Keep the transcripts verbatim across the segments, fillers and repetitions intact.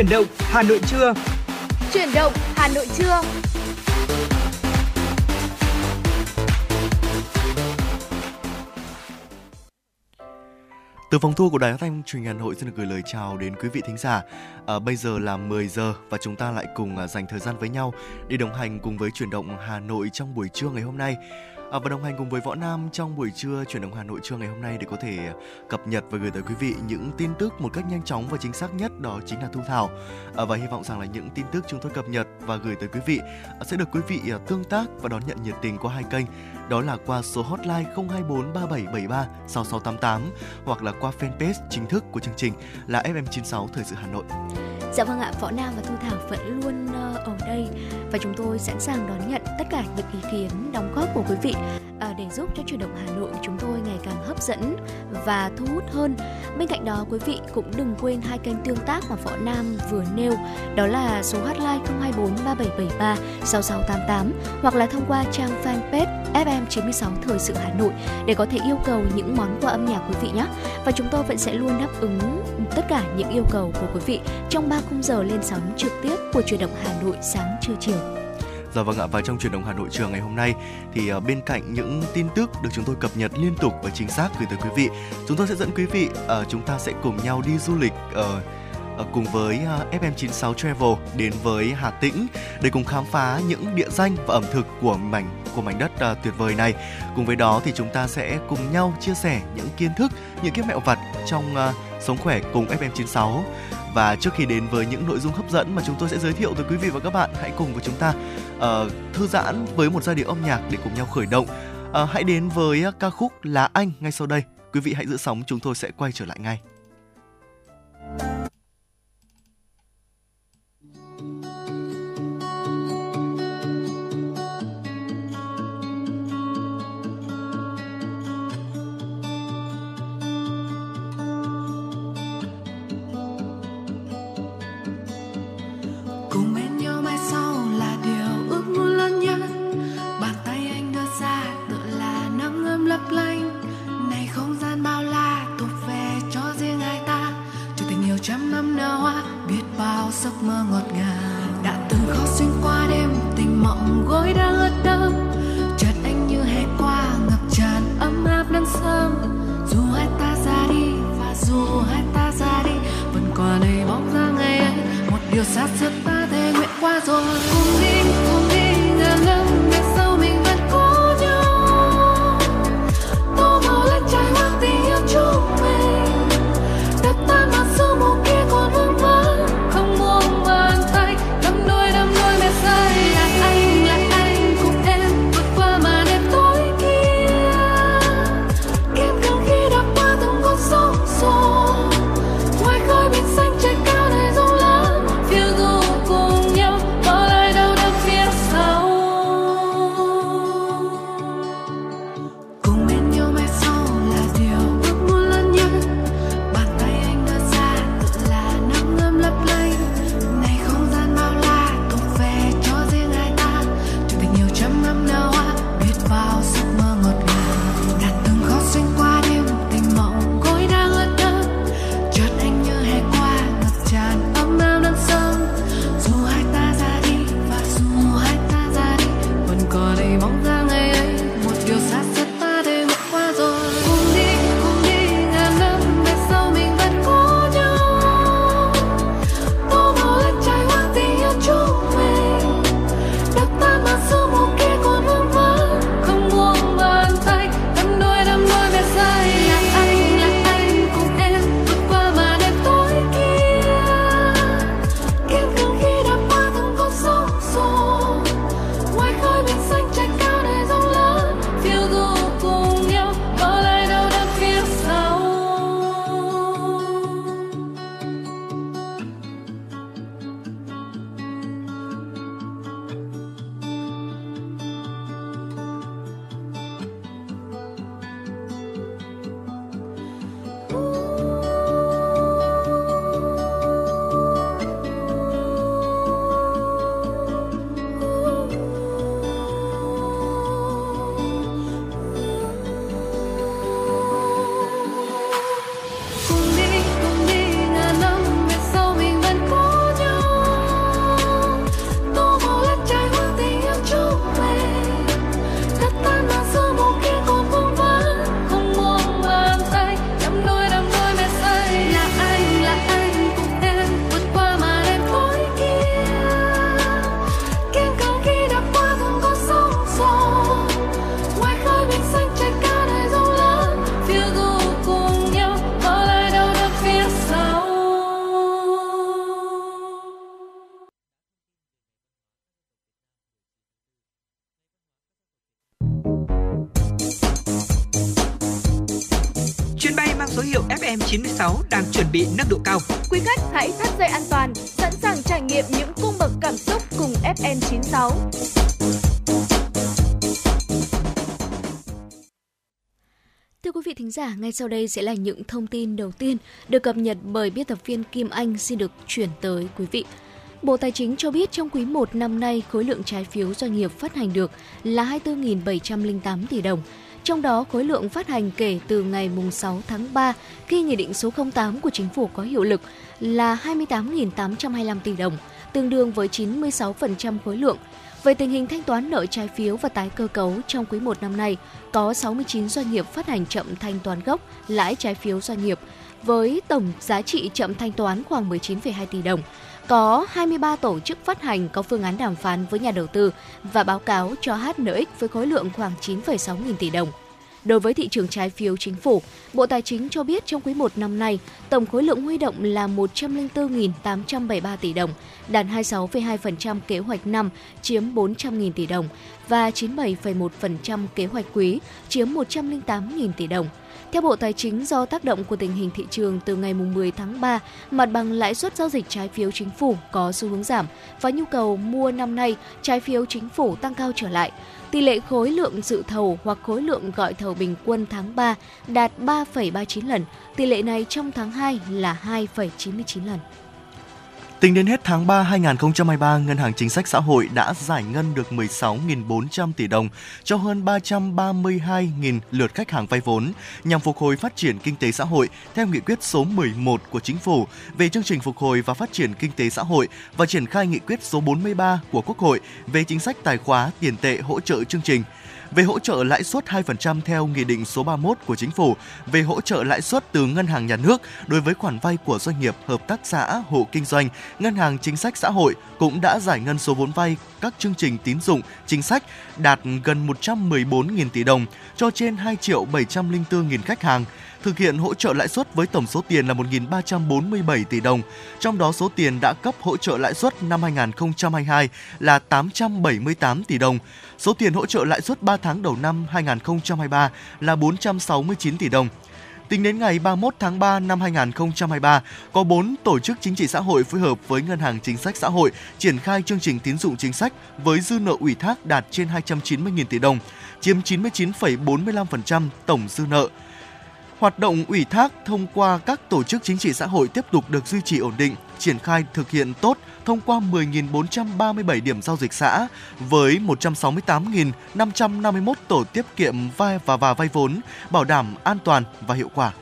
Chuyển động Hà Nội trưa. Chuyển động Hà Nội trưa. Từ phòng thu của Đài Phát thanh Truyền hình Hà Nội xin được gửi lời chào đến quý vị thính giả. À, bây giờ là mười giờ và chúng ta lại cùng dành thời gian với nhau để đồng hành cùng với Chuyển động Hà Nội trong buổi trưa ngày hôm nay. À, và đồng hành cùng với Võ Nam trong buổi trưa Chuyển động Hà Nội trưa ngày hôm nay để có thể cập nhật và gửi tới quý vị những tin tức một cách nhanh chóng và chính xác nhất, đó chính là Thu Thảo. À, và hy vọng rằng là những tin tức chúng tôi cập nhật và gửi tới quý vị sẽ được quý vị tương tác và đón nhận nhiệt tình qua hai kênh, đó là qua số hotline không hai bốn ba bảy bảy ba sáu sáu tám tám hoặc là qua fanpage chính thức của chương trình là ép em chín sáu Thời sự Hà Nội. Dạ vâng ạ, Võ Nam và Thu Thảo vẫn luôn ở đây và chúng tôi sẵn sàng đón nhận tất cả những ý kiến đóng góp của quý vị để giúp cho Chuyển động Hà Nội chúng tôi ngày càng hấp dẫn và thu hút hơn. Bên cạnh đó, quý vị cũng đừng quên hai kênh tương tác mà Võ Nam vừa nêu, đó là số hotline không hai bốn ba bảy bảy ba sáu sáu tám tám hoặc là thông qua trang fanpage ép em chín sáu Thời sự Hà Nội để có thể yêu cầu những món quà âm nhạc quý vị nhé. Và chúng tôi vẫn sẽ luôn đáp ứng tất cả những yêu cầu của quý vị trong ba khung giờ lên sóng trực tiếp của Chuyển động Hà Nội sáng, trưa, chiều. Dạ vâng ạ, và trong Chuyển động Hà Nội trưa ngày hôm nay thì bên cạnh những tin tức được chúng tôi cập nhật liên tục và chính xác gửi tới quý vị, chúng tôi sẽ dẫn quý vị, chúng ta sẽ cùng nhau đi du lịch ở cùng với ép em chín sáu Travel đến với Hà Tĩnh để cùng khám phá những địa danh và ẩm thực của mảnh của mảnh đất uh, tuyệt vời này. Cùng với đó thì chúng ta sẽ cùng nhau chia sẻ những kiến thức, những cái mẹo vặt trong uh, sống khỏe cùng ép em chín sáu. Và trước khi đến với những nội dung hấp dẫn mà chúng tôi sẽ giới thiệu tới quý vị và các bạn, hãy cùng với chúng ta uh, thư giãn với một giai điệu âm nhạc để cùng nhau khởi động. Uh, hãy đến với uh, ca khúc Lá Anh ngay sau đây. Quý vị hãy giữ sóng, chúng tôi sẽ quay trở lại ngay. Giấc mơ ngọt ngào đã từng khó xuyên qua đêm, tình mộng gối đang ướt đẫm. Chợt anh như hè qua ngập tràn ấm áp nắng sớm. Dù hai ta ra đi và dù hai ta ra đi, vẫn còn đầy bóng dáng ngày ấy. Một điều xa xưa ta thề nguyện qua rồi. Cùng đi, cùng đi ngàn năm về sau mình vẫn có nhau. Tô màu lên trái hoa tình yêu chúng mình. Đập tan màn sương mù kia còn vương vấn. Hãy subscribe cho kênh Ghiền Mì Gõ để không bỏ lỡ những video hấp dẫn. số hiệu ép em chín sáu đang chuẩn bị nâng độ cao. Quý khách hãy thắt dây an toàn, sẵn sàng trải nghiệm những cung bậc cảm xúc cùng ép em chín sáu. Thưa quý vị thính giả, ngay sau đây sẽ là những thông tin đầu tiên được cập nhật bởi biên tập viên Kim Anh xin được chuyển tới quý vị. Bộ Tài chính cho biết trong quý một năm nay, khối lượng trái phiếu doanh nghiệp phát hành được là hai mươi tư nghìn bảy trăm lẻ tám tỷ đồng. Trong đó, khối lượng phát hành kể từ ngày sáu tháng ba khi Nghị định số không tám của Chính phủ có hiệu lực là hai mươi tám nghìn tám trăm hai mươi lăm tỷ đồng, tương đương với chín mươi sáu phần trăm khối lượng. Về tình hình thanh toán nợ trái phiếu và tái cơ cấu trong quý một năm nay, có sáu mươi chín doanh nghiệp phát hành chậm thanh toán gốc lãi trái phiếu doanh nghiệp, với tổng giá trị chậm thanh toán khoảng mười chín phẩy hai tỷ đồng. Có hai mươi ba tổ chức phát hành có phương án đàm phán với nhà đầu tư và báo cáo cho hát en ích với khối lượng khoảng chín phẩy sáu nghìn tỷ đồng. Đối với thị trường trái phiếu chính phủ, Bộ Tài chính cho biết trong quý một năm nay, tổng khối lượng huy động là một trăm lẻ bốn nghìn tám trăm bảy mươi ba tỷ đồng, đạt hai mươi sáu phẩy hai phần trăm kế hoạch năm, chiếm bốn trăm nghìn tỷ đồng và chín mươi bảy phẩy một phần trăm kế hoạch quý, chiếm một trăm lẻ tám nghìn tỷ đồng. Theo Bộ Tài chính, do tác động của tình hình thị trường từ ngày mười tháng ba, mặt bằng lãi suất giao dịch trái phiếu chính phủ có xu hướng giảm và nhu cầu mua năm nay trái phiếu chính phủ tăng cao trở lại. Tỷ lệ khối lượng dự thầu hoặc khối lượng gọi thầu bình quân tháng ba đạt ba phẩy ba mươi chín lần, tỷ lệ này trong tháng hai là hai phẩy chín mươi chín lần. Tính đến hết tháng ba năm hai nghìn không trăm hai mươi ba, Ngân hàng Chính sách Xã hội đã giải ngân được mười sáu nghìn bốn trăm tỷ đồng cho hơn ba trăm ba mươi hai nghìn lượt khách hàng vay vốn nhằm phục hồi phát triển kinh tế xã hội theo nghị quyết số mười một của Chính phủ về chương trình phục hồi và phát triển kinh tế xã hội và triển khai nghị quyết số bốn mươi ba của Quốc hội về chính sách tài khóa tiền tệ hỗ trợ chương trình. Về hỗ trợ lãi suất hai phần trăm theo Nghị định số ba mươi mốt của Chính phủ về hỗ trợ lãi suất từ Ngân hàng Nhà nước đối với khoản vay của doanh nghiệp, hợp tác xã, hộ kinh doanh, Ngân hàng Chính sách Xã hội cũng đã giải ngân số vốn vay các chương trình tín dụng, chính sách đạt gần một trăm mười bốn nghìn tỷ đồng cho trên hai triệu bảy trăm lẻ bốn nghìn khách hàng. Thực hiện hỗ trợ lãi suất với tổng số tiền là một nghìn ba trăm bốn mươi bảy tỷ đồng, trong đó số tiền đã cấp hỗ trợ lãi suất năm hai nghìn không trăm hai mươi hai là tám trăm bảy mươi tám tỷ đồng. Số tiền hỗ trợ lãi suất ba tháng đầu năm hai nghìn không trăm hai mươi ba là bốn trăm sáu mươi chín tỷ đồng. Tính đến ngày ba mươi mốt tháng ba năm hai nghìn không trăm hai mươi ba, có bốn tổ chức chính trị xã hội phối hợp với Ngân hàng Chính sách Xã hội triển khai chương trình tín dụng chính sách với dư nợ ủy thác đạt trên hai trăm chín mươi nghìn tỷ đồng, chiếm chín mươi chín phẩy bốn mươi lăm phần trăm tổng dư nợ. Hoạt động ủy thác thông qua các tổ chức chính trị xã hội tiếp tục được duy trì ổn định, triển khai thực hiện tốt thông qua mười nghìn bốn trăm ba mươi bảy điểm giao dịch xã với một trăm sáu mươi tám nghìn năm trăm năm mươi mốt tổ tiết kiệm vay và, và vay vốn, bảo đảm an toàn và hiệu quả.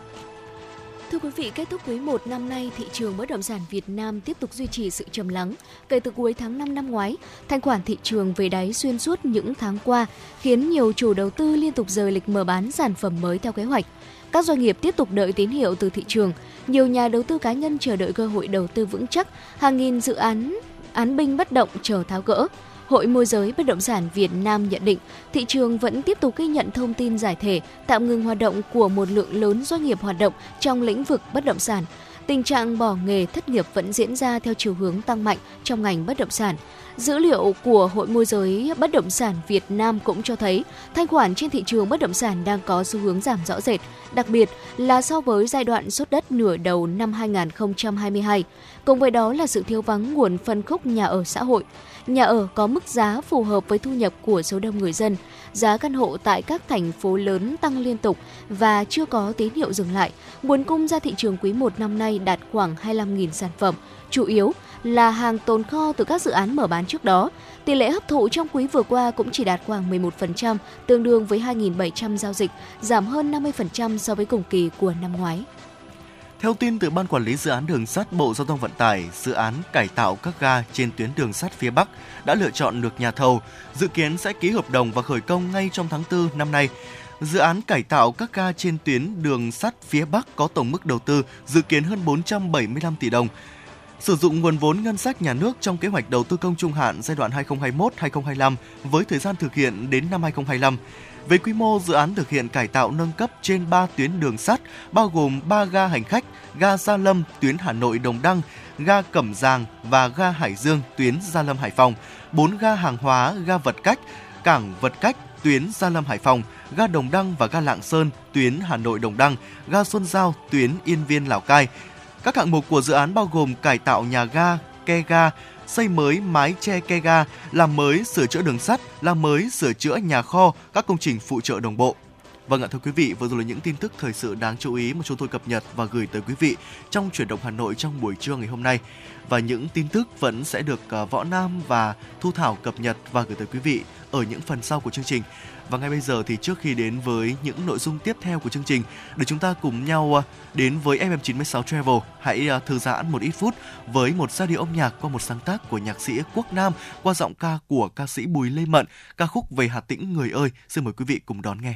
Thưa quý vị, kết thúc quý một năm nay, thị trường bất động sản Việt Nam tiếp tục duy trì sự trầm lắng. Kể từ cuối tháng năm năm ngoái, thanh khoản thị trường về đáy xuyên suốt những tháng qua khiến nhiều chủ đầu tư liên tục rời lịch mở bán sản phẩm mới theo kế hoạch. Các doanh nghiệp tiếp tục đợi tín hiệu từ thị trường, nhiều nhà đầu tư cá nhân chờ đợi cơ hội đầu tư vững chắc, hàng nghìn dự án án binh bất động chờ tháo gỡ. Hội môi giới bất động sản Việt Nam nhận định thị trường vẫn tiếp tục ghi nhận thông tin giải thể, tạm ngừng hoạt động của một lượng lớn doanh nghiệp hoạt động trong lĩnh vực bất động sản. Tình trạng bỏ nghề, thất nghiệp vẫn diễn ra theo chiều hướng tăng mạnh trong ngành bất động sản. Dữ liệu của Hội môi giới bất động sản Việt Nam cũng cho thấy thanh khoản trên thị trường bất động sản đang có xu hướng giảm rõ rệt, đặc biệt là so với giai đoạn sốt đất nửa đầu năm hai nghìn không trăm hai mươi hai. Cùng với đó là sự thiếu vắng nguồn phân khúc nhà ở xã hội. Nhà ở có mức giá phù hợp với thu nhập của số đông người dân. Giá căn hộ tại các thành phố lớn tăng liên tục và chưa có tín hiệu dừng lại. Nguồn cung ra thị trường quý một năm nay đạt khoảng hai mươi lăm nghìn sản phẩm, chủ yếu là hàng tồn kho từ các dự án mở bán trước đó. Tỷ lệ hấp thụ trong quý vừa qua cũng chỉ đạt khoảng mười một phần trăm, tương đương với hai nghìn bảy trăm giao dịch, giảm hơn năm mươi phần trăm so với cùng kỳ của năm ngoái. Theo tin từ Ban Quản lý Dự án Đường sắt Bộ Giao thông Vận tải, dự án cải tạo các ga trên tuyến đường sắt phía Bắc đã lựa chọn được nhà thầu, dự kiến sẽ ký hợp đồng và khởi công ngay trong tháng tư năm nay. Dự án cải tạo các ga trên tuyến đường sắt phía Bắc có tổng mức đầu tư dự kiến hơn bốn trăm bảy mươi lăm tỷ đồng. Sử dụng nguồn vốn ngân sách nhà nước trong kế hoạch đầu tư công trung hạn giai đoạn hai nghìn không trăm hai mươi mốt đến hai nghìn không trăm hai mươi lăm với thời gian thực hiện đến năm hai nghìn không trăm hai mươi lăm. Về quy mô, dự án thực hiện cải tạo nâng cấp trên ba tuyến đường sắt, bao gồm ba ga hành khách, ga Gia Lâm tuyến Hà Nội Đồng Đăng, ga Cẩm Giàng và ga Hải Dương tuyến Gia Lâm Hải Phòng, bốn ga hàng hóa, ga vật cách, cảng vật cách tuyến Gia Lâm Hải Phòng, ga Đồng Đăng và ga Lạng Sơn tuyến Hà Nội Đồng Đăng, ga Xuân Giao tuyến Yên Viên Lào Cai. Các hạng mục của dự án bao gồm cải tạo nhà ga, ke ga, xây mới mái che ke ga, làm mới sửa chữa đường sắt, làm mới sửa chữa nhà kho, các công trình phụ trợ đồng bộ. Vâng ạ, thưa quý vị, vừa rồi là những tin tức thời sự đáng chú ý mà chúng tôi cập nhật và gửi tới quý vị trong Chuyển động Hà Nội trong buổi trưa ngày hôm nay. Và những tin tức vẫn sẽ được Võ Nam và Thu Thảo cập nhật và gửi tới quý vị ở những phần sau của chương trình. Và ngay bây giờ thì trước khi đến với những nội dung tiếp theo của chương trình, để chúng ta cùng nhau đến với ép em chín sáu Travel, hãy thư giãn một ít phút với một giai điệu âm nhạc qua một sáng tác của nhạc sĩ Quốc Nam qua giọng ca của ca sĩ Bùi Lê Mận, ca khúc Về Hà Tĩnh Người Ơi. Xin mời quý vị cùng đón nghe.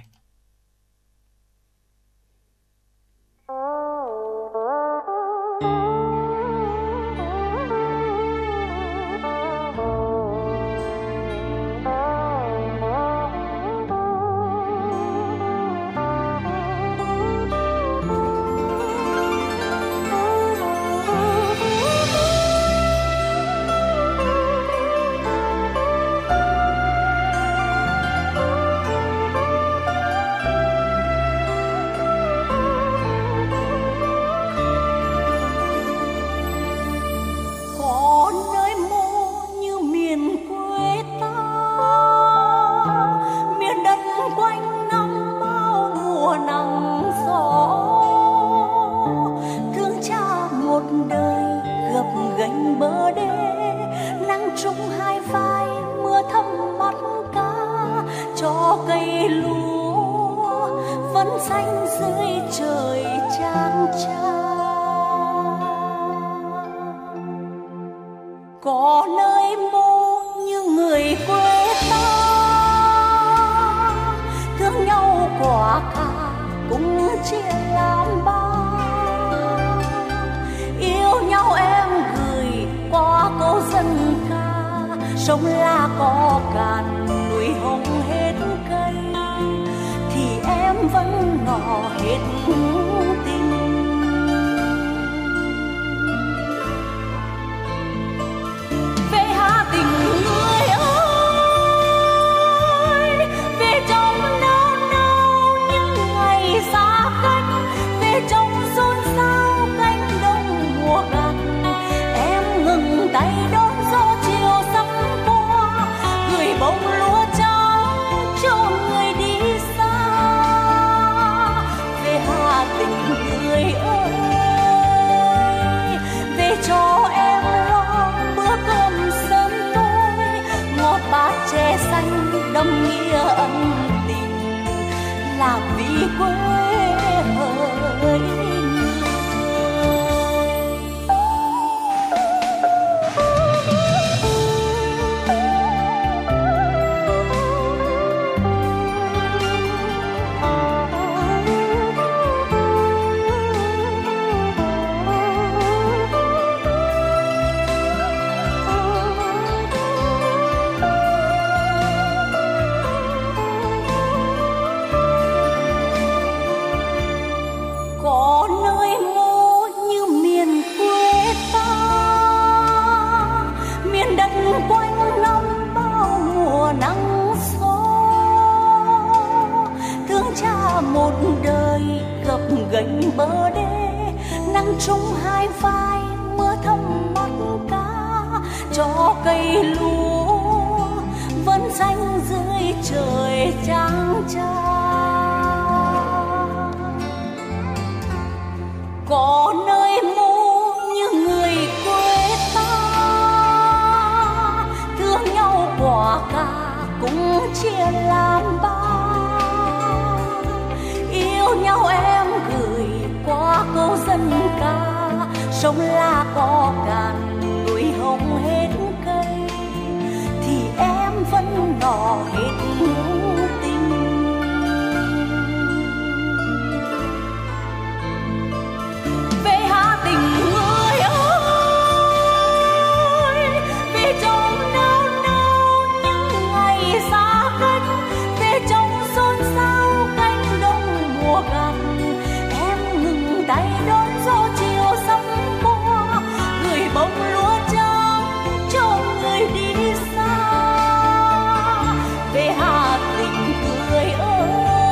Về Hà Tĩnh người ơi,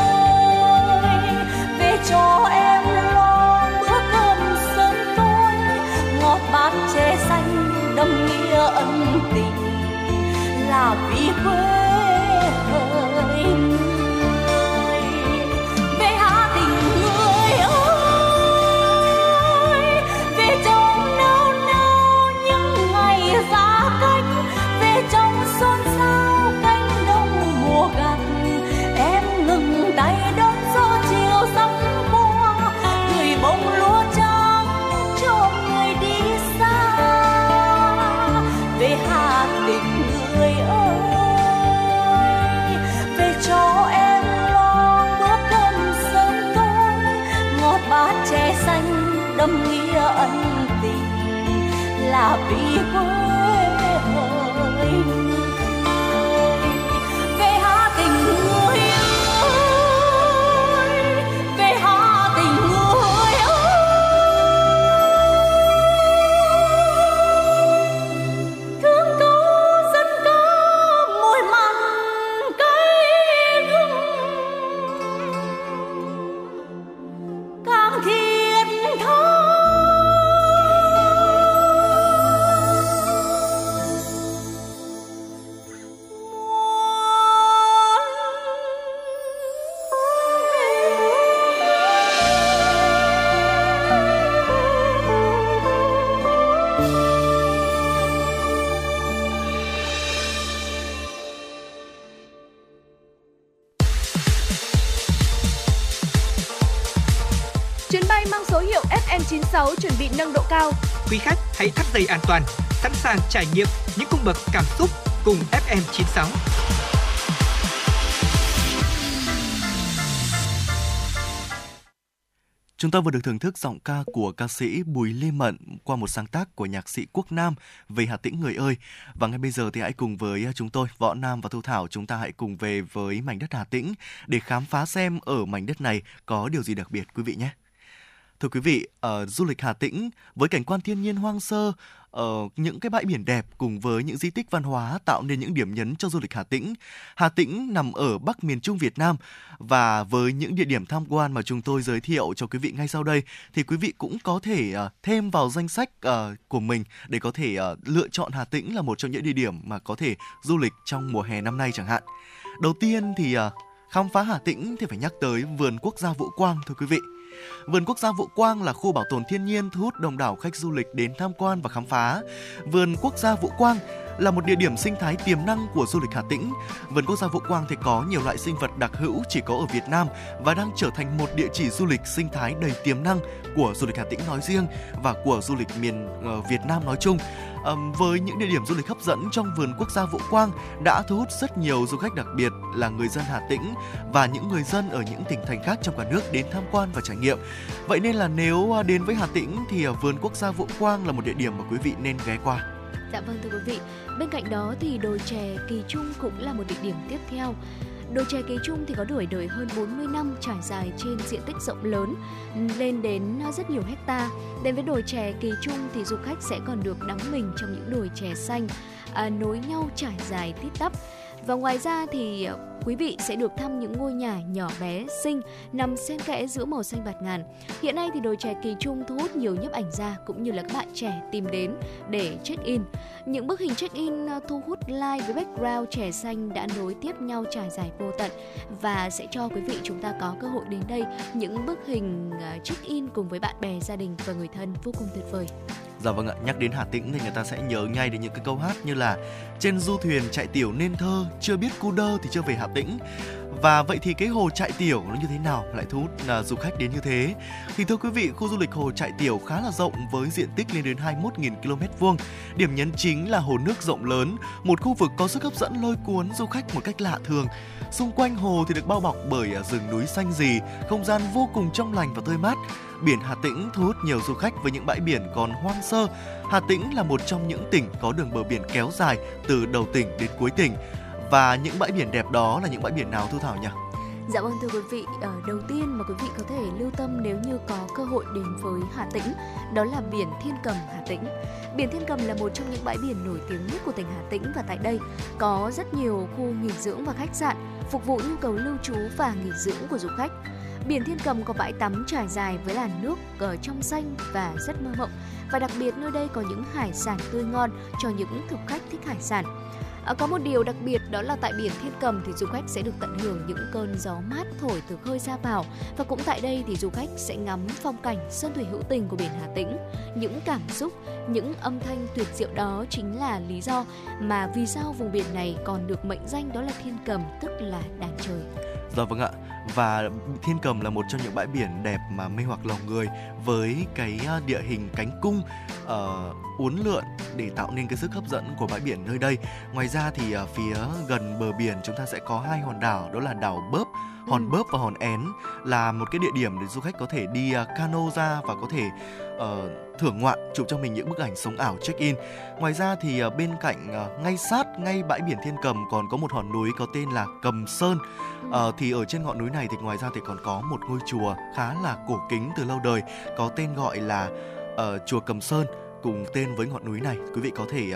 ép em chín sáu chuẩn bị nâng độ cao. Quý khách hãy thắt dây an toàn, sẵn sàng trải nghiệm những cung bậc cảm xúc cùng ép em chín sáu. Chúng ta vừa được thưởng thức giọng ca của ca sĩ Bùi Lê Mận qua một sáng tác của nhạc sĩ Quốc Nam về Hà Tĩnh người ơi. Và ngay bây giờ thì hãy cùng với chúng tôi, Võ Nam và Thu Thảo, chúng ta hãy cùng về với mảnh đất Hà Tĩnh để khám phá xem ở mảnh đất này có điều gì đặc biệt quý vị nhé. Thưa quý vị, uh, du lịch Hà Tĩnh với cảnh quan thiên nhiên hoang sơ, uh, những cái bãi biển đẹp cùng với những di tích văn hóa tạo nên những điểm nhấn cho du lịch Hà Tĩnh. Hà Tĩnh nằm ở Bắc miền Trung Việt Nam và với những địa điểm tham quan mà chúng tôi giới thiệu cho quý vị ngay sau đây thì quý vị cũng có thể uh, thêm vào danh sách uh, của mình để có thể uh, lựa chọn Hà Tĩnh là một trong những địa điểm mà có thể du lịch trong mùa hè năm nay chẳng hạn. Đầu tiên thì uh, khám phá Hà Tĩnh thì phải nhắc tới Vườn Quốc gia Vũ Quang thưa quý vị. Vườn Quốc gia Vũ Quang là khu bảo tồn thiên nhiên thu hút đông đảo khách du lịch đến tham quan và khám phá. Vườn Quốc gia Vũ Quang là một địa điểm sinh thái tiềm năng của du lịch Hà Tĩnh. Vườn Quốc gia Vũ Quang thì có nhiều loại sinh vật đặc hữu chỉ có ở Việt Nam và đang trở thành một địa chỉ du lịch sinh thái đầy tiềm năng của du lịch Hà Tĩnh nói riêng và của du lịch miền Việt Nam nói chung. À, với những địa điểm du lịch hấp dẫn trong Vườn Quốc gia Vũ Quang đã thu hút rất nhiều du khách, đặc biệt là người dân Hà Tĩnh và những người dân ở những tỉnh thành khác trong cả nước đến tham quan và trải nghiệm. Vậy nên là nếu đến với Hà Tĩnh thì Vườn Quốc gia Vũ Quang là một địa điểm mà quý vị nên ghé qua. Dạ vâng thưa quý vị, bên cạnh đó thì đồi chè Kỳ Trung cũng là một địa điểm tiếp theo. Đồi chè Kỳ Trung thì có tuổi đời hơn bốn mươi năm, trải dài trên diện tích rộng lớn, lên đến rất nhiều hecta. Đến với đồi chè Kỳ Trung thì du khách sẽ còn được đắm mình trong những đồi chè xanh, à, nối nhau trải dài tít tắp. Và ngoài ra thì quý vị sẽ được thăm những ngôi nhà nhỏ bé xinh nằm xen kẽ giữa màu xanh bạt ngàn. Hiện nay thì đồi chè Kỳ Trung thu hút nhiều nhiếp ảnh gia cũng như là các bạn trẻ tìm đến để check-in. Những bức hình check-in thu hút like với background chè xanh đã nối tiếp nhau trải dài vô tận và sẽ cho quý vị chúng ta có cơ hội đến đây những bức hình check-in cùng với bạn bè, gia đình và người thân vô cùng tuyệt vời. Dạ vâng ạ, nhắc đến Hà Tĩnh thì người ta sẽ nhớ ngay đến những cái câu hát như là trên du thuyền chạy tiểu nên thơ, chưa biết cu đơ thì chưa về Hà Tĩnh. Và vậy thì cái hồ Trại Tiểu nó như thế nào lại thu hút uh, du khách đến như thế? Thì thưa quý vị, khu du lịch hồ Trại Tiểu khá là rộng với diện tích lên đến hai mươi mốt nghìn ki lô mét vuông. Điểm nhấn chính là hồ nước rộng lớn, một khu vực có sức hấp dẫn lôi cuốn du khách một cách lạ thường. Xung quanh hồ thì được bao bọc bởi uh, rừng núi xanh rì, không gian vô cùng trong lành và tươi mát. Biển Hà Tĩnh thu hút nhiều du khách với những bãi biển còn hoang sơ. Hà Tĩnh là một trong những tỉnh có đường bờ biển kéo dài từ đầu tỉnh đến cuối tỉnh. Và những bãi biển đẹp đó là những bãi biển nào Thu Thảo nhỉ? Dạ vâng thưa quý vị, đầu tiên mà quý vị có thể lưu tâm nếu như có cơ hội đến với Hà Tĩnh, đó là biển Thiên Cầm Hà Tĩnh. Biển Thiên Cầm là một trong những bãi biển nổi tiếng nhất của tỉnh Hà Tĩnh và tại đây có rất nhiều khu nghỉ dưỡng và khách sạn phục vụ nhu cầu lưu trú và nghỉ dưỡng của du khách. Biển Thiên Cầm có bãi tắm trải dài với làn nước trong xanh và rất mơ mộng, và đặc biệt nơi đây có những hải sản tươi ngon cho những thực khách thích hải sản. À, có một điều đặc biệt đó là tại biển Thiên Cầm thì du khách sẽ được tận hưởng những cơn gió mát thổi từ khơi ra vào, và cũng tại đây thì du khách sẽ ngắm phong cảnh sơn thủy hữu tình của biển Hà Tĩnh. Những cảm xúc, những âm thanh tuyệt diệu đó chính là lý do mà vì sao vùng biển này còn được mệnh danh đó là Thiên Cầm, tức là đàn trời. Dạ vâng ạ, và Thiên Cầm là một trong những bãi biển đẹp mà mê hoặc lòng người với cái địa hình cánh cung uh, uốn lượn để tạo nên cái sức hấp dẫn của bãi biển nơi đây. Ngoài ra thì ở phía gần bờ biển chúng ta sẽ có hai hòn đảo, đó là đảo Bớp, hòn ừ. Bớp và hòn Én, là một cái địa điểm để du khách có thể đi uh, cano ra và có thể uh, thưởng ngoạn, chụp cho mình những bức ảnh sống ảo check-in. Ngoài ra thì uh, bên cạnh uh, ngay sát ngay bãi biển Thiên Cầm còn có một hòn núi có tên là Cầm Sơn. Uh, thì ở trên ngọn núi này thì ngoài ra thì còn có một ngôi chùa khá là cổ kính từ lâu đời có tên gọi là uh, chùa Cầm Sơn, cùng tên với ngọn núi này. Quý vị có thể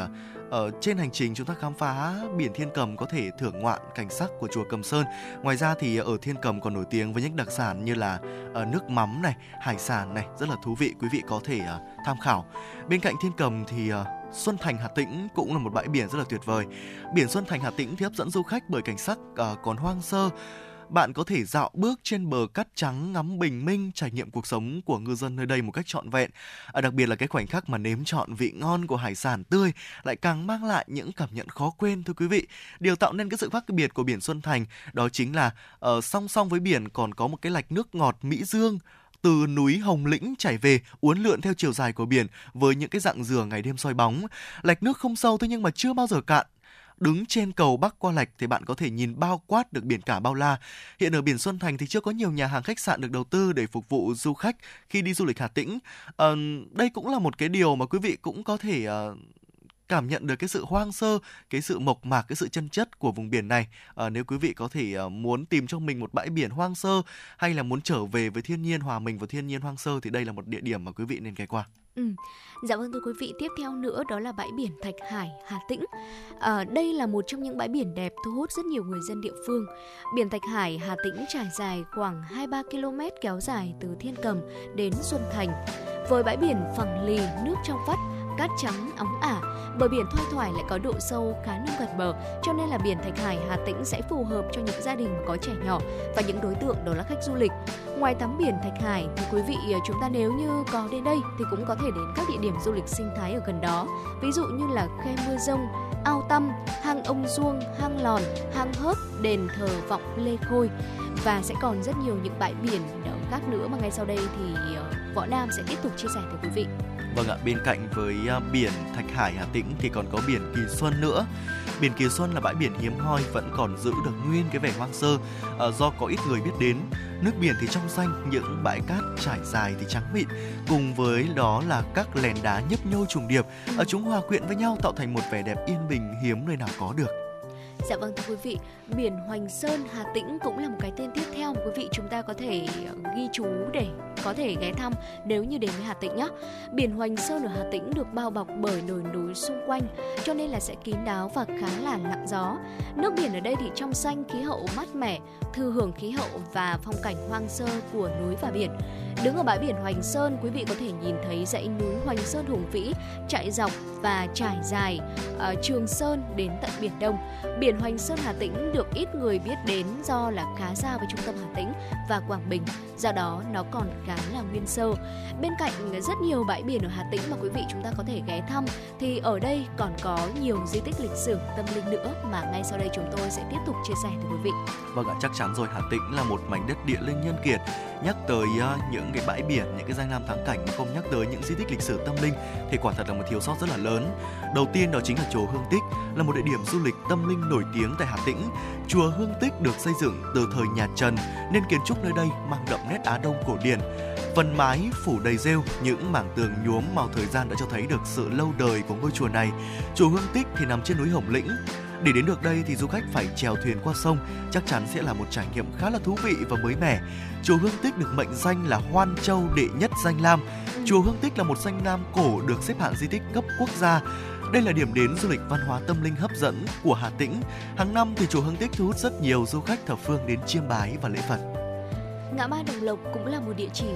ở uh, trên hành trình chúng ta khám phá biển Thiên Cầm có thể thưởng ngoạn cảnh sắc của chùa Cầm Sơn. Ngoài ra thì ở Thiên Cầm còn nổi tiếng với những đặc sản như là uh, nước mắm này, hải sản này, rất là thú vị, quý vị có thể uh, tham khảo. Bên cạnh Thiên Cầm thì uh, Xuân Thành Hà Tĩnh cũng là một bãi biển rất là tuyệt vời. Biển Xuân Thành Hà Tĩnh thì hấp dẫn du khách bởi cảnh sắc uh, còn hoang sơ. Bạn có thể dạo bước trên bờ cát trắng, ngắm bình minh, trải nghiệm cuộc sống của ngư dân nơi đây một cách trọn vẹn. À, đặc biệt là cái khoảnh khắc mà nếm trọn vị ngon của hải sản tươi lại càng mang lại những cảm nhận khó quên, thưa quý vị. Điều tạo nên cái sự khác biệt của biển Xuân Thành đó chính là uh, song song với biển còn có một cái lạch nước ngọt Mỹ Dương từ núi Hồng Lĩnh chảy về uốn lượn theo chiều dài của biển với những cái rặng dừa ngày đêm soi bóng. Lạch nước không sâu thế nhưng mà chưa bao giờ cạn. Đứng trên cầu bắc qua lạch thì bạn có thể nhìn bao quát được biển cả bao la. Hiện ở biển Xuân Thành thì chưa có nhiều nhà hàng khách sạn được đầu tư để phục vụ du khách khi đi du lịch Hà Tĩnh. À, đây cũng là một cái điều mà quý vị cũng có thể à, cảm nhận được cái sự hoang sơ, cái sự mộc mạc, cái sự chân chất của vùng biển này. À, nếu quý vị có thể à, muốn tìm cho mình một bãi biển hoang sơ hay là muốn trở về với thiên nhiên, hòa mình vào thiên nhiên hoang sơ thì đây là một địa điểm mà quý vị nên ghé qua. Ừ. Dạ vâng thưa quý vị, tiếp theo nữa đó là bãi biển Thạch Hải, Hà Tĩnh. À, đây là một trong những bãi biển đẹp thu hút rất nhiều người dân địa phương. Biển Thạch Hải, Hà Tĩnh trải dài khoảng hai mươi ba ki lô mét kéo dài từ Thiên Cầm đến Xuân Thành. Với bãi biển phẳng lì, nước trong vắt, cát trắng óng ả, bờ biển thoai thoải lại có độ sâu khá nông gần bờ, cho nên là biển Thạch Hải, Hà Tĩnh sẽ phù hợp cho những gia đình có trẻ nhỏ và những đối tượng đó là khách du lịch. Ngoài tắm biển Thạch Hải thì quý vị chúng ta nếu như có đến đây thì cũng có thể đến các địa điểm du lịch sinh thái ở gần đó, ví dụ như là khe Mưa Rông, ao Tăm, hang Ông Duông, hang Lòn, hang Hớp, đền thờ Vọng Lê Khôi, và sẽ còn rất nhiều những bãi biển khác nữa mà ngay sau đây thì Võ Nam sẽ tiếp tục chia sẻ với quý vị. Vâng ạ, bên cạnh với biển Thạch Hải, Hà Tĩnh thì còn có biển Kỳ Xuân nữa. Biển Kỳ Xuân là bãi biển hiếm hoi vẫn còn giữ được nguyên cái vẻ hoang sơ do có ít người biết đến. Nước biển thì trong xanh, những bãi cát trải dài thì trắng mịn, cùng với đó là các lèn đá nhấp nhô trùng điệp, chúng hòa quyện với nhau tạo thành một vẻ đẹp yên bình hiếm nơi nào có được. Dạ vâng thưa quý vị, biển Hoành Sơn, Hà Tĩnh cũng là một cái tên tiếp theo mà quý vị chúng ta có thể ghi chú để có thể ghé thăm nếu như đến với Hà Tĩnh nhé. Biển Hoành Sơn ở Hà Tĩnh được bao bọc bởi đồi núi xung quanh cho nên là sẽ kín đáo và khá là lặng gió. Nước biển ở đây thì trong xanh, khí hậu mát mẻ, thừa hưởng khí hậu và phong cảnh hoang sơ của núi và biển. Đứng ở bãi biển Hoành Sơn, quý vị có thể nhìn thấy dãy núi Hoành Sơn hùng vĩ, chạy dọc và trải dài uh, Trường Sơn đến tận Biển Đông. Biển Hoành Sơn Hà Tĩnh được ít người biết đến do là khá xa với trung tâm Hà Tĩnh và Quảng Bình, do đó nó còn khá là nguyên sơ. Bên cạnh rất nhiều bãi biển ở Hà Tĩnh mà quý vị chúng ta có thể ghé thăm thì ở đây còn có nhiều di tích lịch sử, tâm linh nữa mà ngay sau đây chúng tôi sẽ tiếp tục chia sẻ với quý vị. Vâng ạ, chắc chắn rồi, Hà Tĩnh là một mảnh đất địa linh nhân kiệt. Nhắc tới uh, những cái bãi biển, những cái danh lam thắng cảnh mà không nhắc tới những di tích lịch sử tâm linh thì quả thật là một thiếu sót rất là lớn. Đầu tiên đó chính là chùa Hương Tích, là một địa điểm du lịch tâm linh nổi tiếng tại Hà Tĩnh. Chùa Hương Tích được xây dựng từ thời nhà Trần nên kiến trúc nơi đây mang đậm nét Á Đông cổ điển. Phần mái phủ đầy rêu, những mảng tường nhuốm màu thời gian đã cho thấy được sự lâu đời của ngôi chùa này. Chùa Hương Tích thì nằm trên núi Hồng Lĩnh. Để đến được đây thì du khách phải chèo thuyền qua sông, chắc chắn sẽ là một trải nghiệm khá là thú vị và mới mẻ. Chùa Hương Tích được mệnh danh là Hoan Châu đệ nhất danh lam. Chùa Hương Tích là một danh lam cổ được xếp hạng di tích cấp quốc gia. Đây là điểm đến du lịch văn hóa tâm linh hấp dẫn của Hà Tĩnh. Hàng năm thì chùa Hương Tích thu hút rất nhiều du khách thập phương đến chiêm bái và lễ Phật. Ngã Ba Đồng Lộc cũng là một địa chỉ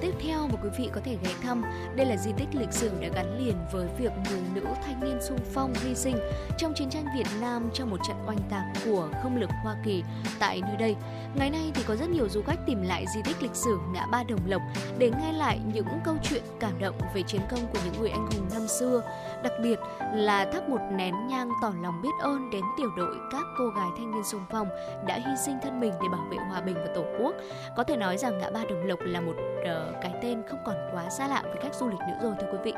tiếp theo mà quý vị có thể ghé thăm. Đây là di tích lịch sử đã gắn liền với việc người nữ thanh niên xung phong hy sinh trong chiến tranh Việt Nam trong một trận oanh tạc của không lực Hoa Kỳ tại nơi đây. Ngày nay thì có rất nhiều du khách tìm lại di tích lịch sử Ngã Ba Đồng Lộc để nghe lại những câu chuyện cảm động về chiến công của những người anh hùng năm xưa, đặc biệt là thắp một nén nhang tỏ lòng biết ơn đến tiểu đội các cô gái thanh niên xung phong đã hy sinh thân mình để bảo vệ hòa bình và Tổ quốc. Có thể nói rằng Ngã Ba Đồng Lộc là một uh, cái tên không còn quá xa lạ với khách du lịch nữa rồi thưa quý vị.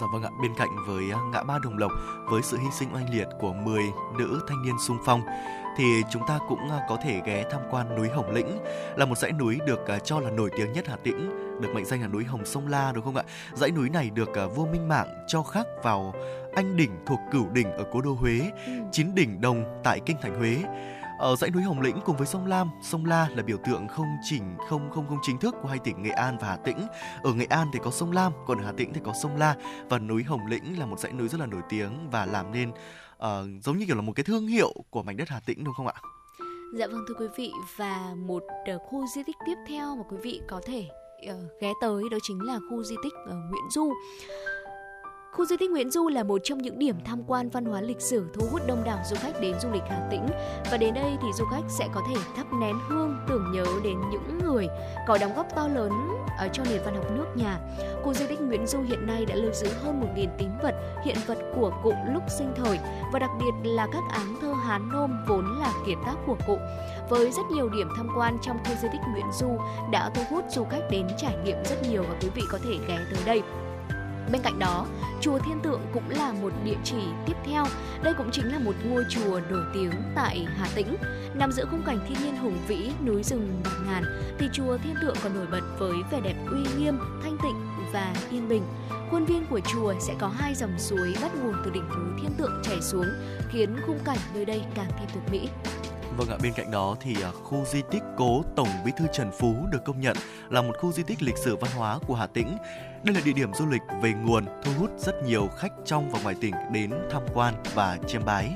Dạ vâng ạ, bên cạnh với Ngã Ba Đồng Lộc với sự hy sinh oanh liệt của mười nữ thanh niên xung phong thì chúng ta cũng có thể ghé tham quan núi Hồng Lĩnh, là một dãy núi được cho là nổi tiếng nhất Hà Tĩnh, được mệnh danh là núi Hồng Sông La đúng không ạ? Dãy núi này được vua Minh Mạng cho khắc vào anh đỉnh thuộc Cửu Đỉnh ở cố đô Huế, chín đỉnh đồng tại kinh thành Huế. Ở dãy núi Hồng Lĩnh cùng với sông Lam, sông La là biểu tượng không chỉnh không không không chính thức của hai tỉnh Nghệ An và Hà Tĩnh. Ở Nghệ An thì có sông Lam, còn ở Hà Tĩnh thì có sông La, và núi Hồng Lĩnh là một dãy núi rất là nổi tiếng và làm nên uh, giống như kiểu là một cái thương hiệu của mảnh đất Hà Tĩnh đúng không ạ? Dạ vâng thưa quý vị, và một uh, khu di tích tiếp theo mà quý vị có thể uh, ghé tới đó chính là khu di tích uh, Nguyễn Du. Khu di tích Nguyễn Du là một trong những điểm tham quan văn hóa lịch sử thu hút đông đảo du khách đến du lịch Hà Tĩnh. Và đến đây thì du khách sẽ có thể thắp nén hương tưởng nhớ đến những người có đóng góp to lớn ở cho nền văn học nước nhà. Khu di tích Nguyễn Du hiện nay đã lưu giữ hơn một nghìn tín vật, hiện vật của cụ lúc sinh thời, và đặc biệt là các áng thơ Hán Nôm vốn là kiệt tác của cụ. Với rất nhiều điểm tham quan trong khu di tích Nguyễn Du đã thu hút du khách đến trải nghiệm rất nhiều, và quý vị có thể ghé tới đây. Bên cạnh đó, chùa Thiên Tượng cũng là một địa chỉ tiếp theo. Đây cũng chính là một ngôi chùa nổi tiếng tại Hà Tĩnh. Nằm giữa khung cảnh thiên nhiên hùng vĩ, núi rừng bạt ngàn, thì chùa Thiên Tượng còn nổi bật với vẻ đẹp uy nghiêm, thanh tịnh và yên bình. Khuôn viên của chùa sẽ có hai dòng suối bắt nguồn từ đỉnh núi Thiên Tượng chảy xuống, khiến khung cảnh nơi đây càng thêm tuyệt mỹ. Vâng ạ, bên cạnh đó thì khu di tích cố Tổng Bí thư Trần Phú được công nhận là một khu di tích lịch sử văn hóa của Hà Tĩnh. Đây là địa điểm du lịch về nguồn thu hút rất nhiều khách trong và ngoài tỉnh đến tham quan và chiêm bái.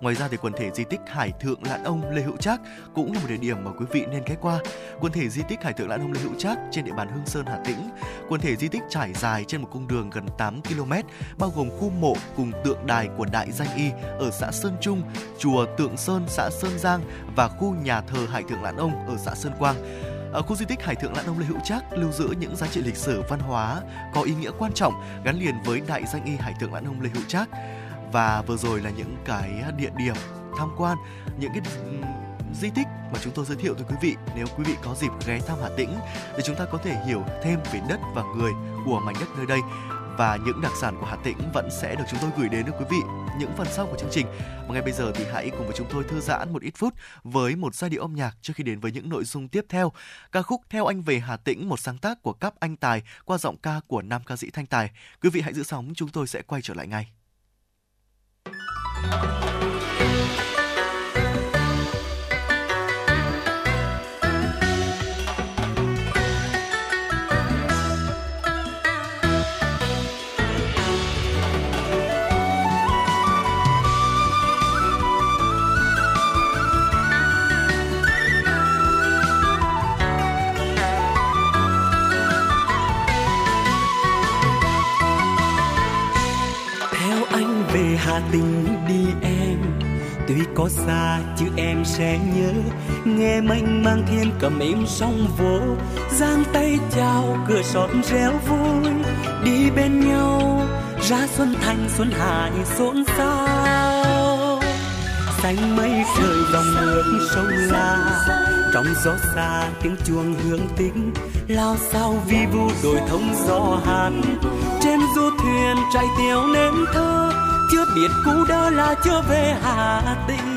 Ngoài ra thì quần thể di tích Hải Thượng Lãn Ông Lê Hữu Trác cũng là một địa điểm mà quý vị nên ghé qua. Quần thể di tích Hải Thượng Lãn Ông Lê Hữu Trác trên địa bàn Hương Sơn, Hà Tĩnh. Quần thể di tích trải dài trên một cung đường gần tám ki lô mét, bao gồm khu mộ cùng tượng đài của Đại Danh Y ở xã Sơn Trung, chùa Tượng Sơn, xã Sơn Giang và khu nhà thờ Hải Thượng Lãn Ông ở xã Sơn Quang. Ở khu di tích Hải Thượng Lãn Ông Lê Hữu Trác lưu giữ những giá trị lịch sử văn hóa có ý nghĩa quan trọng gắn liền với Đại Danh Y Hải Thượng Lãn Ông Lê Hữu Trác. Và vừa rồi là những cái địa điểm tham quan, những cái di tích mà chúng tôi giới thiệu tới quý vị. Nếu quý vị có dịp ghé thăm Hà Tĩnh thì chúng ta có thể hiểu thêm về đất và người của mảnh đất nơi đây, và những đặc sản của Hà Tĩnh vẫn sẽ được chúng tôi gửi đến được quý vị những phần sau của chương trình. Và ngay bây giờ thì hãy cùng với chúng tôi thư giãn một ít phút với một giai điệu âm nhạc trước khi đến với những nội dung tiếp theo. Ca khúc Theo Anh Về Hà Tĩnh, một sáng tác của các anh Tài qua giọng ca của nam ca sĩ Thanh Tài. Quý vị hãy giữ sóng, chúng tôi sẽ quay trở lại ngay. Hà Tĩnh đi em, tuy có xa chứ em sẽ nhớ. Nghe mênh mang thiên cầm êm sóng vỗ, giang tay chào cửa xóm réo vui. Đi bên nhau ra Xuân Thành Xuân Hải xôn xao. Xanh mây khơi dòng nước sông La, trong gió xa tiếng chuông Hương Tích lao sao vi vu đồi thông gió Hàn. Trên du thuyền chạy tiều nến thơ, chưa biết cũ đó là chưa về Hà Tĩnh.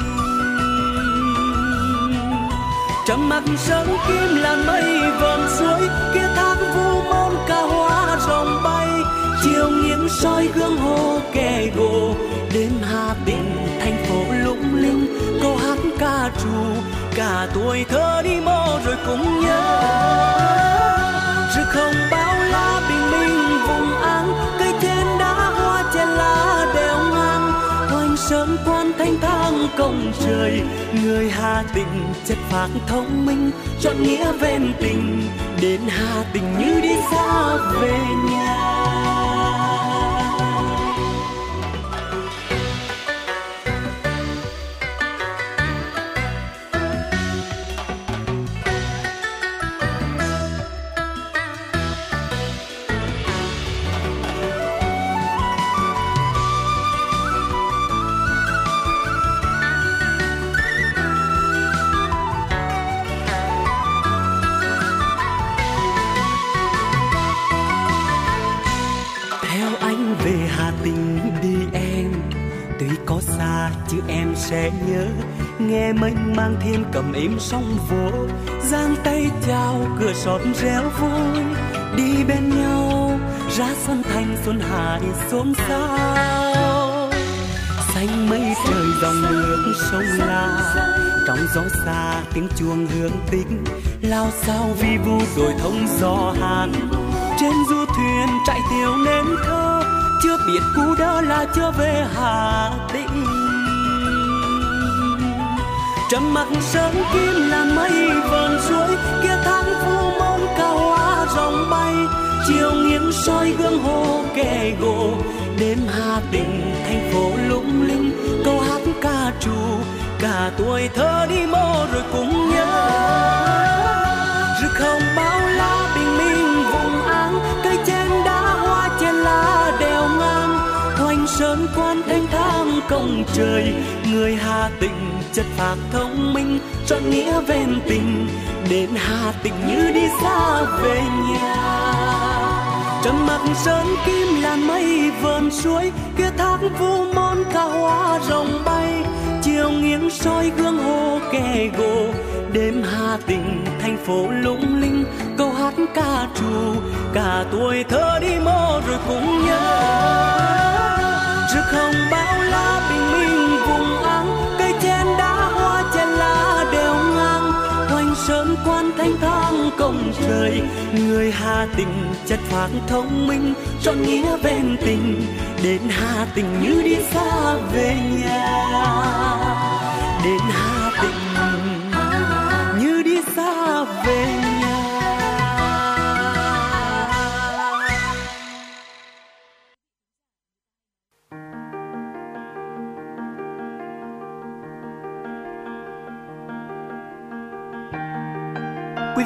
Trầm mặc sớm kim làn mây vờn suối, kia thác vu môn ca hoa rồng bay. Chiều nghiêng soi gương hồ kề gỗ, đêm Hà Tĩnh thành phố lung linh. Câu hát ca trù cả tuổi thơ đi mô rồi cũng nhớ. Rồi không bao la bình minh vùng áng, cây trên đá hoa trên lá đều ngang. Hoành Sơn quan thanh thang cổng trời, người Hà Tĩnh chất phác thông minh, chọn nghĩa ven tình đến Hà Tĩnh như đi xa. xa chứ em sẽ nhớ, nghe mênh mang Thiên Cầm êm sóng vỗ, giang tay chào cửa xót réo vui, đi bên nhau ra Xuân Thành Xuân Hải xuống sao xanh mây trời dòng nước sông La, trong gió xa tiếng chuông Hương Tích lao sao vi vu rồi thông gió Hàn, trên du thuyền chạy tiêu nên thơ, chưa biết cũ đó là chưa về Hà Tĩnh. Trầm mặc sớm kim là mây vờn suối, kia tháng phu môn cao hoa rồng bay, chiều nghiêng soi gương hồ kề gỗ, đêm Hà Tĩnh thành phố lung linh, câu hát ca trù cả tuổi thơ đi mô rồi cũng nhớ. Rực hồng bao la bình minh vùng áng, cây trên đá hoa trên lá đèo ngang, Hoành Sơn quan thanh thang cổng trời, người Hà Tĩnh chất phác thông minh, trọn nghĩa ven tình, đến Hà Tĩnh như đi xa về nhà. Trầm mặc sơn kim là mây vờn suối, kia thác vu môn ca hoa rồng bay, chiều nghiêng soi gương hồ kề gỗ, đêm Hà Tĩnh thành phố lung linh, câu hát ca trù cả tuổi thơ đi mô rồi cũng nhớ. Rực hồng bao la bình minh vùng áng, cây trên đá hoa trên lá đều ngang, Hoành Sơn quan thanh thang cổng trời, người Hà Tĩnh chất phác thông minh, trọn nghĩa ven tình, đến Hà Tĩnh như đi xa về nhà, đến Hà Tĩnh như đi xa về nhà. Quý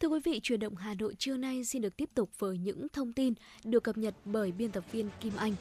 Thưa quý vị, Chuyển động Hà Nội trưa nay xin được tiếp tục với những thông tin được cập nhật bởi biên tập viên Kim Anh.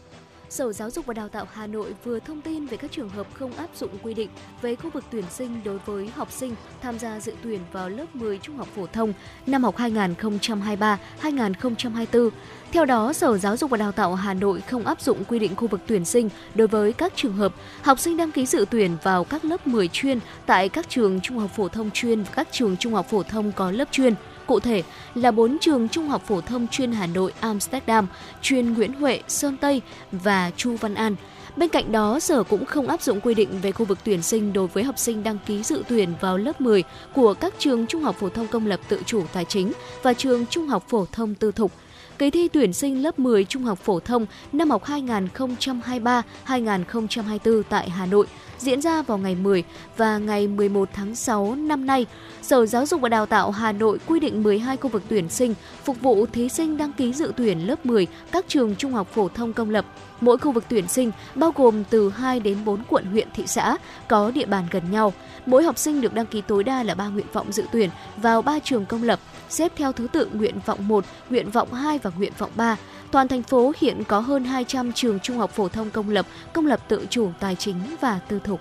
Sở Giáo dục và Đào tạo Hà Nội vừa thông tin về các trường hợp không áp dụng quy định về khu vực tuyển sinh đối với học sinh tham gia dự tuyển vào lớp mười trung học phổ thông năm học hai nghìn không trăm hai mươi ba hai nghìn không trăm hai mươi bốn. Theo đó, Sở Giáo dục và Đào tạo Hà Nội không áp dụng quy định khu vực tuyển sinh đối với các trường hợp học sinh đăng ký dự tuyển vào các lớp mười chuyên tại các trường trung học phổ thông chuyên và các trường trung học phổ thông có lớp chuyên. Cụ thể là bốn trường trung học phổ thông chuyên Hà Nội Amsterdam, chuyên Nguyễn Huệ, Sơn Tây và Chu Văn An. Bên cạnh đó, Sở cũng không áp dụng quy định về khu vực tuyển sinh đối với học sinh đăng ký dự tuyển vào lớp mười của các trường trung học phổ thông công lập tự chủ tài chính và trường trung học phổ thông tư thục. Kỳ thi tuyển sinh lớp mười trung học phổ thông năm học hai nghìn không trăm hai mươi ba hai nghìn không trăm hai mươi bốn tại Hà Nội diễn ra vào ngày mười và ngày mười một tháng sáu năm nay. Sở Giáo dục và Đào tạo Hà Nội quy định mười hai khu vực tuyển sinh phục vụ thí sinh đăng ký dự tuyển lớp mười các trường trung học phổ thông công lập. Mỗi khu vực tuyển sinh bao gồm từ hai đến bốn quận, huyện, thị xã có địa bàn gần nhau. Mỗi học sinh được đăng ký tối đa là ba nguyện vọng dự tuyển vào ba trường công lập, xếp theo thứ tự nguyện vọng một, nguyện vọng hai và nguyện vọng ba. Toàn thành phố hiện có hơn hai trăm trường trung học phổ thông công lập, công lập tự chủ tài chính và tư thục.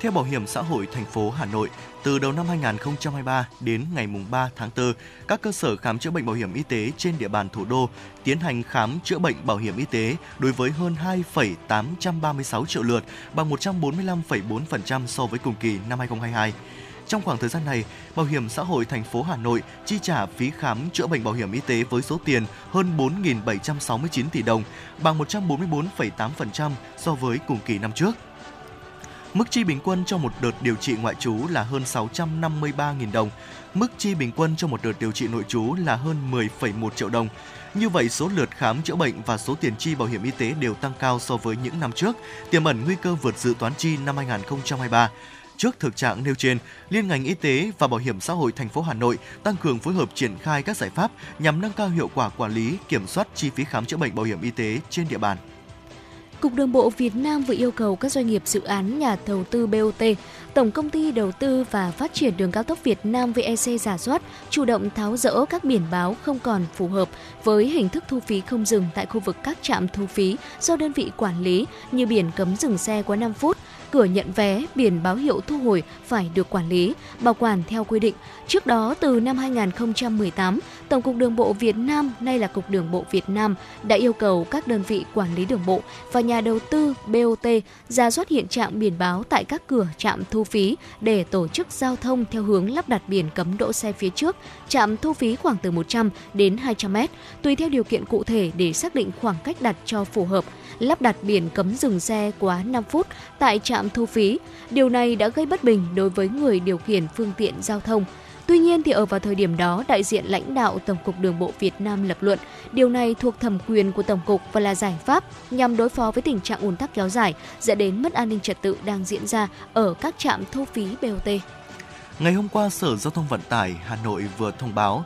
Theo Bảo hiểm xã hội thành phố Hà Nội, từ đầu năm hai nghìn không trăm hai mươi ba đến ngày ba tháng tư, các cơ sở khám chữa bệnh bảo hiểm y tế trên địa bàn thủ đô tiến hành khám chữa bệnh bảo hiểm y tế đối với hơn hai phẩy tám ba sáu triệu lượt, bằng một trăm bốn mươi lăm phẩy bốn phần trăm so với cùng kỳ năm hai nghìn không trăm hai mươi hai. Trong khoảng thời gian này, Bảo hiểm xã hội thành phố Hà Nội chi trả phí khám chữa bệnh bảo hiểm y tế với số tiền hơn bốn nghìn bảy trăm sáu mươi chín tỷ đồng, bằng một trăm bốn mươi bốn phẩy tám phần trăm so với cùng kỳ năm trước. Mức chi bình quân cho một đợt điều trị ngoại trú là hơn sáu trăm năm mươi ba nghìn đồng. Mức chi bình quân cho một đợt điều trị nội trú là hơn mười phẩy một triệu đồng. Như vậy, số lượt khám chữa bệnh và số tiền chi bảo hiểm y tế đều tăng cao so với những năm trước, tiềm ẩn nguy cơ vượt dự toán chi năm hai nghìn không trăm hai mươi ba. Trước thực trạng nêu trên, Liên ngành Y tế và Bảo hiểm xã hội thành phố Hà Nội tăng cường phối hợp triển khai các giải pháp nhằm nâng cao hiệu quả quản lý, kiểm soát chi phí khám chữa bệnh bảo hiểm y tế trên địa bàn. Cục đường bộ Việt Nam vừa yêu cầu các doanh nghiệp dự án nhà đầu tư bê o tê, Tổng công ty đầu tư và phát triển đường cao tốc Việt Nam vê e xê rà soát, chủ động tháo dỡ các biển báo không còn phù hợp với hình thức thu phí không dừng tại khu vực các trạm thu phí do đơn vị quản lý như biển cấm dừng xe quá năm phút, cửa nhận vé, biển báo hiệu thu hồi phải được quản lý, bảo quản theo quy định. Trước đó, từ năm hai nghìn không trăm mười tám, Tổng cục Đường bộ Việt Nam, nay là Cục Đường bộ Việt Nam, đã yêu cầu các đơn vị quản lý đường bộ và nhà đầu tư bê o tê rà soát hiện trạng biển báo tại các cửa trạm thu phí để tổ chức giao thông theo hướng lắp đặt biển cấm đỗ xe phía trước trạm thu phí khoảng từ một trăm đến hai trăm mét, tùy theo điều kiện cụ thể để xác định khoảng cách đặt cho phù hợp. Lắp đặt biển cấm dừng xe quá năm phút tại trạm thu phí. Điều này đã gây bất bình đối với người điều khiển phương tiện giao thông. Tuy nhiên, thì ở vào thời điểm đó, đại diện lãnh đạo Tổng cục Đường bộ Việt Nam lập luận điều này thuộc thẩm quyền của Tổng cục và là giải pháp nhằm đối phó với tình trạng ùn tắc kéo dài dẫn đến mất an ninh trật tự đang diễn ra ở các trạm thu phí bê o tê. Ngày hôm qua, Sở Giao thông Vận tải Hà Nội vừa thông báo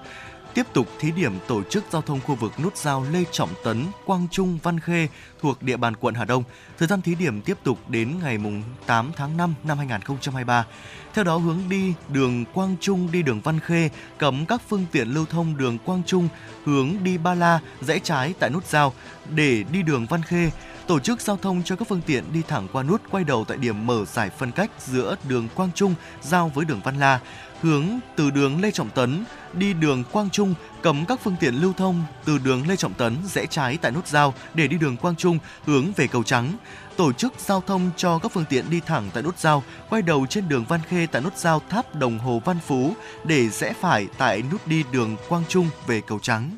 tiếp tục thí điểm tổ chức giao thông khu vực nút giao Lê Trọng Tấn, Quang Trung, Văn Khê thuộc địa bàn quận Hà Đông. Thời gian thí điểm tiếp tục đến ngày tám tháng năm năm hai nghìn không trăm hai mươi ba. Theo đó, hướng đi đường Quang Trung đi đường Văn Khê, cấm các phương tiện lưu thông đường Quang Trung hướng đi Ba La, rẽ trái tại nút giao để đi đường Văn Khê. Tổ chức giao thông cho các phương tiện đi thẳng qua nút quay đầu tại điểm mở giải phân cách giữa đường Quang Trung giao với đường Văn La. Hướng từ đường Lê Trọng Tấn đi đường Quang Trung, cấm các phương tiện lưu thông từ đường Lê Trọng Tấn rẽ trái tại nút giao để đi đường Quang Trung hướng về cầu Trắng. Tổ chức giao thông cho các phương tiện đi thẳng tại nút giao, quay đầu trên đường Văn Khê tại nút giao Tháp Đồng Hồ Văn Phú để rẽ phải tại nút đi đường Quang Trung về cầu Trắng.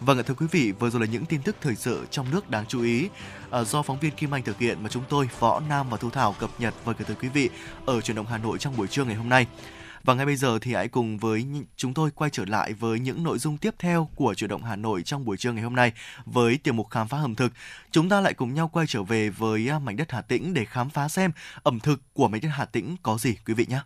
Vâng, thưa quý vị, vừa rồi là những tin tức thời sự trong nước đáng chú ý do phóng viên Kim Anh thực hiện mà chúng tôi, Võ Nam và Thu Thảo cập nhật và gửi tới quý vị ở Chuyển động Hà Nội trong buổi trưa ngày hôm nay. Và ngay bây giờ thì hãy cùng với chúng tôi quay trở lại với những nội dung tiếp theo của Chuyển động Hà Nội trong buổi trưa ngày hôm nay với tiểu mục Khám phá ẩm thực. Chúng ta lại cùng nhau quay trở về với mảnh đất Hà Tĩnh để khám phá xem ẩm thực của mảnh đất Hà Tĩnh có gì quý vị nhé.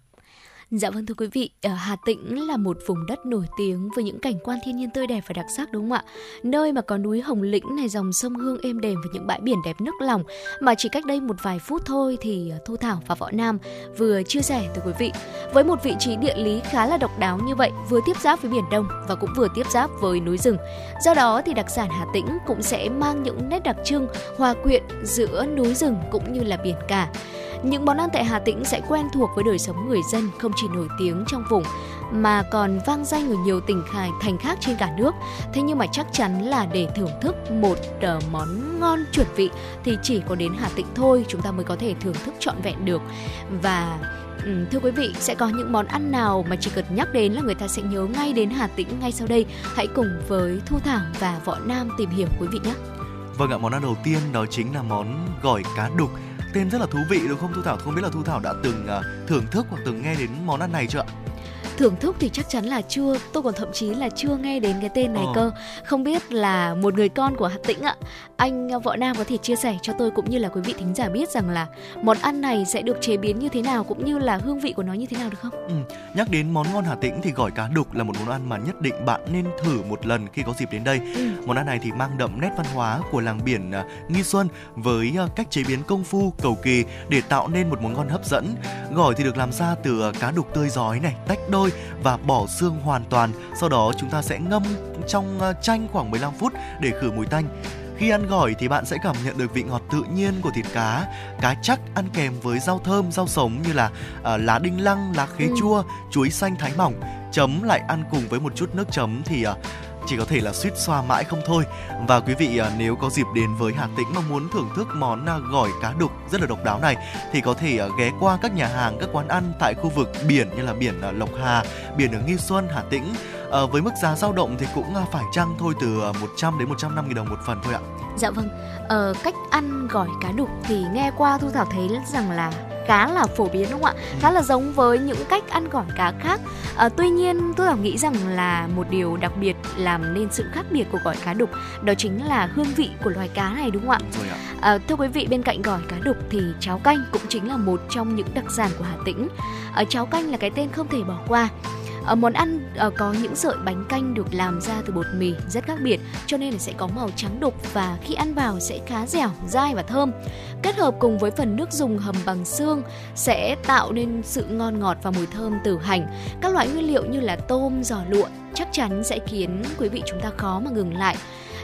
Dạ vâng thưa quý vị, Hà Tĩnh là một vùng đất nổi tiếng với những cảnh quan thiên nhiên tươi đẹp và đặc sắc đúng không ạ? Nơi mà có núi Hồng Lĩnh này, dòng sông Hương êm đềm và những bãi biển đẹp nức lòng mà chỉ cách đây một vài phút thôi thì Thu Thảo và Võ Nam vừa chia sẻ tới quý vị. Với một vị trí địa lý khá là độc đáo như vậy, vừa tiếp giáp với Biển Đông và cũng vừa tiếp giáp với núi rừng. Do đó thì đặc sản Hà Tĩnh cũng sẽ mang những nét đặc trưng hòa quyện giữa núi rừng cũng như là biển cả. Những món ăn tại Hà Tĩnh sẽ quen thuộc với đời sống người dân, không chỉ nổi tiếng trong vùng mà còn vang danh ở nhiều tỉnh thành khác trên cả nước. Thế nhưng mà chắc chắn là để thưởng thức một uh, món ngon chuẩn vị thì chỉ có đến Hà Tĩnh thôi chúng ta mới có thể thưởng thức trọn vẹn được. Và ừ, thưa quý vị, sẽ có những món ăn nào mà chỉ cần nhắc đến là người ta sẽ nhớ ngay đến Hà Tĩnh ngay sau đây? Hãy cùng với Thu Thảo và Võ Nam tìm hiểu quý vị nhé. Vâng ạ, món ăn đầu tiên đó chính là món gỏi cá đục. Tên rất là thú vị đúng không Thu Thảo? Không biết là Thu Thảo đã từng uh, thưởng thức hoặc từng nghe đến món ăn này chưa ạ? Thưởng thức thì chắc chắn là chưa, tôi còn thậm chí là chưa nghe đến cái tên này ờ. cơ. Không biết là một người con của Hà Tĩnh ạ, anh Võ Nam có thể chia sẻ cho tôi cũng như là quý vị thính giả biết rằng là món ăn này sẽ được chế biến như thế nào cũng như là hương vị của nó như thế nào được không? Ừ. Nhắc đến món ngon Hà Tĩnh thì gỏi cá đục là một món ăn mà nhất định bạn nên thử một lần khi có dịp đến đây. Ừ. Món ăn này thì mang đậm nét văn hóa của làng biển Nghi Xuân với cách chế biến công phu cầu kỳ để tạo nên một món ngon hấp dẫn. Gỏi thì được làm ra từ cá đục tươi rói này, tách đôi và bỏ xương hoàn toàn. Sau đó chúng ta sẽ ngâm trong chanh khoảng mười lăm phút để khử mùi tanh. Khi ăn gỏi thì bạn sẽ cảm nhận được vị ngọt tự nhiên của thịt cá, cá chắc ăn kèm với rau thơm, rau sống như là à, lá đinh lăng, lá khế ừ. chua, chuối xanh thái mỏng. Chấm lại ăn cùng với một chút nước chấm thì à, chỉ có thể là suýt xoa mãi không thôi. Và quý vị nếu có dịp đến với Hà Tĩnh mà muốn thưởng thức món gỏi cá đục rất là độc đáo này thì có thể ghé qua các nhà hàng, các quán ăn tại khu vực biển như là biển Lộc Hà, biển ở Nghi Xuân, Hà Tĩnh. À, với mức giá dao động thì cũng phải chăng thôi, từ một trăm đến một trăm năm nghìn đồng một phần thôi ạ. Dạ vâng, ờ, cách ăn gỏi cá đục thì nghe qua Thu Thảo thấy rằng là khá là phổ biến đúng không ạ? Khá là giống với những cách ăn gỏi cá khác. À, tuy nhiên tôi cảm nghĩ rằng là một điều đặc biệt làm nên sự khác biệt của gỏi cá đục đó chính là hương vị của loài cá này đúng không ạ? À, thưa quý vị, bên cạnh gỏi cá đục thì cháo canh cũng chính là một trong những đặc sản của Hà Tĩnh. À, cháo canh là cái tên không thể bỏ qua. À, món ăn à, có những sợi bánh canh được làm ra từ bột mì rất khác biệt, cho nên sẽ có màu trắng đục và khi ăn vào sẽ khá dẻo, dai và thơm. Kết hợp cùng với phần nước dùng hầm bằng xương sẽ tạo nên sự ngon ngọt và mùi thơm từ hành. Các loại nguyên liệu như là tôm, giò lụa chắc chắn sẽ khiến quý vị chúng ta khó mà ngừng lại.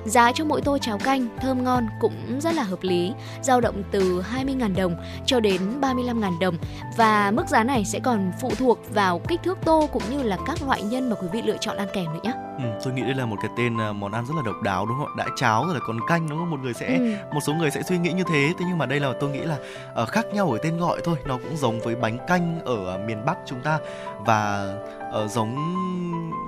Giá cho mỗi tô cháo canh thơm ngon cũng rất là hợp lý, dao động từ hai mươi nghìn đồng cho đến ba mươi lăm nghìn đồng. Và mức giá này sẽ còn phụ thuộc vào kích thước tô cũng như là các loại nhân mà quý vị lựa chọn ăn kèm nữa nhé. Ừ, tôi nghĩ đây là một cái tên món ăn rất là độc đáo, đúng không? Đã cháo rồi là còn canh, đúng không? Một người sẽ, ừ. một số người sẽ suy nghĩ như thế. Thế nhưng mà đây là tôi nghĩ là uh, khác nhau ở tên gọi thôi. Nó cũng giống với bánh canh ở miền Bắc chúng ta và uh, giống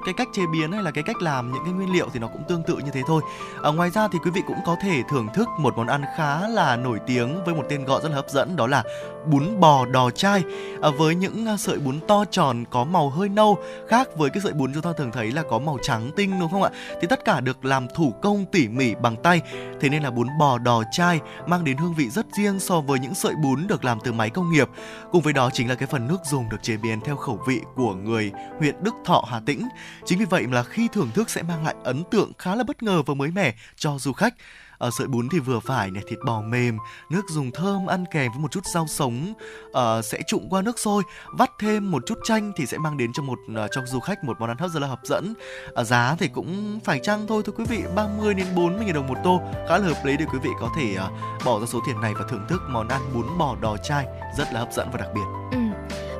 cái cách chế biến hay là cái cách làm những cái nguyên liệu thì nó cũng tương tự như thế thôi. À, ngoài ra thì quý vị cũng có thể thưởng thức một món ăn khá là nổi tiếng với một tên gọi rất là hấp dẫn, đó là bún bò đò chai, à, với những sợi bún to tròn có màu hơi nâu, khác với cái sợi bún chúng ta thường thấy là có màu trắng tinh, đúng không ạ? Thì tất cả được làm thủ công tỉ mỉ bằng tay, thế nên là bún bò đò chai mang đến hương vị rất riêng so với những sợi bún được làm từ máy công nghiệp. Cùng với đó chính là cái phần nước dùng được chế biến theo khẩu vị của người huyện Đức Thọ, Hà Tĩnh. Chính vì vậy là khi thưởng thức sẽ mang lại ấn tượng khá là bất ngờ và mới mẻ cho du khách. À, sợi bún thì vừa phải này, thịt bò mềm, nước dùng thơm, ăn kèm với một chút rau sống à, sẽ trụng qua nước sôi, vắt thêm một chút chanh thì sẽ mang đến cho một à, cho du khách một món ăn hấp rất là hấp dẫn. À, giá thì cũng phải chăng thôi thưa quý vị, ba mươi đến bốn mươi nghìn đồng một tô, khá là hợp lý để quý vị có thể à, bỏ ra số tiền này và thưởng thức món ăn bún bò đò chai rất là hấp dẫn và đặc biệt. Ừ.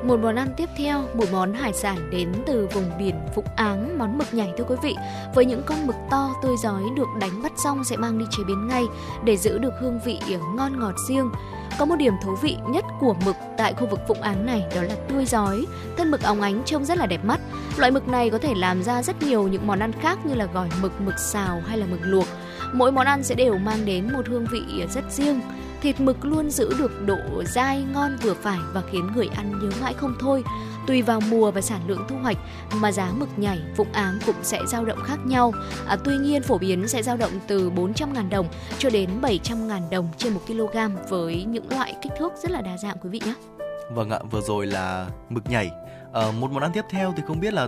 Một món ăn tiếp theo, một món hải sản đến từ vùng biển Vũng Áng, món mực nhảy thưa quý vị. Với những con mực to, tươi rói được đánh bắt xong sẽ mang đi chế biến ngay để giữ được hương vị ngon ngọt riêng. Có một điểm thú vị nhất của mực tại khu vực Vũng Áng này đó là tươi rói, thân mực óng ánh trông rất là đẹp mắt. Loại mực này có thể làm ra rất nhiều những món ăn khác như là gỏi mực, mực xào hay là mực luộc. Mỗi món ăn sẽ đều mang đến một hương vị rất riêng. Thịt mực luôn giữ được độ dai, ngon vừa phải và khiến người ăn nhớ mãi không thôi. Tùy vào mùa và sản lượng thu hoạch mà giá mực nhảy Vũng Áng cũng sẽ dao động khác nhau. À, tuy nhiên phổ biến sẽ dao động từ bốn trăm nghìn đồng cho đến bảy trăm nghìn đồng trên một ki lô gam với những loại kích thước rất là đa dạng quý vị nhé. Vâng ạ, vừa rồi là mực nhảy. À, một món ăn tiếp theo thì không biết là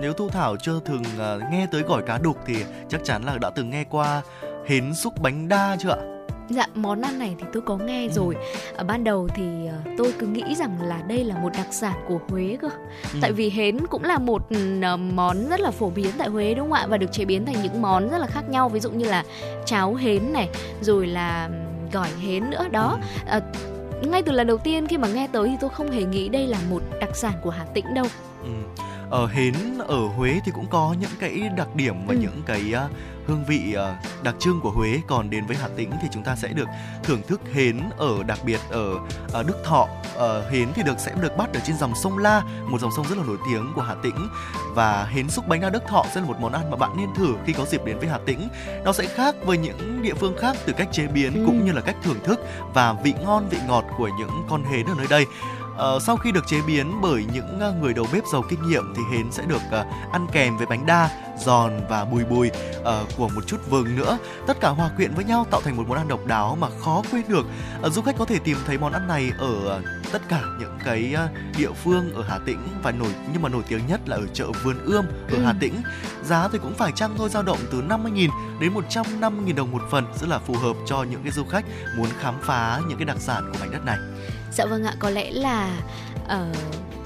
nếu Thu Thảo chưa từng uh, nghe tới gỏi cá đục thì chắc chắn là đã từng nghe qua hến xúc bánh đa chưa ạ? Dạ, món ăn này thì tôi có nghe rồi. Ở ban đầu thì tôi cứ nghĩ rằng là đây là một đặc sản của Huế cơ. Ừ. Tại vì hến cũng là một món rất là phổ biến tại Huế đúng không ạ? Và được chế biến thành những món rất là khác nhau. Ví dụ như là cháo hến này, rồi là gỏi hến nữa đó. Ừ. À, ngay từ lần đầu tiên khi mà nghe tới thì tôi không hề nghĩ đây là một đặc sản của Hà Tĩnh đâu. Ừ. Ở hến ở Huế thì cũng có những cái đặc điểm và ừ. những cái uh, hương vị uh, đặc trưng của Huế. Còn đến với Hà Tĩnh thì chúng ta sẽ được thưởng thức hến ở đặc biệt ở uh, Đức Thọ. Uh, hến thì được sẽ được bắt ở trên dòng sông La, một dòng sông rất là nổi tiếng của Hà Tĩnh. Và hến xúc bánh đa Đức Thọ sẽ là một món ăn mà bạn nên thử khi có dịp đến với Hà Tĩnh. Nó sẽ khác với những địa phương khác từ cách chế biến ừ. cũng như là cách thưởng thức và vị ngon, vị ngọt của những con hến ở nơi đây. Uh, sau khi được chế biến bởi những uh, người đầu bếp giàu kinh nghiệm thì hến sẽ được uh, ăn kèm với bánh đa giòn và bùi bùi uh, của một chút vừng nữa. Tất cả hòa quyện với nhau tạo thành một món ăn độc đáo mà khó quên được. Uh, du khách có thể tìm thấy món ăn này ở uh, tất cả những cái uh, địa phương ở Hà Tĩnh và nổi nhưng mà nổi tiếng nhất là ở chợ Vườn Ươm ở ừ. Hà Tĩnh. Giá thì cũng phải chăng thôi, dao động từ năm mươi nghìn đến một trăm năm mươi nghìn đồng một phần, rất là phù hợp cho những cái du khách muốn khám phá những cái đặc sản của mảnh đất này. Dạ vâng ạ, có lẽ là uh,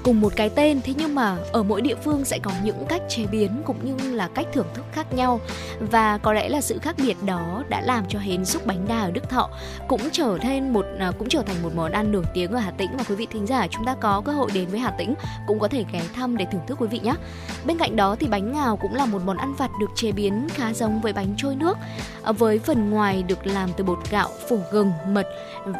cùng một cái tên, thế nhưng mà ở mỗi địa phương sẽ có những cách chế biến cũng như là cách thưởng thức khác nhau. Và có lẽ là sự khác biệt đó đã làm cho hến xúc bánh đa ở Đức Thọ cũng trở thành một uh, cũng trở thành một món ăn nổi tiếng ở Hà Tĩnh. Và quý vị thính giả chúng ta có cơ hội đến với Hà Tĩnh cũng có thể ghé thăm để thưởng thức quý vị nhé. Bên cạnh đó thì bánh ngào cũng là một món ăn vặt được chế biến khá giống với bánh trôi nước, uh, với phần ngoài được làm từ bột gạo, phủ gừng, mật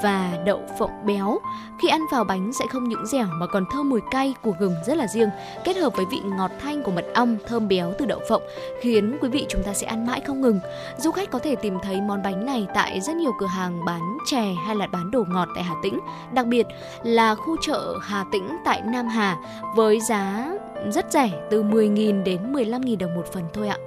và đậu phộng béo. Khi ăn vào bánh sẽ không những dẻo mà còn thơm mùi cay của gừng rất là riêng, kết hợp với vị ngọt thanh của mật ong, thơm béo từ đậu phộng, khiến quý vị chúng ta sẽ ăn mãi không ngừng. Du khách có thể tìm thấy món bánh này tại rất nhiều cửa hàng bán chè hay là bán đồ ngọt tại Hà Tĩnh, đặc biệt là khu chợ Hà Tĩnh tại Nam Hà với giá rất rẻ, từ mười nghìn đến mười lăm nghìn đồng một phần thôi ạ.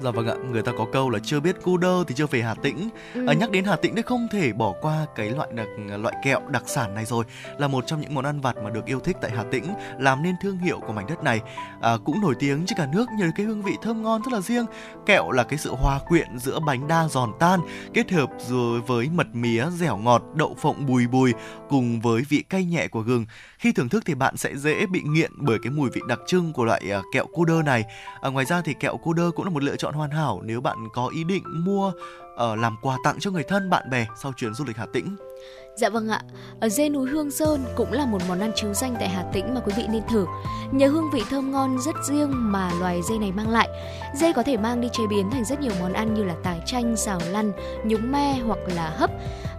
Dạ vâng ạ, người ta có câu là chưa biết cu đơ thì chưa về Hà Tĩnh. ừ. à, Nhắc đến Hà Tĩnh thì không thể bỏ qua cái loại đặc, loại kẹo đặc sản này rồi. Là một trong những món ăn vặt mà được yêu thích tại Hà Tĩnh, làm nên thương hiệu của mảnh đất này. à, Cũng nổi tiếng trên cả nước nhờ cái hương vị thơm ngon rất là riêng. Kẹo là cái sự hòa quyện giữa bánh đa giòn tan kết hợp rồi với mật mía dẻo ngọt, đậu phộng bùi bùi cùng với vị cay nhẹ của gừng. Khi thưởng thức thì bạn sẽ dễ bị nghiện bởi cái mùi vị đặc trưng của loại kẹo cu đơ này. à, Ngoài ra thì kẹo cu đơ cũng là một lựa chọn hoàn hảo nếu bạn có ý định mua uh, làm quà tặng cho người thân, bạn bè sau chuyến du lịch Hà Tĩnh. Dạ vâng ạ, ở dê núi Hương Sơn cũng là một món ăn trứ danh tại Hà Tĩnh mà quý vị nên thử. Nhờ hương vị thơm ngon rất riêng mà loài dê này mang lại, dê có thể mang đi chế biến thành rất nhiều món ăn như là tải chanh, xào lăn, nhúng me hoặc là hấp.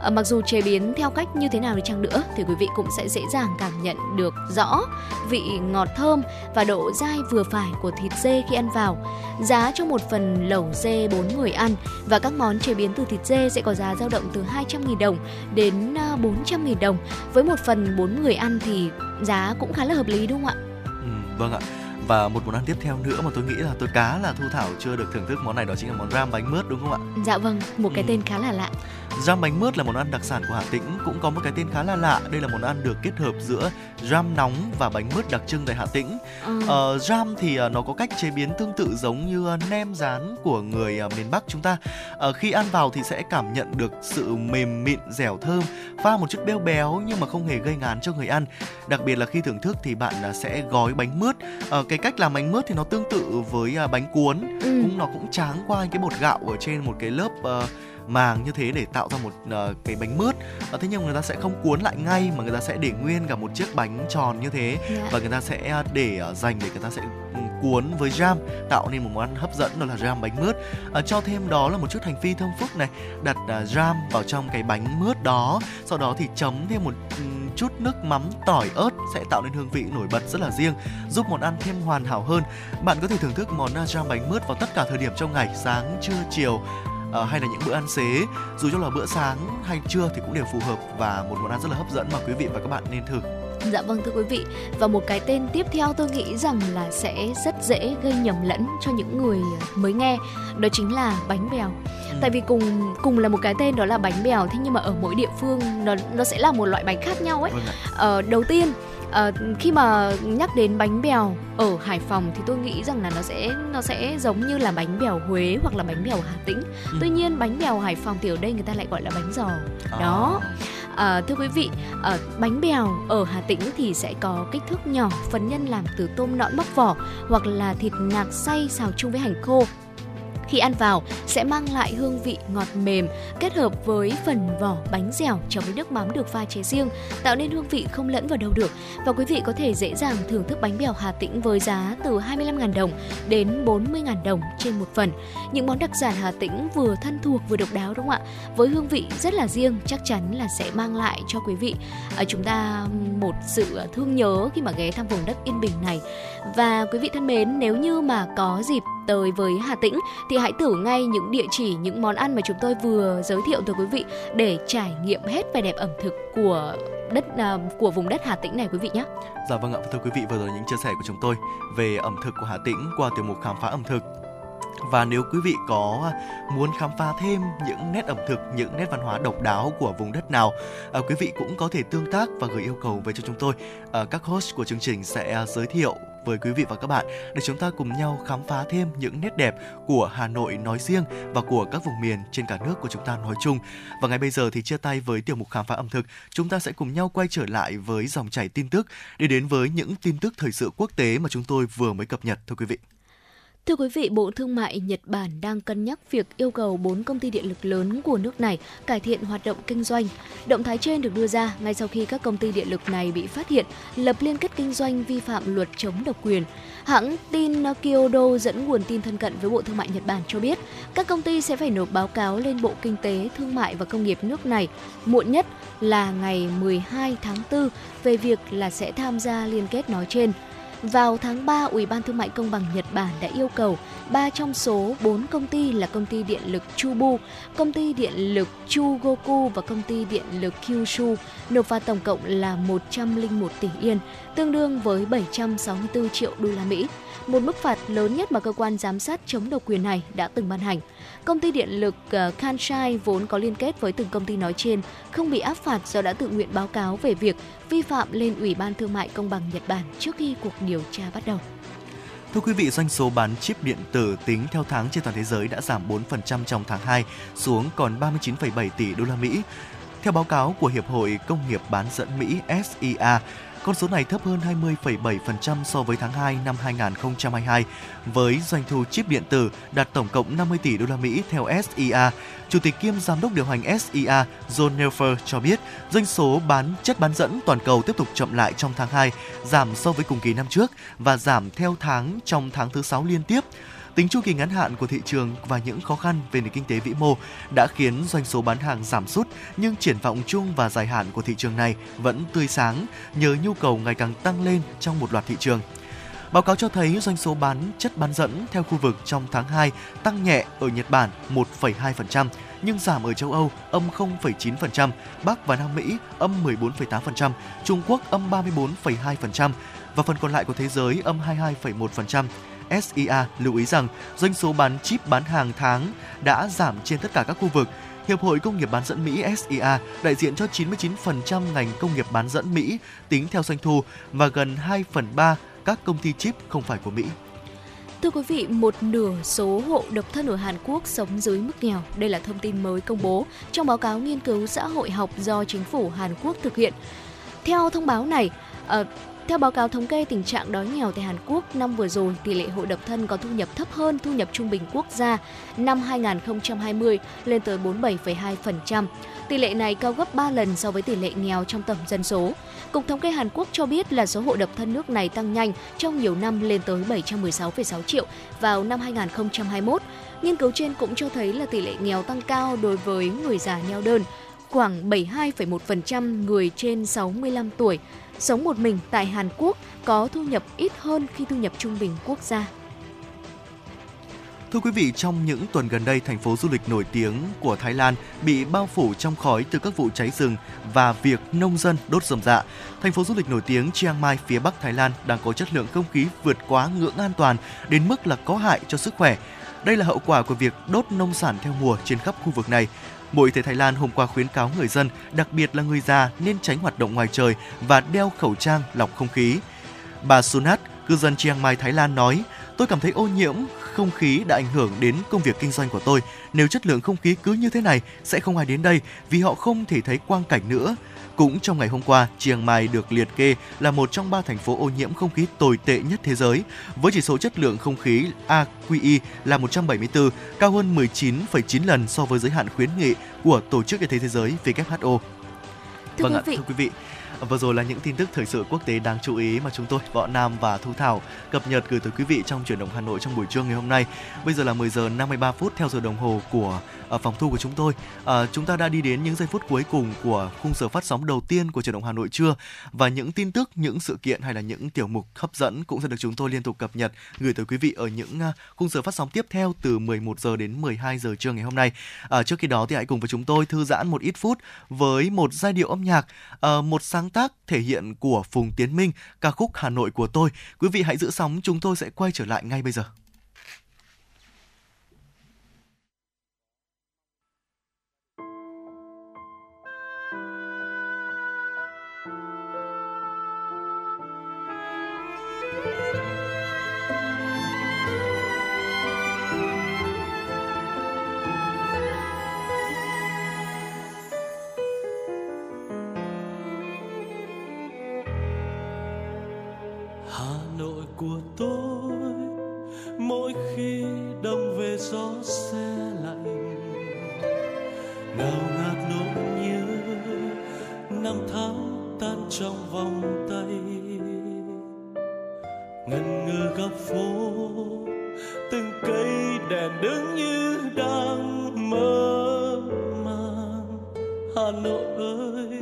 À, mặc dù chế biến theo cách như thế nào đi chăng nữa thì quý vị cũng sẽ dễ dàng cảm nhận được rõ vị ngọt thơm và độ dai vừa phải của thịt dê khi ăn vào. Giá cho một phần lẩu dê bốn người ăn và các món chế biến từ thịt dê sẽ có giá dao động từ hai trăm nghìn đồng đến bốn trăm nghìn đồng. Với một phần bốn người ăn thì giá cũng khá là hợp lý đúng không ạ? Ừ, vâng ạ. Và một món ăn tiếp theo nữa mà tôi nghĩ là tôi cá là Thu Thảo chưa được thưởng thức món này, đó chính là món ram bánh mướt đúng không ạ? Dạ vâng, một cái ừ. tên khá là lạ. Ram bánh mướt là món ăn đặc sản của Hà Tĩnh cũng có một cái tên khá là lạ. Đây là món ăn được kết hợp giữa ram nóng và bánh mướt đặc trưng tại Hà Tĩnh. ừ. ờ, Ram thì nó có cách chế biến tương tự giống như nem rán của người miền Bắc chúng ta. ờ, Khi ăn vào thì sẽ cảm nhận được sự mềm mịn, dẻo thơm, pha một chút béo béo nhưng mà không hề gây ngán cho người ăn. Đặc biệt là khi thưởng thức thì bạn sẽ gói bánh mướt. ờ, Cái cách làm bánh mướt thì nó tương tự với bánh cuốn. ừ. cũng, Nó cũng tráng qua cái bột gạo ở trên một cái lớp uh, màng như thế để tạo ra một uh, cái bánh mướt. uh, Thế nhưng người ta sẽ không cuốn lại ngay mà người ta sẽ để nguyên cả một chiếc bánh tròn như thế. yeah. Và người ta sẽ để uh, dành để người ta sẽ cuốn với ram, tạo nên một món ăn hấp dẫn đó là ram bánh mướt. À, cho thêm đó là một chút hành phi thơm phức này, đặt uh, ram vào trong cái bánh mướt đó, sau đó thì chấm thêm một um, chút nước mắm, tỏi, ớt sẽ tạo nên hương vị nổi bật rất là riêng, giúp món ăn thêm hoàn hảo hơn. Bạn có thể thưởng thức món uh, ram bánh mướt vào tất cả thời điểm trong ngày, sáng, trưa, chiều uh, hay là những bữa ăn xế, dù cho là bữa sáng hay trưa thì cũng đều phù hợp và một món ăn rất là hấp dẫn mà quý vị và các bạn nên thử. Dạ vâng thưa quý vị, và một cái tên tiếp theo tôi nghĩ rằng là sẽ rất dễ gây nhầm lẫn cho những người mới nghe, đó chính là bánh bèo. ừ. Tại vì cùng cùng là một cái tên đó là bánh bèo, thế nhưng mà ở mỗi địa phương nó nó sẽ là một loại bánh khác nhau ấy. Ờ, đầu tiên ờ, khi mà nhắc đến bánh bèo ở Hải Phòng thì tôi nghĩ rằng là nó sẽ nó sẽ giống như là bánh bèo Huế hoặc là bánh bèo Hà Tĩnh. ừ. Tuy nhiên bánh bèo Hải Phòng thì ở đây người ta lại gọi là bánh giò. à. Đó. À, thưa quý vị, à, bánh bèo ở Hà Tĩnh thì sẽ có kích thước nhỏ, phần nhân làm từ tôm nõn bóc vỏ hoặc là thịt nạc xay xào chung với hành khô. Khi ăn vào sẽ mang lại hương vị ngọt mềm kết hợp với phần vỏ bánh dẻo chấm với nước mắm được pha chế riêng, tạo nên hương vị không lẫn vào đâu được. Và quý vị có thể dễ dàng thưởng thức bánh bèo Hà Tĩnh với giá từ hai mươi lăm nghìn đồng đến bốn mươi nghìn đồng trên một phần. Những món đặc sản Hà Tĩnh vừa thân thuộc vừa độc đáo đúng không ạ? Với hương vị rất là riêng, chắc chắn là sẽ mang lại cho quý vị chúng ta một sự thương nhớ khi mà ghé thăm vùng đất yên bình này. Và quý vị thân mến, nếu như mà có dịp tới với Hà Tĩnh thì hãy thử ngay những địa chỉ, những món ăn mà chúng tôi vừa giới thiệu tới quý vị để trải nghiệm hết vẻ đẹp ẩm thực của đất uh, của vùng đất Hà Tĩnh này quý vị nhé. Dạ vâng ạ, thưa quý vị, vừa rồi những chia sẻ của chúng tôi về ẩm thực của Hà Tĩnh qua tiểu mục khám phá ẩm thực. Và nếu quý vị có muốn khám phá thêm những nét ẩm thực, những nét văn hóa độc đáo của vùng đất nào, à, quý vị cũng có thể tương tác và gửi yêu cầu về cho chúng tôi. À, các host của chương trình sẽ giới thiệu với quý vị và các bạn để chúng ta cùng nhau khám phá thêm những nét đẹp của Hà Nội nói riêng và của các vùng miền trên cả nước của chúng ta nói chung. Và ngay bây giờ thì chia tay với tiểu mục khám phá ẩm thực, chúng ta sẽ cùng nhau quay trở lại với dòng chảy tin tức để đến với những tin tức thời sự quốc tế mà chúng tôi vừa mới cập nhật thưa quý vị. Thưa quý vị, Bộ Thương mại Nhật Bản đang cân nhắc việc yêu cầu bốn công ty điện lực lớn của nước này cải thiện hoạt động kinh doanh. Động thái trên được đưa ra ngay sau khi các công ty điện lực này bị phát hiện lập liên kết kinh doanh vi phạm luật chống độc quyền. Hãng tin Kyodo dẫn nguồn tin thân cận với Bộ Thương mại Nhật Bản cho biết các công ty sẽ phải nộp báo cáo lên Bộ Kinh tế, Thương mại và Công nghiệp nước này muộn nhất là ngày mười hai tháng tư về việc là sẽ tham gia liên kết nói trên. Vào tháng ba, Ủy ban Thương mại Công bằng Nhật Bản đã yêu cầu ba trong số bốn công ty là công ty điện lực Chubu, công ty điện lực Chugoku và công ty điện lực Kyushu nộp phạt tổng cộng là một trăm lẻ một tỷ yên, tương đương với bảy trăm sáu mươi tư triệu đô la Mỹ, một mức phạt lớn nhất mà cơ quan giám sát chống độc quyền này đã từng ban hành. Công ty điện lực Kansai vốn có liên kết với từng công ty nói trên không bị áp phạt do đã tự nguyện báo cáo về việc vi phạm lên Ủy ban Thương mại Công bằng Nhật Bản trước khi cuộc điều tra bắt đầu. Thưa quý vị, doanh số bán chip điện tử tính theo tháng trên toàn thế giới đã giảm bốn phần trăm trong tháng hai, xuống còn ba mươi chín phẩy bảy tỷ đô la Mỹ. Theo báo cáo của Hiệp hội Công nghiệp bán dẫn Mỹ S I A, con số này thấp hơn hai mươi phẩy bảy phần trăm so với tháng hai năm hai nghìn không trăm hai mươi hai, với doanh thu chip điện tử đạt tổng cộng năm mươi tỷ đô la Mỹ theo ét i a. Chủ tịch kiêm giám đốc điều hành ét i a John Nelfer cho biết, doanh số bán chất bán dẫn toàn cầu tiếp tục chậm lại trong tháng hai, giảm so với cùng kỳ năm trước và giảm theo tháng trong tháng thứ sáu liên tiếp. Tính chu kỳ ngắn hạn của thị trường và những khó khăn về nền kinh tế vĩ mô đã khiến doanh số bán hàng giảm sút, nhưng triển vọng chung và dài hạn của thị trường này vẫn tươi sáng nhờ nhu cầu ngày càng tăng lên trong một loạt thị trường. Báo cáo cho thấy doanh số bán chất bán dẫn theo khu vực trong tháng hai tăng nhẹ ở Nhật Bản một phẩy hai phần trăm, nhưng giảm ở châu Âu âm không phẩy chín phần trăm, Bắc và Nam Mỹ âm mười bốn phẩy tám phần trăm, Trung Quốc âm ba mươi bốn phẩy hai phần trăm và phần còn lại của thế giới âm hai mươi hai phẩy một phần trăm. ét i a lưu ý rằng doanh số bán chip bán hàng tháng đã giảm trên tất cả các khu vực. Hiệp hội Công nghiệp bán dẫn Mỹ ét i a đại diện cho chín mươi chín phần trăm ngành công nghiệp bán dẫn Mỹ tính theo doanh thu và gần hai phần ba các công ty chip không phải của Mỹ. Thưa quý vị, một nửa số hộ độc thân ở Hàn Quốc sống dưới mức nghèo. Đây là thông tin mới công bố trong báo cáo nghiên cứu xã hội học do chính phủ Hàn Quốc thực hiện. Theo thông báo này, uh, Theo báo cáo thống kê tình trạng đói nghèo tại Hàn Quốc năm vừa rồi, tỷ lệ hộ độc thân có thu nhập thấp hơn thu nhập trung bình quốc gia năm hai nghìn không trăm hai mươi lên tới bốn mươi bảy phẩy hai phần trăm. Tỷ lệ này cao gấp ba lần so với tỷ lệ nghèo trong tổng dân số. Cục Thống kê Hàn Quốc cho biết là số hộ độc thân nước này tăng nhanh trong nhiều năm lên tới bảy trăm mười sáu phẩy sáu triệu vào năm hai nghìn không trăm hai mươi mốt. Nghiên cứu trên cũng cho thấy là tỷ lệ nghèo tăng cao đối với người già neo đơn, khoảng bảy mươi hai phẩy một phần trăm người trên sáu mươi lăm tuổi. Sống một mình tại Hàn Quốc có thu nhập ít hơn khi thu nhập trung bình quốc gia. Thưa quý vị, trong những tuần gần đây, thành phố du lịch nổi tiếng của Thái Lan bị bao phủ trong khói từ các vụ cháy rừng và việc nông dân đốt rơm rạ. Thành phố du lịch nổi tiếng Chiang Mai phía Bắc Thái Lan đang có chất lượng không khí vượt quá ngưỡng an toàn đến mức là có hại cho sức khỏe. Đây là hậu quả của việc đốt nông sản theo mùa trên khắp khu vực này. Bộ Y tế Thái Lan hôm qua khuyến cáo người dân, đặc biệt là người già, nên tránh hoạt động ngoài trời và đeo khẩu trang lọc không khí. Bà Sunat, cư dân Chiang Mai, Thái Lan nói, tôi cảm thấy ô nhiễm không khí đã ảnh hưởng đến công việc kinh doanh của tôi. Nếu chất lượng không khí cứ như thế này, sẽ không ai đến đây vì họ không thể thấy quang cảnh nữa. Cũng trong ngày hôm qua, Chiang Mai được liệt kê là một trong ba thành phố ô nhiễm không khí tồi tệ nhất thế giới, với chỉ số chất lượng không khí a quy i là một trăm bảy mươi tư, cao hơn mười chín phẩy chín lần so với giới hạn khuyến nghị của Tổ chức Y tế Thế giới W H O. Thưa, vâng quý, ạ, vị. thưa quý vị, vừa rồi là những tin tức thời sự quốc tế đáng chú ý mà chúng tôi, Võ Nam và Thu Thảo cập nhật gửi tới quý vị trong Chuyển động Hà Nội trong buổi trưa ngày hôm nay. Bây giờ là mười giờ năm mươi ba phút theo giờ đồng hồ của phòng thu của chúng tôi. À, chúng ta đã đi đến những giây phút cuối cùng của khung giờ phát sóng đầu tiên của Chuyển động Hà Nội trưa, và những tin tức, những sự kiện hay là những tiểu mục hấp dẫn cũng sẽ được chúng tôi liên tục cập nhật gửi tới quý vị ở những khung giờ phát sóng tiếp theo từ mười một giờ đến mười hai giờ trưa ngày hôm nay. À, trước khi đó thì hãy cùng với chúng tôi thư giãn một ít phút với một giai điệu âm nhạc, à, một sáng tác thể hiện của Phùng Tiến Minh, ca khúc Hà Nội của tôi. Quý vị hãy giữ sóng, chúng tôi sẽ quay trở lại ngay bây giờ. Của tôi mỗi khi đông về gió se lạnh ngào ngạt nỗi nhớ năm tháng tan trong vòng tay ngần ngừ góc phố từng cây đèn đứng như đang mơ màng. Hà Nội ơi,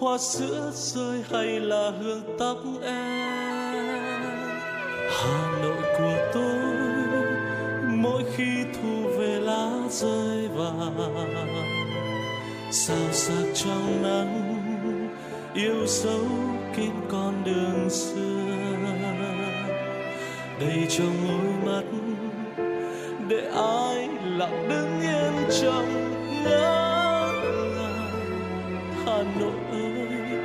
hoa sữa rơi hay là hương tóc em Hà Nội của tôi mỗi khi thu về lá rơi vàng, sao sắc trong nắng yêu dấu kín con đường xưa. Đây trong đôi mắt để ai lặng đứng yên trong ngỡ ngàng. Hà Nội ơi,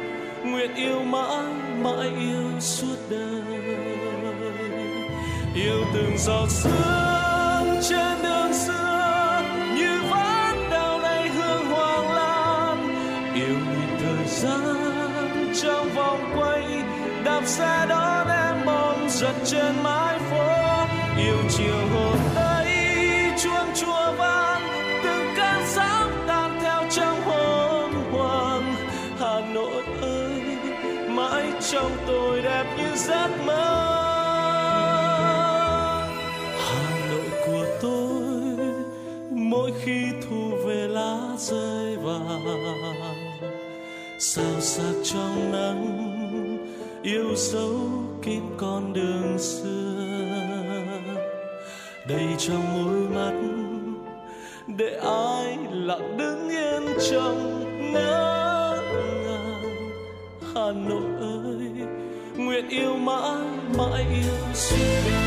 nguyện yêu mãi mãi yêu suốt đời, yêu từng giọt sương trên đường xưa như ván đào này hương hoàng lan, yêu nhịp thời gian trong vòng quay đạp xe đón em bóng giật trên mái phố, yêu chiều hôm ấy chuông chùa vang từng cơn sóng tan theo trong hôm hoàng. Hà Nội ơi, mãi trong tôi đẹp như giấc mơ. Mỗi khi thu về lá rơi vàng, sao sắc trong nắng yêu dấu kín con đường xưa. Đây trong đôi mắt để ai lặng đứng yên trong ngỡ ngàng. Hà Nội ơi, nguyện yêu mãi mãi yêu suốt đời.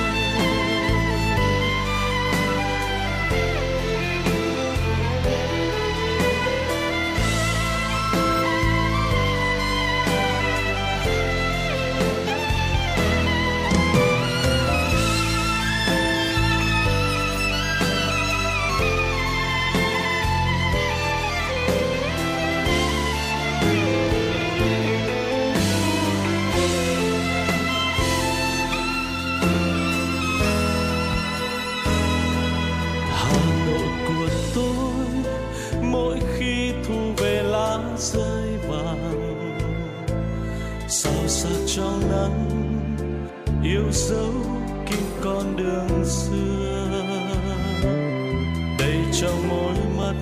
Trong nắng yêu dấu kín con đường xưa, đây trong mỗi mắt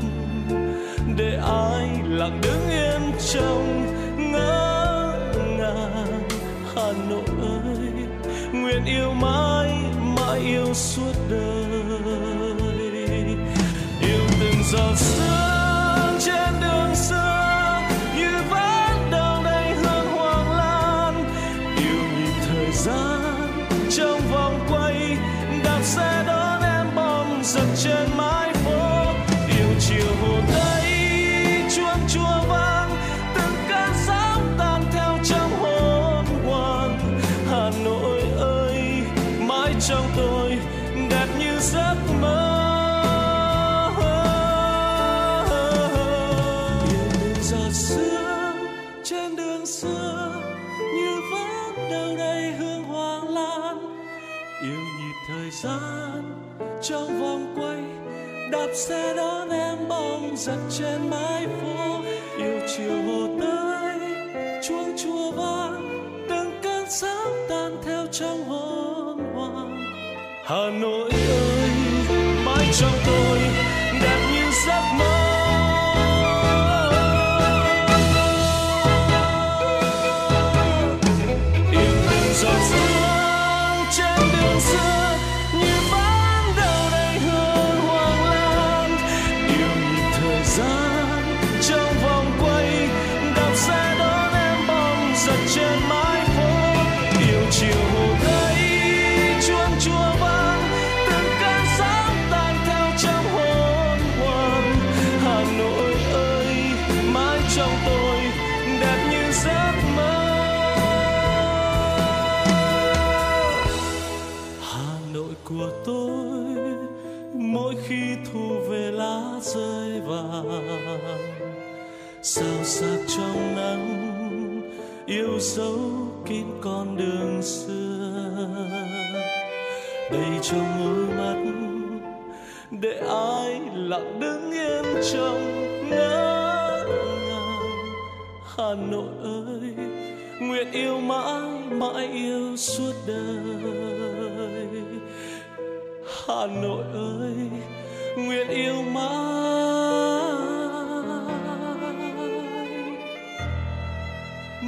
để ai lặng đứng yên trong ngỡ ngàng. Hà Nội ơi, nguyện yêu mãi mãi yêu suốt đời, yêu từng giọt sương trên đường xưa. Trong vòng quay đạp xe đón em bóng giật trên mái phố, yêu chiều hồ tây chuông chùa vang từng cơn sóng tan theo trong hôm hoàng. Hà Nội ơi, mãi trong tôi đẹp như giấc mơ. Trong vòng quay đạp xe đón em bóng giật trên mái phố, yêu chiều hồ tây chuông chùa vang từng cơn sóng tan theo trong hôm hoàng. Hà Nội ơi, mãi trong tôi đẹp như giấc mơ. Yêu từng giọt sương trên đường xưa. Của tôi mỗi khi thu về lá rơi vàng, sao sắc trong nắng yêu dấu kín con đường xưa. Đây trong đôi mắt để ai lặng đứng yên trong ngỡ ngàng. Hà Nội ơi, nguyện yêu mãi mãi yêu suốt đời. Hà Nội ơi, nguyện yêu mãi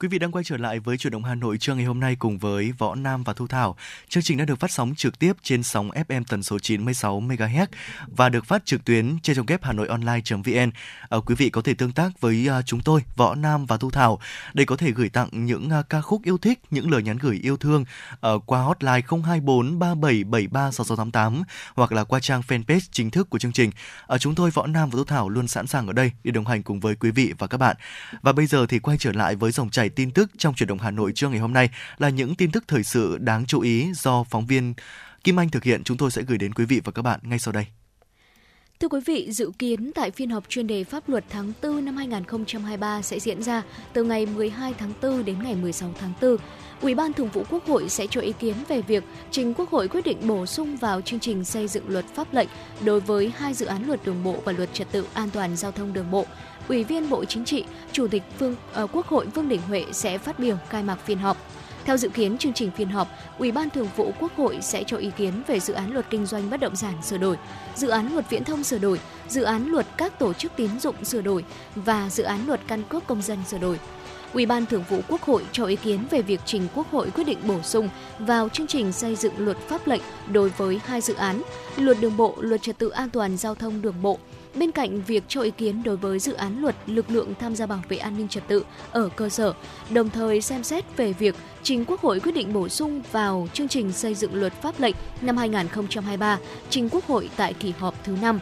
Quý vị đang quay trở lại với Chuyển động Hà Nội trưa ngày hôm nay cùng với Võ Nam và Thu Thảo. Chương trình đã được phát sóng trực tiếp trên sóng ép em tần số chín mươi sáu mê ga héc và được phát trực tuyến trên trang web hanoionline chấm vn. À, quý vị có thể tương tác với uh, chúng tôi, Võ Nam và Thu Thảo, để có thể gửi tặng những uh, ca khúc yêu thích, những lời nhắn gửi yêu thương uh, qua hotline không hai bốn ba bảy bảy ba sáu sáu tám tám hoặc là qua trang fanpage chính thức của chương trình. Uh, chúng tôi, Võ Nam và Thu Thảo, luôn sẵn sàng ở đây để đồng hành cùng với quý vị và các bạn. Và bây giờ thì quay trở lại với dòng chảy tin tức trong Chuyển động Hà Nội trưa ngày hôm nay là những tin tức thời sự đáng chú ý do phóng viên Kim Anh thực hiện. Chúng tôi sẽ gửi đến quý vị và các bạn ngay sau đây. Thưa quý vị, dự kiến tại phiên họp chuyên đề pháp luật tháng tư năm hai không hai ba sẽ diễn ra từ ngày mười hai tháng tư đến ngày mười sáu tháng tư. Ủy ban Thường vụ Quốc hội sẽ cho ý kiến về việc trình Quốc hội quyết định bổ sung vào chương trình xây dựng luật pháp lệnh đối với hai dự án luật đường bộ và luật trật tự an toàn giao thông đường bộ. Ủy viên Bộ Chính trị, Chủ tịch Phương, uh, Quốc hội Vương Đình Huệ sẽ phát biểu khai mạc phiên họp. Theo dự kiến chương trình phiên họp, Ủy ban Thường vụ Quốc hội sẽ cho ý kiến về dự án luật kinh doanh bất động sản sửa đổi, dự án luật viễn thông sửa đổi, dự án luật các tổ chức tín dụng sửa đổi và dự án luật căn cước công dân sửa đổi. Ủy ban Thường vụ Quốc hội cho ý kiến về việc trình Quốc hội quyết định bổ sung vào chương trình xây dựng luật pháp lệnh đối với hai dự án, luật đường bộ, luật trật tự an toàn giao thông đường bộ. Bên cạnh việc cho ý kiến đối với dự án luật lực lượng tham gia bảo vệ an ninh trật tự ở cơ sở, đồng thời xem xét về việc trình Quốc hội quyết định bổ sung vào chương trình xây dựng luật pháp lệnh năm hai không hai ba, trình Quốc hội tại kỳ họp thứ năm.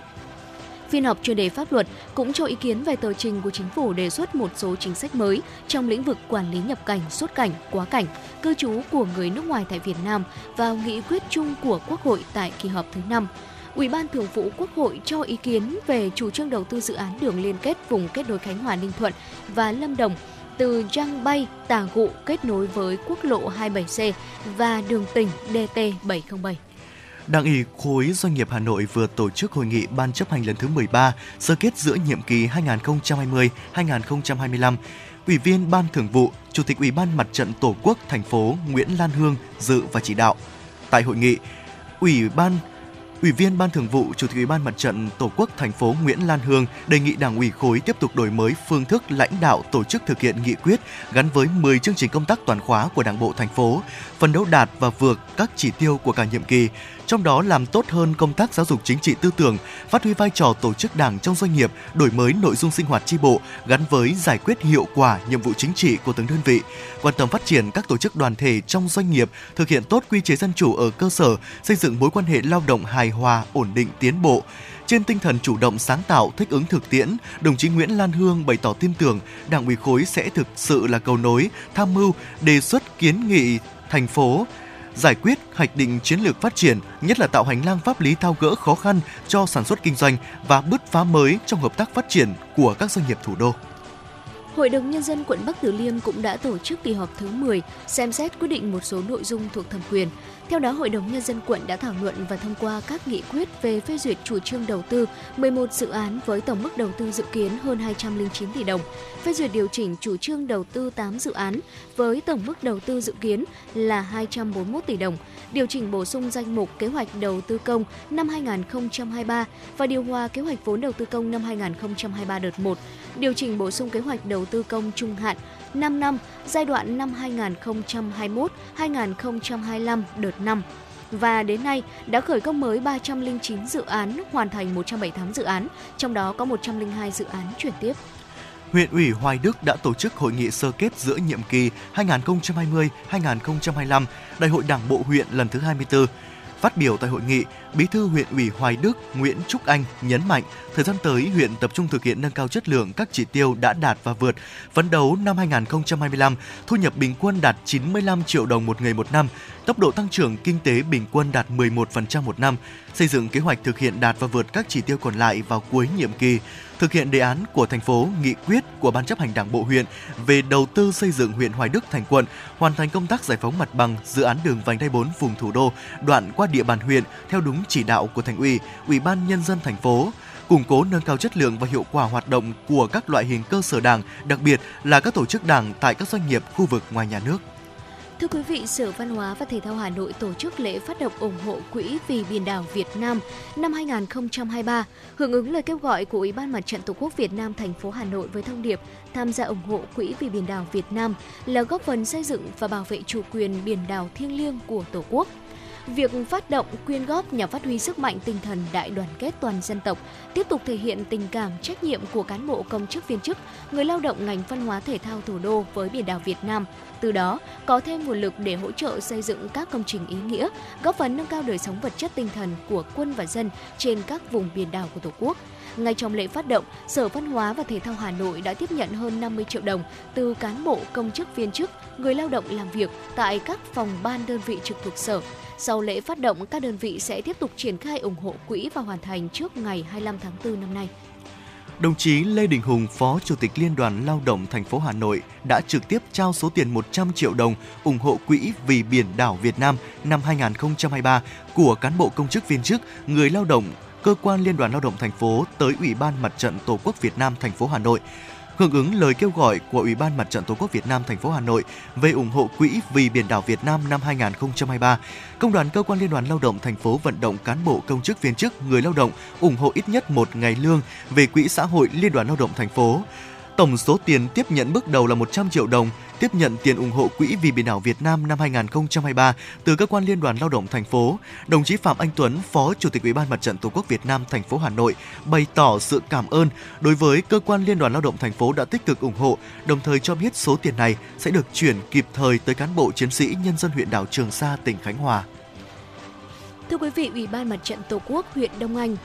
Phiên họp chuyên đề pháp luật cũng cho ý kiến về tờ trình của Chính phủ đề xuất một số chính sách mới trong lĩnh vực quản lý nhập cảnh, xuất cảnh, quá cảnh, cư trú của người nước ngoài tại Việt Nam vào nghị quyết chung của Quốc hội tại kỳ họp thứ năm. Ủy ban Thường vụ Quốc hội cho ý kiến về chủ trương đầu tư dự án đường liên kết vùng kết nối Khánh Hòa, Ninh Thuận và Lâm Đồng từ Giang Bay, Tà Gụ kết nối với quốc lộ hai mươi bảy C và đường tỉnh D T bảy không bảy. Đảng ủy khối doanh nghiệp Hà Nội vừa tổ chức hội nghị ban chấp hành lần thứ mười ba, sơ kết giữa nhiệm kỳ hai nghìn không trăm hai mươi đến hai nghìn không trăm hai mươi lăm. Ủy viên Ban Thường vụ, Chủ tịch Ủy ban Mặt trận Tổ quốc thành phố Nguyễn Lan Hương dự và chỉ đạo. Tại hội nghị, Ủy ban Ủy viên Ban Thường vụ, Chủ tịch Ủy ban Mặt trận Tổ quốc thành phố Nguyễn Lan Hương đề nghị Đảng ủy khối tiếp tục đổi mới phương thức lãnh đạo, tổ chức thực hiện nghị quyết gắn với mười chương trình công tác toàn khóa của Đảng bộ thành phố, phấn đấu đạt và vượt các chỉ tiêu của cả nhiệm kỳ, trong đó làm tốt hơn công tác giáo dục chính trị tư tưởng, phát huy vai trò tổ chức Đảng trong doanh nghiệp, đổi mới nội dung sinh hoạt chi bộ gắn với giải quyết hiệu quả nhiệm vụ chính trị của từng đơn vị, quan tâm phát triển các tổ chức đoàn thể trong doanh nghiệp, thực hiện tốt quy chế dân chủ ở cơ sở, xây dựng mối quan hệ lao động hài hòa, ổn định, tiến bộ. Trên tinh thần chủ động, sáng tạo, thích ứng thực tiễn, đồng chí Nguyễn Lan Hương bày tỏ tin tưởng Đảng ủy khối sẽ thực sự là cầu nối, tham mưu, đề xuất kiến nghị thành phố giải quyết hoạch định chiến lược phát triển, nhất là tạo hành lang pháp lý tháo gỡ khó khăn cho sản xuất kinh doanh và bứt phá mới trong hợp tác phát triển của các doanh nghiệp thủ đô. Hội đồng Nhân dân quận Bắc Từ Liêm cũng đã tổ chức kỳ họp thứ mười, xem xét quyết định một số nội dung thuộc thẩm quyền. Theo đó, Hội đồng Nhân dân quận đã thảo luận và thông qua các nghị quyết về phê duyệt chủ trương đầu tư mười một dự án với tổng mức đầu tư dự kiến hơn hai trăm lẻ chín tỷ đồng, phê duyệt điều chỉnh chủ trương đầu tư tám dự án với tổng mức đầu tư dự kiến là hai trăm bốn mươi mốt tỷ đồng, điều chỉnh bổ sung danh mục kế hoạch đầu tư công năm hai không hai ba và điều hòa kế hoạch vốn đầu tư công năm hai không hai ba đợt một, điều chỉnh bổ sung kế hoạch đầu tư công trung hạn năm năm giai đoạn năm hai nghìn không trăm hai mươi mốt đến hai nghìn không trăm hai mươi lăm đợt năm. Và đến nay đã khởi công mới ba trăm lẻ chín dự án, hoàn thành một trăm bảy mươi tám dự án, trong đó có một trăm lẻ hai dự án chuyển tiếp. Huyện ủy Hoài Đức đã tổ chức hội nghị sơ kết giữa nhiệm kỳ hai nghìn không trăm hai mươi đến hai nghìn không trăm hai mươi lăm, Đại hội Đảng bộ huyện lần thứ hai mươi tư. Phát biểu tại hội nghị, Bí thư huyện ủy Hoài Đức Nguyễn Trúc Anh nhấn mạnh, thời gian tới huyện tập trung thực hiện nâng cao chất lượng các chỉ tiêu đã đạt và vượt, phấn đấu năm hai nghìn không trăm hai mươi lăm thu nhập bình quân đạt chín mươi lăm triệu đồng một người một năm, tốc độ tăng trưởng kinh tế bình quân đạt mười một phần trăm một năm, xây dựng kế hoạch thực hiện đạt và vượt các chỉ tiêu còn lại vào cuối nhiệm kỳ, thực hiện đề án của thành phố, nghị quyết của Ban chấp hành Đảng bộ huyện về đầu tư xây dựng huyện Hoài Đức thành quận, hoàn thành công tác giải phóng mặt bằng dự án đường vành đai bốn vùng thủ đô đoạn qua địa bàn huyện theo đúng chỉ đạo của Thành ủy, Ủy ban Nhân dân thành phố, củng cố nâng cao chất lượng và hiệu quả hoạt động của các loại hình cơ sở đảng, đặc biệt là các tổ chức đảng tại các doanh nghiệp khu vực ngoài nhà nước. Thưa quý vị, Sở Văn hóa và Thể thao Hà Nội tổ chức lễ phát động ủng hộ Quỹ vì biển đảo Việt Nam năm hai không hai ba, hưởng ứng lời kêu gọi của Ủy ban Mặt trận Tổ quốc Việt Nam thành phố Hà Nội với thông điệp tham gia ủng hộ Quỹ vì biển đảo Việt Nam là góp phần xây dựng và bảo vệ chủ quyền biển đảo thiêng liêng của Tổ quốc. Việc phát động quyên góp nhằm phát huy sức mạnh tinh thần đại đoàn kết toàn dân tộc, tiếp tục thể hiện tình cảm trách nhiệm của cán bộ công chức viên chức, người lao động ngành văn hóa thể thao thủ đô với biển đảo Việt Nam. Từ đó, có thêm nguồn lực để hỗ trợ xây dựng các công trình ý nghĩa, góp phần nâng cao đời sống vật chất tinh thần của quân và dân trên các vùng biển đảo của Tổ quốc. Ngay trong lễ phát động, Sở Văn hóa và Thể thao Hà Nội đã tiếp nhận hơn năm mươi triệu đồng từ cán bộ, công chức, viên chức, người lao động làm việc tại các phòng ban đơn vị trực thuộc sở. Sau lễ phát động, các đơn vị sẽ tiếp tục triển khai ủng hộ quỹ và hoàn thành trước ngày hai mươi lăm tháng tư năm nay. Đồng chí Lê Đình Hùng, Phó Chủ tịch Liên đoàn Lao động thành phố Hà Nội đã trực tiếp trao số tiền một trăm triệu đồng ủng hộ Quỹ vì biển đảo Việt Nam năm hai không hai ba của cán bộ công chức viên chức, người lao động, cơ quan Liên đoàn Lao động thành phố tới Ủy ban Mặt trận Tổ quốc Việt Nam thành phố Hà Nội. Hưởng ứng lời kêu gọi của Ủy ban Mặt trận Tổ quốc Việt Nam thành phố Hà Nội về ủng hộ Quỹ vì biển đảo Việt Nam năm hai không hai ba, Công đoàn Cơ quan Liên đoàn Lao động thành phố vận động cán bộ, công chức, viên chức, người lao động ủng hộ ít nhất một ngày lương về Quỹ xã hội Liên đoàn Lao động thành phố. Tổng số tiền tiếp nhận bước đầu là một trăm triệu đồng, tiếp nhận tiền ủng hộ Quỹ vì biển đảo Việt Nam năm hai không hai ba từ Cơ quan Liên đoàn Lao động thành phố, đồng chí Phạm Anh Tuấn, Phó Chủ tịch Ủy ban Mặt trận Tổ quốc Việt Nam thành phố Hà Nội bày tỏ sự cảm ơn đối với Cơ quan Liên đoàn Lao động thành phố đã tích cực ủng hộ, đồng thời cho biết số tiền này sẽ được chuyển kịp thời tới cán bộ chiến sĩ nhân dân huyện đảo Trường Sa, tỉnh Khánh Hòa. Thưa quý vị, Ủy ban Mặt trận Tổ quốc huyện Đông Anh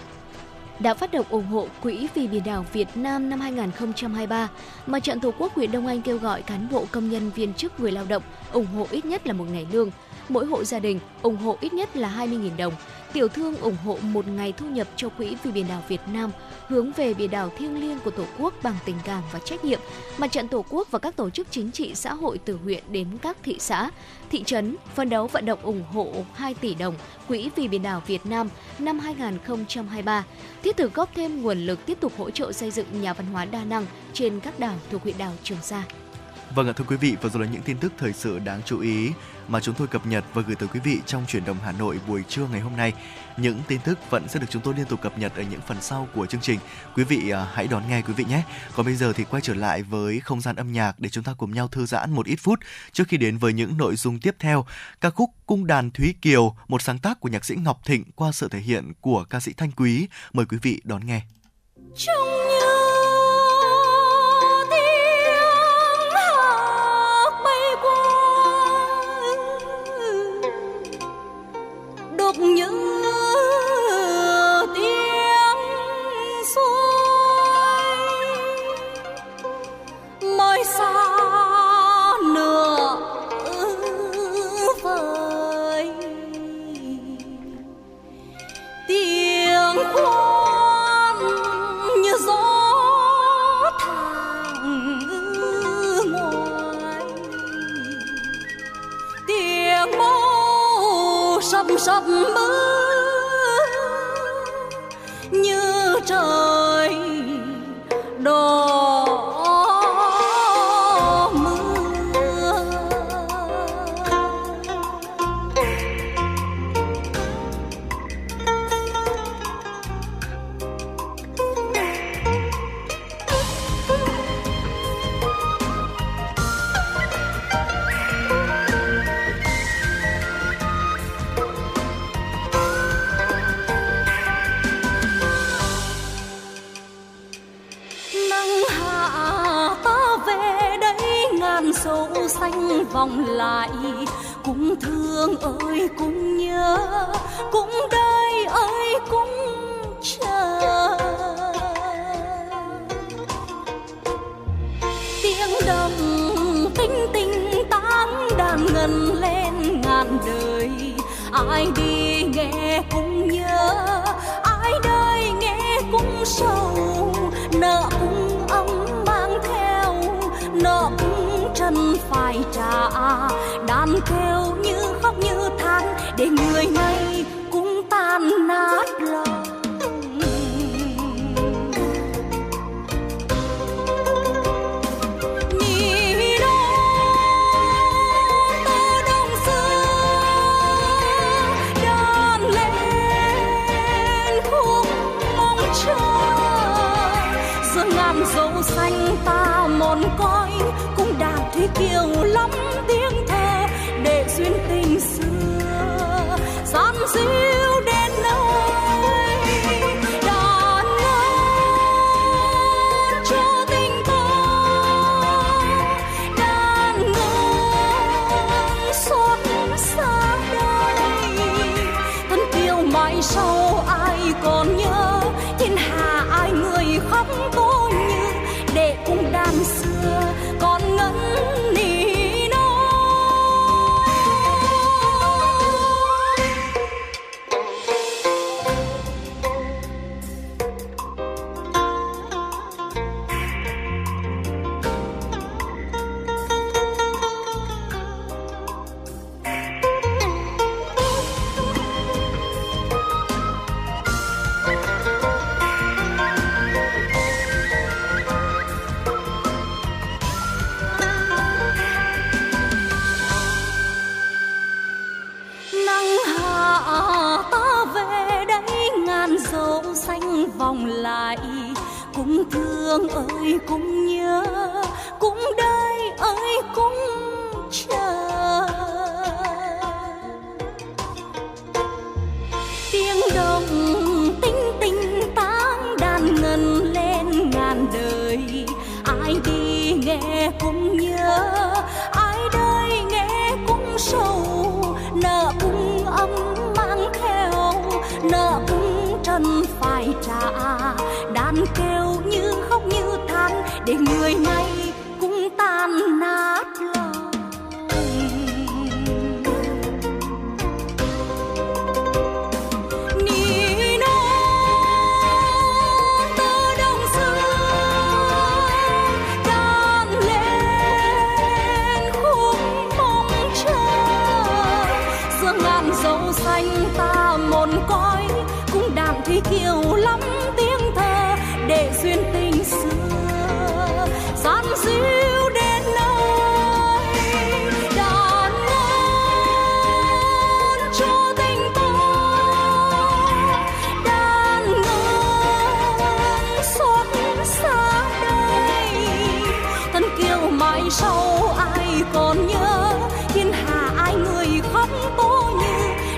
đã phát động ủng hộ Quỹ vì biển đảo Việt Nam năm hai không hai ba. Mặt trận Tổ quốc huyện Đông Anh kêu gọi cán bộ, công nhân, viên chức, người lao động ủng hộ ít nhất là một ngày lương, mỗi hộ gia đình ủng hộ ít nhất là hai mươi nghìn đồng, tiểu thương ủng hộ một ngày thu nhập cho Quỹ vì biển đảo Việt Nam, hướng về biển đảo thiêng liêng của Tổ quốc bằng tình cảm và trách nhiệm. Mặt trận Tổ quốc và các tổ chức chính trị xã hội từ huyện đến các thị xã, thị trấn phấn đấu vận động ủng hộ hai tỷ đồng Quỹ vì biển đảo Việt Nam năm hai không hai ba, thiết thực góp thêm nguồn lực tiếp tục hỗ trợ xây dựng nhà văn hóa đa năng trên các đảo thuộc huyện đảo Trường Sa. Vâng ạ, thưa quý vị, vừa rồi là những tin tức thời sự đáng chú ý mà chúng tôi cập nhật và gửi tới quý vị trong Chuyển động Hà Nội buổi trưa ngày hôm nay. Những tin tức vẫn sẽ được chúng tôi liên tục cập nhật ở những phần sau của chương trình. Quý vị hãy đón nghe quý vị nhé. Còn bây giờ thì quay trở lại với không gian âm nhạc để chúng ta cùng nhau thư giãn một ít phút trước khi đến với những nội dung tiếp theo. Ca khúc Cung đàn Thúy Kiều, một sáng tác của nhạc sĩ Ngọc Thịnh qua sự thể hiện của ca sĩ Thanh Quý. Mời quý vị đón nghe. Trong những tiếng xuôi mỏi xa nửa vời, tiếng quan như gió thẳng ngoài, tiếng mâu sầm sầm như trời đổ mưa. Sâu xanh vòng lại cũng thương ơi cũng nhớ, cũng đây ơi cũng chờ. Tiếng đồng tinh tinh tán đàn ngân lên ngàn đời, ai đi nghe cũng nhớ, ai đời nghe cũng sầu, nợ cũng ấm mang theo, nợ cũng chân phải trả, đàn kêu như khóc như than để người này cũng tan nát lòng. Xanh ta mòn cõi cũng đàn thủy kiều lắm tiếng thề để duyên tình xưa san diêu đến nơi đàn ngân cho tình con đàn ngân xót xa đây thân kiều mãi sau ai còn nhớ thiên hà ai người khóc tôi cũng đàn xưa còn ngẩn nỉ non. Lại cũng thương ơi cũng nhớ, cũng đời ơi cũng chờ. Tiếng đồng tinh tinh táng đàn ngân lên ngàn đời, ai đi nghe cũng nhớ, ai đời nghe cũng sầu, nợ cũng ấm mang theo, nợ cũng trần phải trả, đàn kêu như khóc như than để người này cũng tan nát lòng. Nỉ non tơ đông xưa đàn lên khung mong chờ giữa ngàn dấu xanh ta mòn cõi cũng đàn thủy kiều lắm tiếng thơ để duyên tình xưa san diêu đến nơi đàn ngân cho tình con đàn ngân xót xa đây thân kiều mãi sau ai còn nhớ thiên hà ai người khóc tố như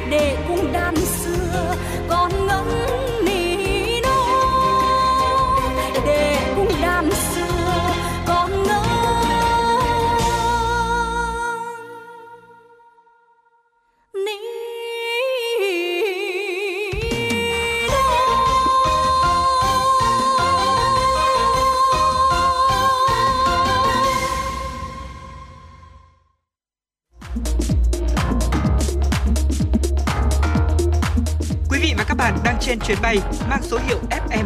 để cùng đàn xưa còn ngẫm nỉ non để cùng đàn xưa còn ngỡ nỉ đang trên chuyến bay mang số hiệu ép em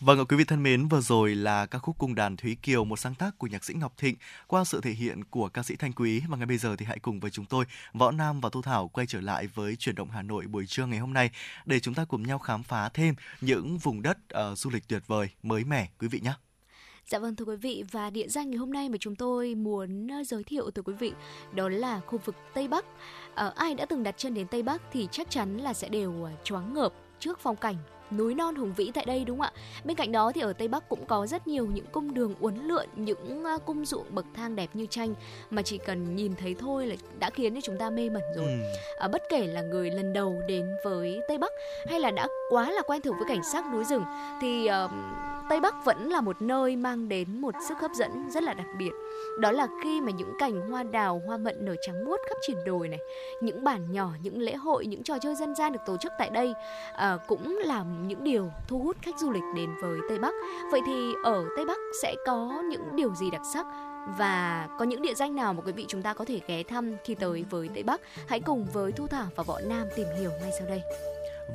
Vâng ạ, quý vị thân mến, vừa rồi là ca khúc Cung đàn Thúy Kiều, một sáng tác của nhạc sĩ Ngọc Thịnh qua sự thể hiện của ca sĩ Thanh Quý. Và ngay bây giờ thì hãy cùng với chúng tôi, Võ Nam và Thu Thảo quay trở lại với Chuyển động Hà Nội buổi trưa ngày hôm nay để chúng ta cùng nhau khám phá thêm những vùng đất uh, du lịch tuyệt vời, mới mẻ quý vị nhé. Dạ vâng thưa quý vị, và địa danh ngày hôm nay mà chúng tôi muốn giới thiệu tới quý vị đó là khu vực Tây Bắc. Ở ai đã từng đặt chân đến Tây Bắc thì chắc chắn là sẽ đều choáng ngợp trước phong cảnh núi non hùng vĩ tại đây, đúng không ạ? Bên cạnh đó thì ở Tây Bắc cũng có rất nhiều những cung đường uốn lượn, những cung ruộng bậc thang đẹp như tranh mà chỉ cần nhìn thấy thôi là đã khiến cho chúng ta mê mẩn rồi. Ừ. À, bất kể là người lần đầu đến với Tây Bắc hay là đã quá là quen thuộc với cảnh sắc núi rừng thì uh, Tây Bắc vẫn là một nơi mang đến một sức hấp dẫn rất là đặc biệt. Đó là khi mà những cành hoa đào, hoa mận nở trắng muốt khắp triển đồi này, những bản nhỏ, những lễ hội, những trò chơi dân gian được tổ chức tại đây à, cũng là những điều thu hút khách du lịch đến với Tây Bắc. Vậy thì ở Tây Bắc sẽ có những điều gì đặc sắc? Và có những địa danh nào mà quý vị chúng ta có thể ghé thăm khi tới với Tây Bắc? Hãy cùng với Thu Thảo và Võ Nam tìm hiểu ngay sau đây.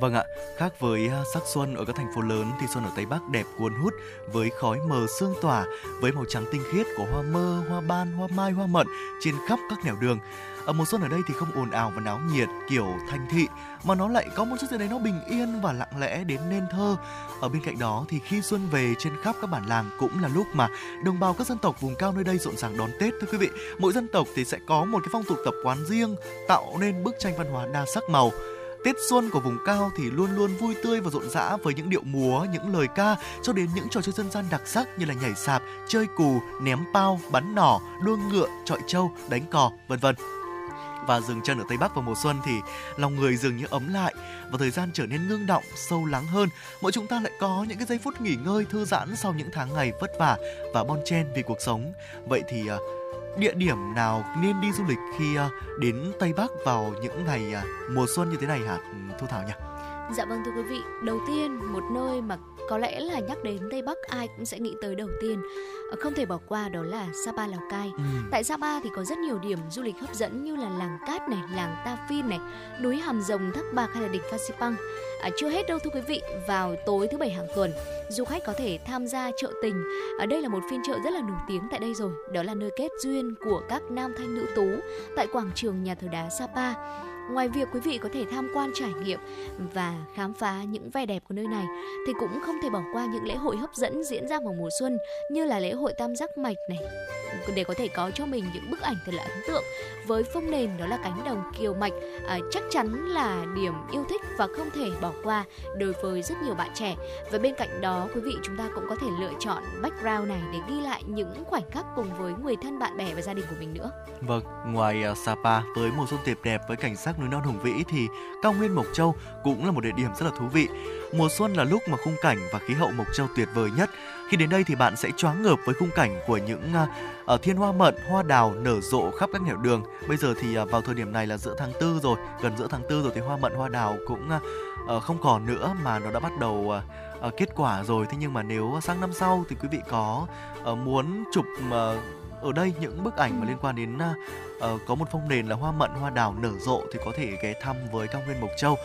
Vâng ạ, khác với sắc xuân ở các thành phố lớn thì xuân ở Tây Bắc đẹp cuốn hút với khói mờ sương tỏa, với màu trắng tinh khiết của hoa mơ, hoa ban, hoa mai, hoa mận trên khắp các nẻo đường. Ở mùa xuân ở đây thì không ồn ào và náo nhiệt kiểu thành thị, mà nó lại có một chút gì đấy nó bình yên và lặng lẽ đến nên thơ. Ở bên cạnh đó thì khi xuân về trên khắp các bản làng cũng là lúc mà đồng bào các dân tộc vùng cao nơi đây rộn ràng đón Tết. Thưa quý vị, mỗi dân tộc thì sẽ có một cái phong tục tập quán riêng tạo nên bức tranh văn hóa đa sắc màu. Tết xuân của vùng cao thì luôn luôn vui tươi và rộn rã với những điệu múa, những lời ca cho đến những trò chơi dân gian đặc sắc như là nhảy sạp, chơi cù, ném pao, bắn nỏ, đua ngựa, chọi trâu, đánh cò, vân vân. Và dừng chân ở Tây Bắc vào mùa xuân thì lòng người dường như ấm lại và thời gian trở nên ngưng đọng, sâu lắng hơn. Mỗi chúng ta lại có những cái giây phút nghỉ ngơi thư giãn sau những tháng ngày vất vả và bon chen vì cuộc sống. Vậy thì địa điểm nào nên đi du lịch khi đến Tây Bắc vào những ngày mùa xuân như thế này hả Thu Thảo nhỉ? Dạ vâng thưa quý vị, đầu tiên một nơi mà có lẽ là nhắc đến Tây Bắc ai cũng sẽ nghĩ tới đầu tiên, không thể bỏ qua đó là Sapa, Lào Cai. Ừ. Tại Sapa thì có rất nhiều điểm du lịch hấp dẫn như là làng Cát này, làng Ta Phin này, núi Hàm Rồng, Thác Bạc hay là đỉnh Phan Xipang. À, chưa hết đâu thưa quý vị, vào tối thứ bảy hàng tuần, du khách có thể tham gia chợ tình. Ở à, đây là một phiên chợ rất là nổi tiếng tại đây rồi, đó là nơi kết duyên của các nam thanh nữ tú tại quảng trường nhà thờ đá Sapa. Ngoài việc quý vị có thể tham quan trải nghiệm và khám phá những vẻ đẹp của nơi này thì cũng không thể bỏ qua những lễ hội hấp dẫn diễn ra vào mùa xuân như là lễ hội tam giác mạch này, để có thể có cho mình những bức ảnh thật là ấn tượng với phông nền đó là cánh đồng kiều mạch. À, chắc chắn là điểm yêu thích và không thể bỏ qua đối với rất nhiều bạn trẻ. Và bên cạnh đó quý vị chúng ta cũng có thể lựa chọn background này để ghi lại những khoảnh khắc cùng với người thân, bạn bè và gia đình của mình nữa. Vâng, ngoài uh, Sapa với mùa xuân tuyệt đẹp với cảnh sắc núi non hùng vĩ thì cao nguyên Mộc Châu cũng là một địa điểm rất là thú vị. Mùa xuân là lúc mà khung cảnh và khí hậu Mộc Châu tuyệt vời nhất. Khi đến đây thì bạn sẽ choáng ngợp với khung cảnh của những ở uh, thiên hoa mận, hoa đào nở rộ khắp các nẻo đường. Bây giờ thì uh, vào thời điểm này là giữa tháng tư rồi, gần giữa tháng tư rồi thì hoa mận, hoa đào cũng uh, không còn nữa mà nó đã bắt đầu uh, Uh, kết quả rồi. Thế nhưng mà nếu sang năm sau thì quý vị có uh, muốn chụp uh, ở đây những bức ảnh mà liên quan đến uh, có một phong nền là hoa mận, hoa đào nở rộ thì có thể ghé thăm với cao nguyên Mộc Châu.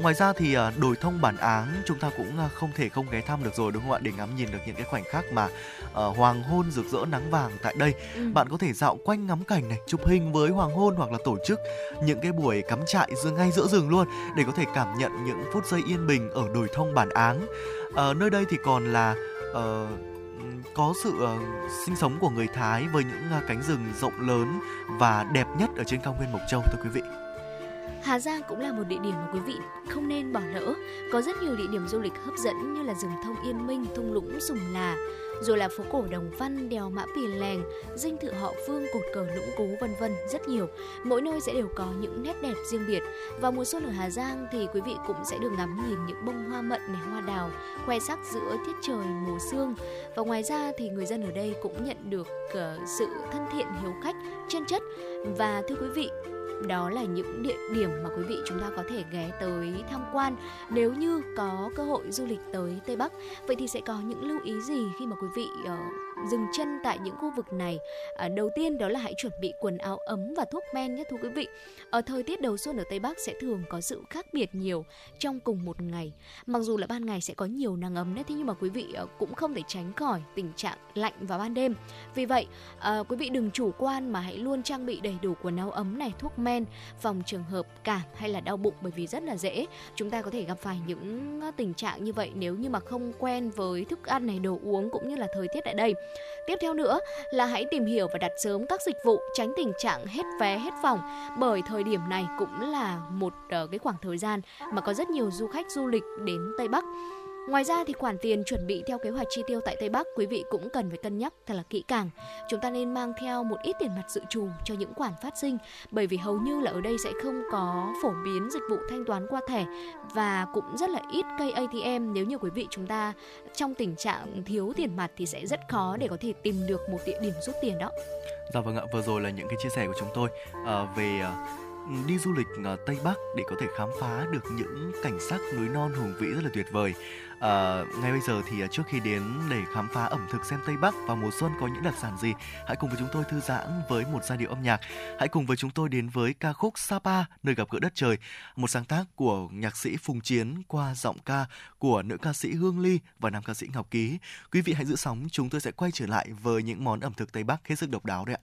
Ngoài ra thì uh, đồi thông Bản Áng chúng ta cũng uh, không thể không ghé thăm được rồi đúng không ạ, để ngắm nhìn được những cái khoảnh khắc mà uh, hoàng hôn rực rỡ nắng vàng tại đây. Ừ. Bạn có thể dạo quanh ngắm cảnh này, chụp hình với hoàng hôn hoặc là tổ chức những cái buổi cắm trại giữa ngay giữa rừng luôn để có thể cảm nhận những phút giây yên bình ở đồi thông Bản Áng. Uh, nơi đây thì còn là uh, có sự uh, sinh sống của người Thái với những uh, cánh rừng rộng lớn và đẹp nhất ở trên cao nguyên Mộc Châu thưa quý vị. Hà Giang cũng là một địa điểm mà quý vị không nên bỏ lỡ. Có rất nhiều địa điểm du lịch hấp dẫn như là rừng thông Yên Minh, thung lũng Sùng Là, rồi là phố cổ Đồng Văn, đèo Mã Pì Lèng, dinh thự họ Phương, cột cờ Lũng Cú, vân vân, rất nhiều. Mỗi nơi sẽ đều có những nét đẹp riêng biệt. Vào mùa xuân ở Hà Giang thì quý vị cũng sẽ được ngắm nhìn những bông hoa mận này, hoa đào khoe sắc giữa tiết trời mùa sương. Và ngoài ra thì người dân ở đây cũng nhận được uh, sự thân thiện, hiếu khách, chân chất. Và thưa quý vị, đó là những địa điểm mà quý vị chúng ta có thể ghé tới tham quan nếu như có cơ hội du lịch tới Tây Bắc. Vậy thì sẽ có những lưu ý gì khi mà quý vị uh, dừng chân tại những khu vực này? Uh, đầu tiên đó là hãy chuẩn bị quần áo ấm và thuốc men nhé thưa quý vị. Ở thời tiết đầu xuân ở Tây Bắc sẽ thường có sự khác biệt nhiều trong cùng một ngày. Mặc dù là ban ngày sẽ có nhiều nắng ấm đấy, thế nhưng mà quý vị uh, cũng không thể tránh khỏi tình trạng lạnh vào ban đêm. Vì vậy uh, quý vị đừng chủ quan mà hãy luôn trang bị đầy đủ quần áo ấm này, thuốc men, phòng trường hợp cảm hay là đau bụng, bởi vì rất là dễ chúng ta có thể gặp phải những tình trạng như vậy nếu như mà không quen với thức ăn này, đồ uống cũng như là thời tiết tại đây. Tiếp theo nữa là hãy tìm hiểu và đặt sớm các dịch vụ, tránh tình trạng hết vé hết phòng, bởi thời điểm này cũng là một uh, cái khoảng thời gian mà có rất nhiều du khách du lịch đến Tây Bắc. Ngoài ra thì khoản tiền chuẩn bị theo kế hoạch chi tiêu tại Tây Bắc, quý vị cũng cần phải cân nhắc thật là kỹ càng. Chúng ta nên mang theo một ít tiền mặt dự trù cho những khoản phát sinh, bởi vì hầu như là ở đây sẽ không có phổ biến dịch vụ thanh toán qua thẻ và cũng rất là ít cây a tê em. Nếu như quý vị chúng ta trong tình trạng thiếu tiền mặt thì sẽ rất khó để có thể tìm được một địa điểm rút tiền đó. Dạ vâng ạ, vừa rồi là những cái chia sẻ của chúng tôi à, về à, đi du lịch à, Tây Bắc để có thể khám phá được những cảnh sắc núi non hùng vĩ rất là tuyệt vời. À, ngay bây giờ thì trước khi đến để khám phá ẩm thực xem Tây Bắc vào mùa xuân có những đặc sản gì, hãy cùng với chúng tôi thư giãn với một giai điệu âm nhạc. Hãy cùng với chúng tôi đến với ca khúc Sapa, nơi gặp gỡ đất trời, một sáng tác của nhạc sĩ Phùng Chiến qua giọng ca của nữ ca sĩ Hương Ly và nam ca sĩ Ngọc Ký. Quý vị hãy giữ sóng, chúng tôi sẽ quay trở lại với những món ẩm thực Tây Bắc hết sức độc đáo đấy ạ.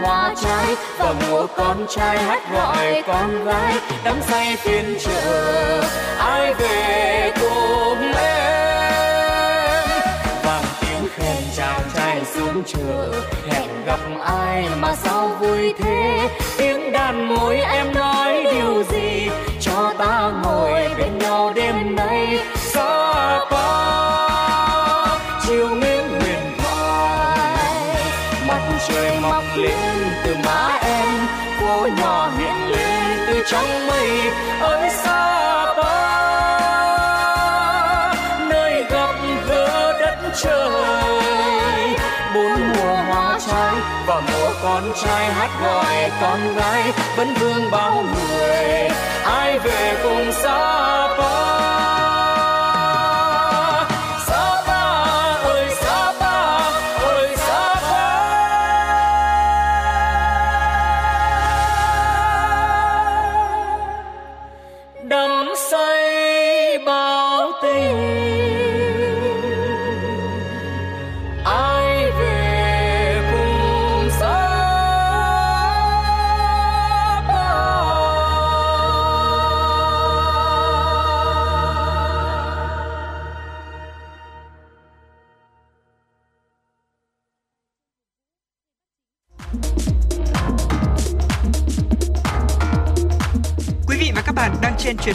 hoa trái và mùa con trai hát gọi con gái đắm say phiên chợ ai về cùng em vang tiếng khen chàng trai xuống chợ hẹn gặp ai mà sao vui thế tiếng đàn môi em nói điều gì cho ta ngồi bên nhau đêm nay Sapa chiều nghiêng huyền thoại mặt trời mọc lên từ má em phố nhỏ hiện lên từ trong mây ơi Sapa nơi gặp gỡ đất trời bốn mùa hoa trái và mùa con trai hát gọi con gái vẫn vương bao người ai về cùng Sapa. Trên chuyến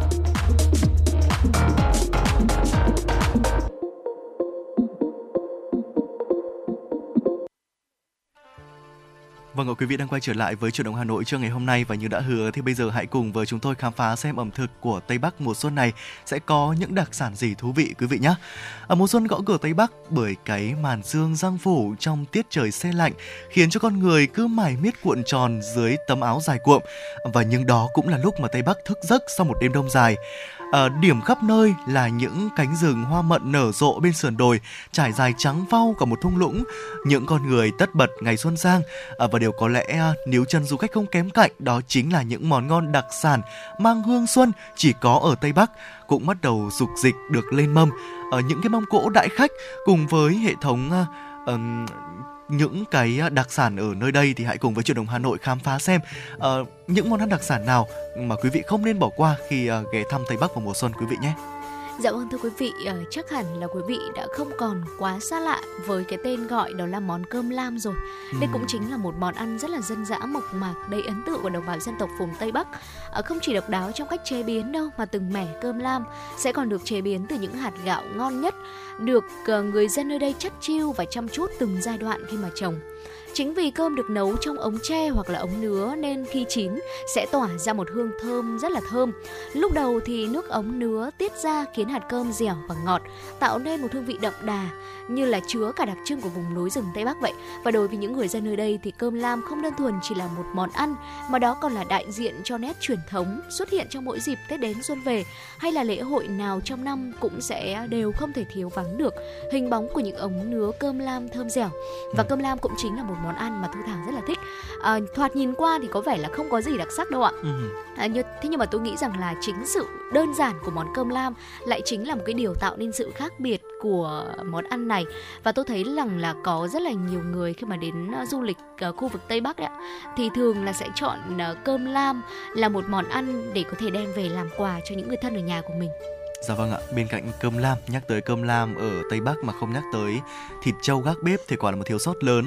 Vâng ạ, quý vị đang quay trở lại với Chuyển động Hà Nội trưa ngày hôm nay và như đã hứa thì bây giờ hãy cùng với chúng tôi khám phá xem ẩm thực của Tây Bắc mùa xuân này sẽ có những đặc sản gì thú vị quý vị nhé. Ở mùa xuân gõ cửa Tây Bắc bởi cái màn sương giăng phủ trong tiết trời se lạnh khiến cho con người cứ mải miết cuộn tròn dưới tấm áo dài cuộn và nhưng đó cũng là lúc mà Tây Bắc thức giấc sau một đêm đông dài. À, điểm khắp nơi là những cánh rừng hoa mận nở rộ bên sườn đồi trải dài trắng phau cả một thung lũng. Những con người tất bật ngày xuân sang à, và điều có lẽ à, níu chân du khách không kém cạnh đó chính là những món ngon đặc sản mang hương xuân chỉ có ở Tây Bắc cũng bắt đầu dục dịch được lên mâm ở à, những cái mâm cỗ đãi khách cùng với hệ thống à, à, những cái đặc sản ở nơi đây thì hãy cùng với Chuyển động Hà Nội khám phá xem uh, những món ăn đặc sản nào mà quý vị không nên bỏ qua khi uh, ghé thăm Tây Bắc vào mùa xuân quý vị nhé. Dạ vâng thưa quý vị, uh, chắc hẳn là quý vị đã không còn quá xa lạ với cái tên gọi đó là món cơm lam rồi. Ừ. Đây cũng chính là một món ăn rất là dân dã mộc mạc đầy ấn tượng của đồng bào dân tộc vùng Tây Bắc. Uh, không chỉ độc đáo trong cách chế biến đâu mà từng mẻ cơm lam sẽ còn được chế biến từ những hạt gạo ngon nhất, được người dân nơi đây chắt chiu và chăm chút từng giai đoạn khi mà trồng. Chính vì cơm được nấu trong ống tre hoặc là ống nứa nên khi chín sẽ tỏa ra một hương thơm rất là thơm. Lúc đầu thì nước ống nứa tiết ra khiến hạt cơm dẻo và ngọt, tạo nên một hương vị đậm đà như là chứa cả đặc trưng của vùng núi rừng Tây Bắc vậy. Và đối với những người dân nơi đây thì cơm lam không đơn thuần chỉ là một món ăn mà đó còn là đại diện cho nét truyền thống xuất hiện trong mỗi dịp Tết đến xuân về hay là lễ hội nào trong năm cũng sẽ đều không thể thiếu vắng được hình bóng của những ống nứa cơm lam thơm dẻo. Và cơm lam cũng chính là một món ăn mà Thu Thảo rất là thích. À, thoạt nhìn qua thì có vẻ là không có gì đặc sắc đâu ạ. À, như, thế nhưng mà tôi nghĩ rằng là chính sự đơn giản của món cơm lam lại chính là một cái điều tạo nên sự khác biệt của món ăn này. Và tôi thấy rằng là có rất là nhiều người khi mà đến du lịch khu vực Tây Bắc đấy ạ, thì thường là sẽ chọn cơm lam là một món ăn để có thể đem về làm quà cho những người thân ở nhà của mình. Dạ vâng ạ, bên cạnh cơm lam, nhắc tới cơm lam ở Tây Bắc mà không nhắc tới thịt trâu gác bếp thì quả là một thiếu sót lớn.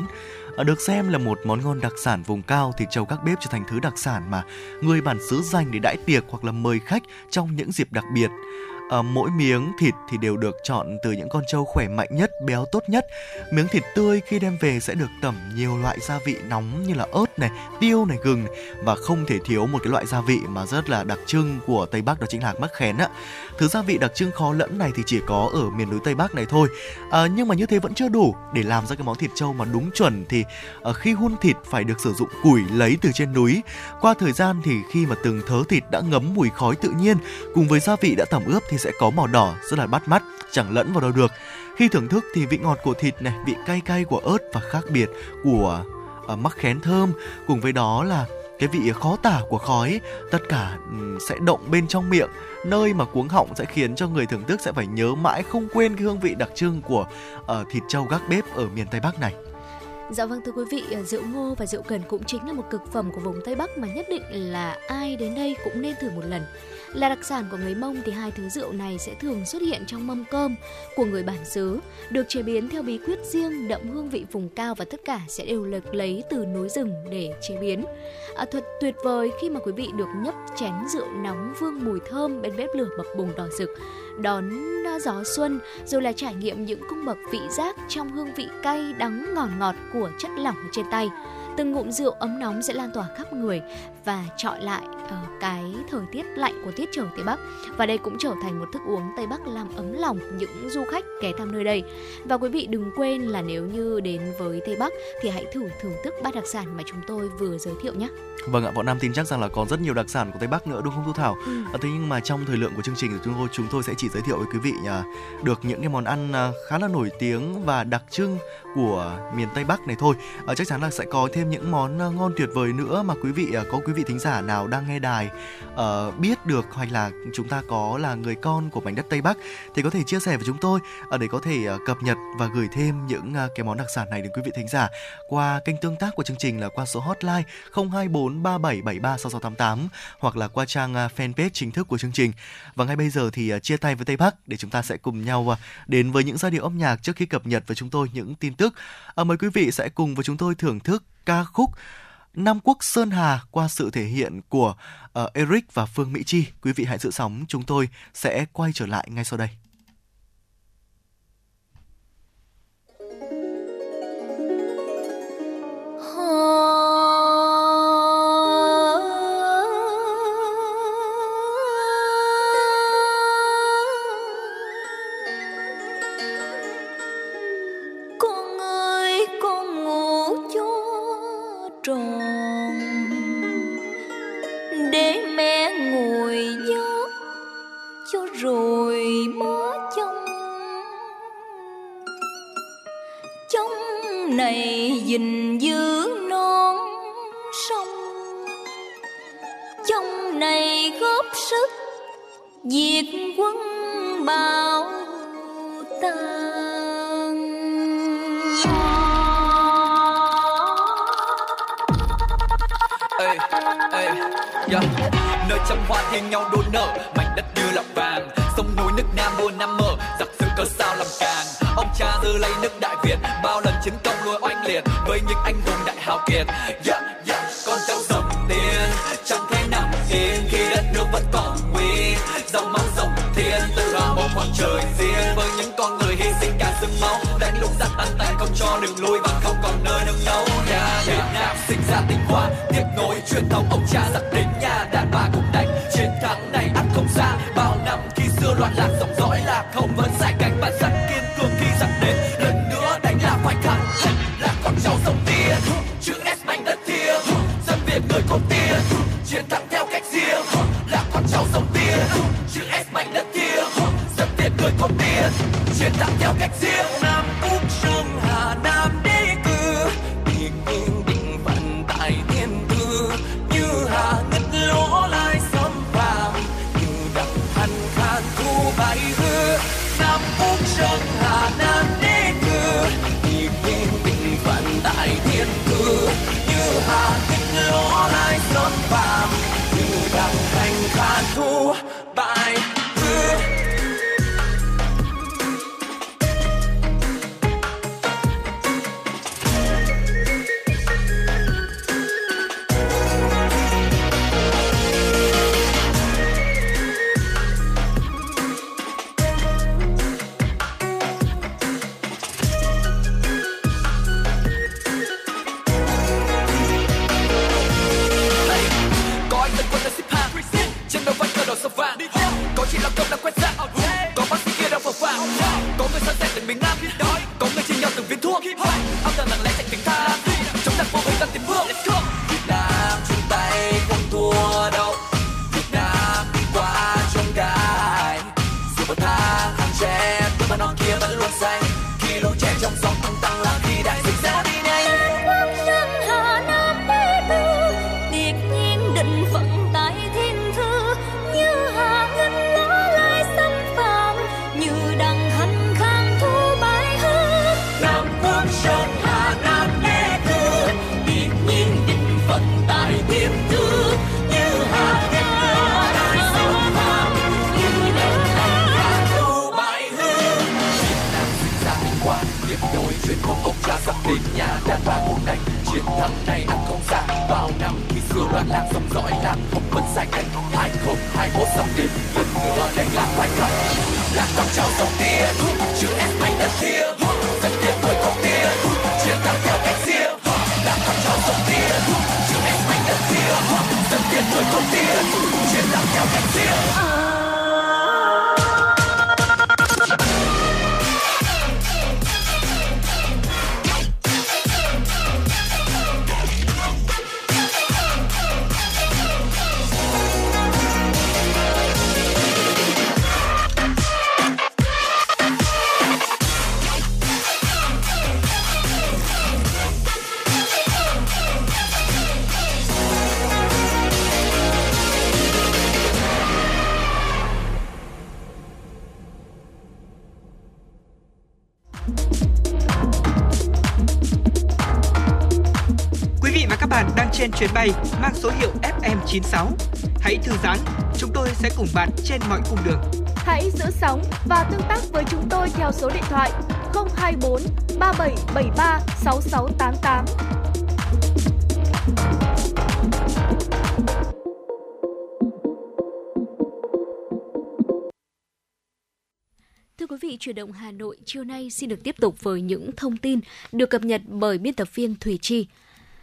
Được xem là một món ngon đặc sản vùng cao, thịt trâu gác bếp trở thành thứ đặc sản mà người bản xứ dành để đãi tiệc hoặc là mời khách trong những dịp đặc biệt. À, mỗi miếng thịt thì đều được chọn từ những con trâu khỏe mạnh nhất, béo tốt nhất. Miếng thịt tươi khi đem về sẽ được tẩm nhiều loại gia vị nóng như là ớt này, tiêu này, gừng này. Và không thể thiếu một cái loại gia vị mà rất là đặc trưng của Tây Bắc đó chính là hạt mắc khén ạ. Thứ gia vị đặc trưng khó lẫn này thì chỉ có ở miền núi Tây Bắc này thôi. à, Nhưng mà như thế vẫn chưa đủ. Để làm ra cái món thịt trâu mà đúng chuẩn thì à, khi hun thịt phải được sử dụng củi lấy từ trên núi. Qua thời gian thì khi mà từng thớ thịt đã ngấm mùi khói tự nhiên cùng với gia vị đã tẩm ướp thì sẽ có màu đỏ rất là bắt mắt, chẳng lẫn vào đâu được. Khi thưởng thức thì vị ngọt của thịt này, vị cay cay của ớt và khác biệt của uh, mắc khén thơm cùng với đó là Cái vị khó tả của khói tất cả sẽ động bên trong miệng, nơi mà cuống họng sẽ khiến cho người thưởng thức sẽ phải nhớ mãi không quên cái hương vị đặc trưng của uh, thịt trâu gác bếp ở miền Tây Bắc này. Dạ vâng, thưa quý vị, rượu ngô và rượu cần cũng chính là một cực phẩm của vùng Tây Bắc mà nhất định là ai đến đây cũng nên thử một lần. Là đặc sản của người Mông thì hai thứ rượu này sẽ thường xuất hiện trong mâm cơm của người bản xứ, được chế biến theo bí quyết riêng, đậm hương vị vùng cao và tất cả sẽ đều được lấy từ núi rừng để chế biến. À, thật tuyệt vời khi mà quý vị được nhấp chén rượu nóng vương mùi thơm bên bếp lửa bập bùng đỏ rực, đón gió xuân, rồi là trải nghiệm những cung bậc vị giác trong hương vị cay, đắng, ngọt ngọt của chất lỏng trên tay. Từng ngụm rượu ấm nóng sẽ lan tỏa khắp người và trọi lại ở cái thời tiết lạnh của tiết trời Tây Bắc. Và đây cũng trở thành một thức uống Tây Bắc làm ấm lòng những du khách ghé thăm nơi đây. Và quý vị đừng quên là nếu như đến với Tây Bắc thì hãy thử thưởng thức ba đặc sản mà chúng tôi vừa giới thiệu nhé. Vâng ạ, bọn Nam tin chắc rằng là còn rất nhiều đặc sản của Tây Bắc nữa đúng không Thu Thảo? Ừ. À, thế nhưng mà trong thời lượng của chương trình thì chúng tôi, chúng tôi sẽ chỉ giới thiệu với quý vị à, được những cái món ăn à, khá là nổi tiếng và đặc trưng của miền Tây Bắc này thôi. À, chắc chắn là sẽ có thêm những món à, ngon tuyệt vời nữa mà quý vị à, có quý vị thính giả nào đang nghe đài à, biết được, hoặc là chúng ta có là người con của mảnh đất Tây Bắc thì có thể chia sẻ với chúng tôi à, để có thể à, cập nhật và gửi thêm những à, cái món đặc sản này đến quý vị thính giả qua kênh tương tác của chương trình là qua số hotline không hai bốn ba bảy bảy ba sáu sáu tám tám hoặc là qua trang fanpage chính thức của chương trình. Và ngay bây giờ thì chia tay với Tây Bắc để chúng ta sẽ cùng nhau đến với những giai điệu âm nhạc trước khi cập nhật với chúng tôi những tin tức. Mời quý vị sẽ cùng với chúng tôi thưởng thức ca khúc Nam Quốc Sơn Hà qua sự thể hiện của Eric và Phương Mỹ Chi. Quý vị hãy giữ sóng, chúng tôi sẽ quay trở lại ngay sau đây. Gìn giữ non sông trong này góp sức diệt quân bão tàn. Ê, ê, yeah. Nơi trăm hoa thiên nhau đua nở, mảnh đất như là vàng, sông núi nước Nam buôn năm mơ, giặc xứ cớ sao làm càng. Ông cha dư lấy nước Đại Việt, bao lần chiến công luôn oanh liệt với những anh hùng đại hào kiệt. Dạ, dạ, con cháu dòng tiền chẳng thể nằm yên khi đất nước vẫn còn nguy. Dòng máu dòng thiên tự hào một khoảng trời riêng với những con người hy sinh cả xương máu, đánh lục giặc ăn tàn không cho đường lui và không còn nơi nương náu. Nhà Việt Nam sinh ra tinh hoa, tiếp nối truyền thống ông cha giặc đến nhà đàn bà cũng đánh chiến thắng này ăn không ra. Bao năm khi xưa loạn lạc dòng dõi lạc không vẫn sai cánh bản sắc kiên cường khi giặc đến lần nữa đánh là phải thắng. Là con cháu sông Tiên, chữ S mảnh đất thiêng, dân Việt người con Tiên, chiến thắng theo cách riêng. Là con cháu sông Tiên, chữ S mảnh đất thiêng, dân Việt người con Tiên, chiến thắng theo cách riêng. Nam Quốc Sơn Hà Nam đế cư, thiên nhiên định vận tại thiên tư như hà ngất lỗ lai sấm vàng, như đập thanh khan thu bay hư. Nam Quốc Sơn Hà Nam đế cư, thiên nhiên định vận tại thiên tư như hà ngất lỗ lai sấm vàng, như đập thanh khan thu bay hư. chiến thắng này ăn không xa. Bao năm khi xưa đoàn làng sống dõi làng không vẫn sai cách. Hai không hai mốt dòng đêm vẫn ngựa đánh làng phải khóc. Làng con cháu dòng tia chữ em mày đất tia dân tiền tuổi con tia chiến thắng theo cách tia. Làng con cháu dòng tia chữ em mày đất tia dân tiền tuổi con tia chiến thắng theo cách tia. Trên chuyến bay mang số hiệu ép em chín sáu. Hãy thư giãn, chúng tôi sẽ cùng bạn trên mọi cung đường. Hãy giữ sóng và tương tác với chúng tôi theo số điện thoại không hai bốn ba bảy bảy ba sáu sáu tám tám. Thưa quý vị, Chuyển động Hà Nội chiều nay xin được tiếp tục với những thông tin được cập nhật bởi biên tập viên Thủy Chi.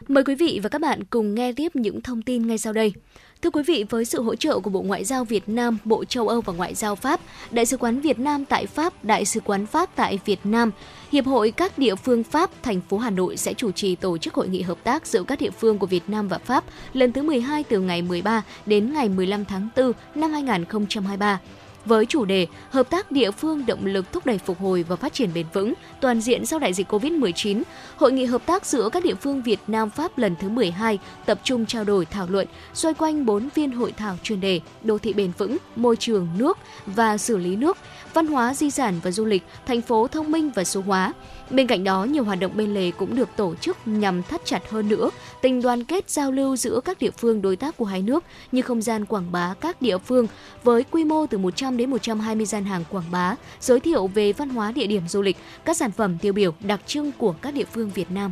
Mời quý vị và các bạn cùng nghe tiếp những thông tin ngay sau đây. Thưa quý vị, với sự hỗ trợ của Bộ Ngoại giao Việt Nam, Bộ Châu Âu và Ngoại giao Pháp, Đại sứ quán Việt Nam tại Pháp, Đại sứ quán Pháp tại Việt Nam, Hiệp hội các địa phương Pháp, thành phố Hà Nội sẽ chủ trì tổ chức hội nghị hợp tác giữa các địa phương của Việt Nam và Pháp lần thứ mười hai từ ngày mười ba đến ngày mười lăm tháng tư năm hai không hai ba. Với chủ đề Hợp tác địa phương động lực thúc đẩy phục hồi và phát triển bền vững toàn diện sau đại dịch cô vít mười chín, Hội nghị hợp tác giữa các địa phương Việt Nam-Pháp lần thứ mười hai tập trung trao đổi thảo luận xoay quanh bốn phiên hội thảo chuyên đề đô thị bền vững, môi trường, nước và xử lý nước, văn hóa, di sản và du lịch, thành phố thông minh và số hóa. Bên cạnh đó, nhiều hoạt động bên lề cũng được tổ chức nhằm thắt chặt hơn nữa tình đoàn kết giao lưu giữa các địa phương đối tác của hai nước, như không gian quảng bá các địa phương với quy mô từ một trăm đến một trăm hai mươi gian hàng quảng bá, giới thiệu về văn hóa, địa điểm du lịch, các sản phẩm tiêu biểu đặc trưng của các địa phương Việt Nam.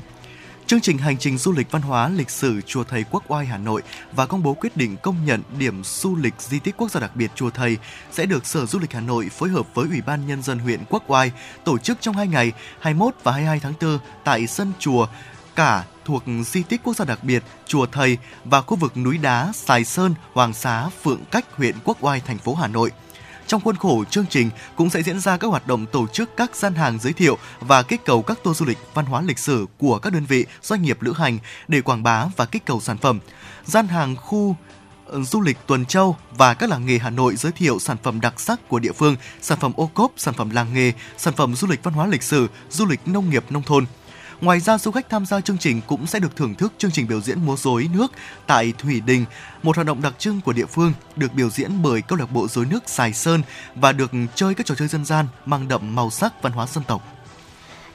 Chương trình hành trình du lịch văn hóa lịch sử Chùa Thầy Quốc Oai Hà Nội và công bố quyết định công nhận điểm du lịch di tích quốc gia đặc biệt Chùa Thầy sẽ được Sở Du lịch Hà Nội phối hợp với Ủy ban Nhân dân huyện Quốc Oai tổ chức trong hai ngày hai mươi mốt và hai mươi hai tháng tư tại sân chùa Cả thuộc di tích quốc gia đặc biệt Chùa Thầy và khu vực núi đá Sài Sơn, Hoàng Xá, Phượng Cách, huyện Quốc Oai, thành phố Hà Nội. Trong khuôn khổ chương trình cũng sẽ diễn ra các hoạt động tổ chức các gian hàng giới thiệu và kích cầu các tour du lịch văn hóa lịch sử của các đơn vị doanh nghiệp lữ hành để quảng bá và kích cầu sản phẩm. Gian hàng khu du lịch Tuần Châu và các làng nghề Hà Nội giới thiệu sản phẩm đặc sắc của địa phương, sản phẩm ô cốp, sản phẩm làng nghề, sản phẩm du lịch văn hóa lịch sử, du lịch nông nghiệp nông thôn. Ngoài ra, du khách tham gia chương trình cũng sẽ được thưởng thức chương trình biểu diễn múa rối nước tại Thủy Đình, một hoạt động đặc trưng của địa phương, được biểu diễn bởi câu lạc bộ rối nước Sài Sơn và được chơi các trò chơi dân gian mang đậm màu sắc văn hóa dân tộc.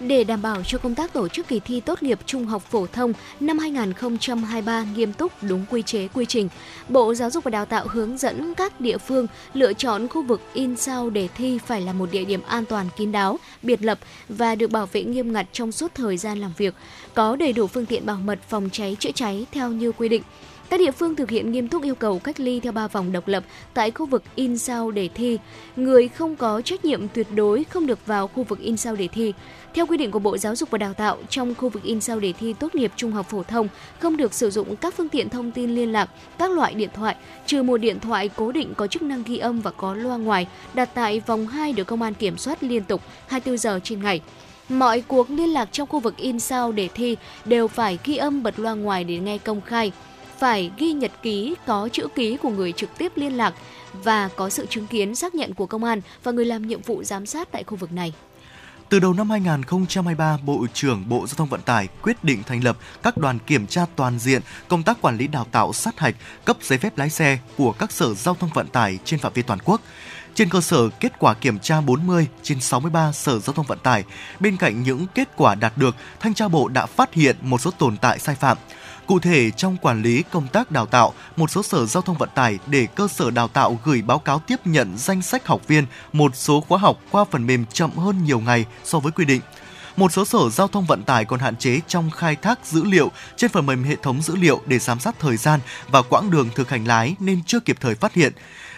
Để đảm bảo cho công tác tổ chức kỳ thi tốt nghiệp trung học phổ thông năm hai không hai ba nghiêm túc, đúng quy chế, quy trình, Bộ Giáo dục và Đào tạo hướng dẫn các địa phương lựa chọn khu vực in sao để thi phải là một địa điểm an toàn, kín đáo, biệt lập và được bảo vệ nghiêm ngặt trong suốt thời gian làm việc, có đầy đủ phương tiện bảo mật phòng cháy, chữa cháy theo như quy định. Các địa phương thực hiện nghiêm túc yêu cầu cách ly theo ba vòng độc lập tại khu vực in sao để thi. Người không có trách nhiệm tuyệt đối không được vào khu vực in sao để thi. Theo quy định của Bộ Giáo dục và Đào tạo, trong khu vực in sao để thi tốt nghiệp trung học phổ thông không được sử dụng các phương tiện thông tin liên lạc, các loại điện thoại, trừ một điện thoại cố định có chức năng ghi âm và có loa ngoài đặt tại vòng hai được công an kiểm soát liên tục hai mươi tư giờ trên ngày. Mọi cuộc liên lạc trong khu vực in sao để thi đều phải ghi âm, bật loa ngoài để nghe công khai, phải ghi nhật ký có chữ ký của người trực tiếp liên lạc và có sự chứng kiến xác nhận của công an và người làm nhiệm vụ giám sát tại khu vực này. Từ đầu năm hai không hai ba, Bộ trưởng Bộ Giao thông Vận tải quyết định thành lập các đoàn kiểm tra toàn diện công tác quản lý đào tạo sát hạch cấp giấy phép lái xe của các sở giao thông vận tải trên phạm vi toàn quốc. Trên cơ sở kết quả kiểm tra bốn mươi trên sáu mươi ba sở giao thông vận tải, bên cạnh những kết quả đạt được, Thanh tra Bộ đã phát hiện một số tồn tại sai phạm. Cụ thể, trong quản lý công tác đào tạo, một số sở giao thông vận tải để cơ sở đào tạo gửi báo cáo tiếp nhận danh sách học viên một số khóa học qua phần mềm chậm hơn nhiều ngày so với quy định. một số sở giao thông vận tải còn hạn chế trong khai thác dữ liệu trên phần mềm hệ thống dữ liệu để giám sát thời gian và quãng đường thực hành lái nên chưa kịp thời phát hiện.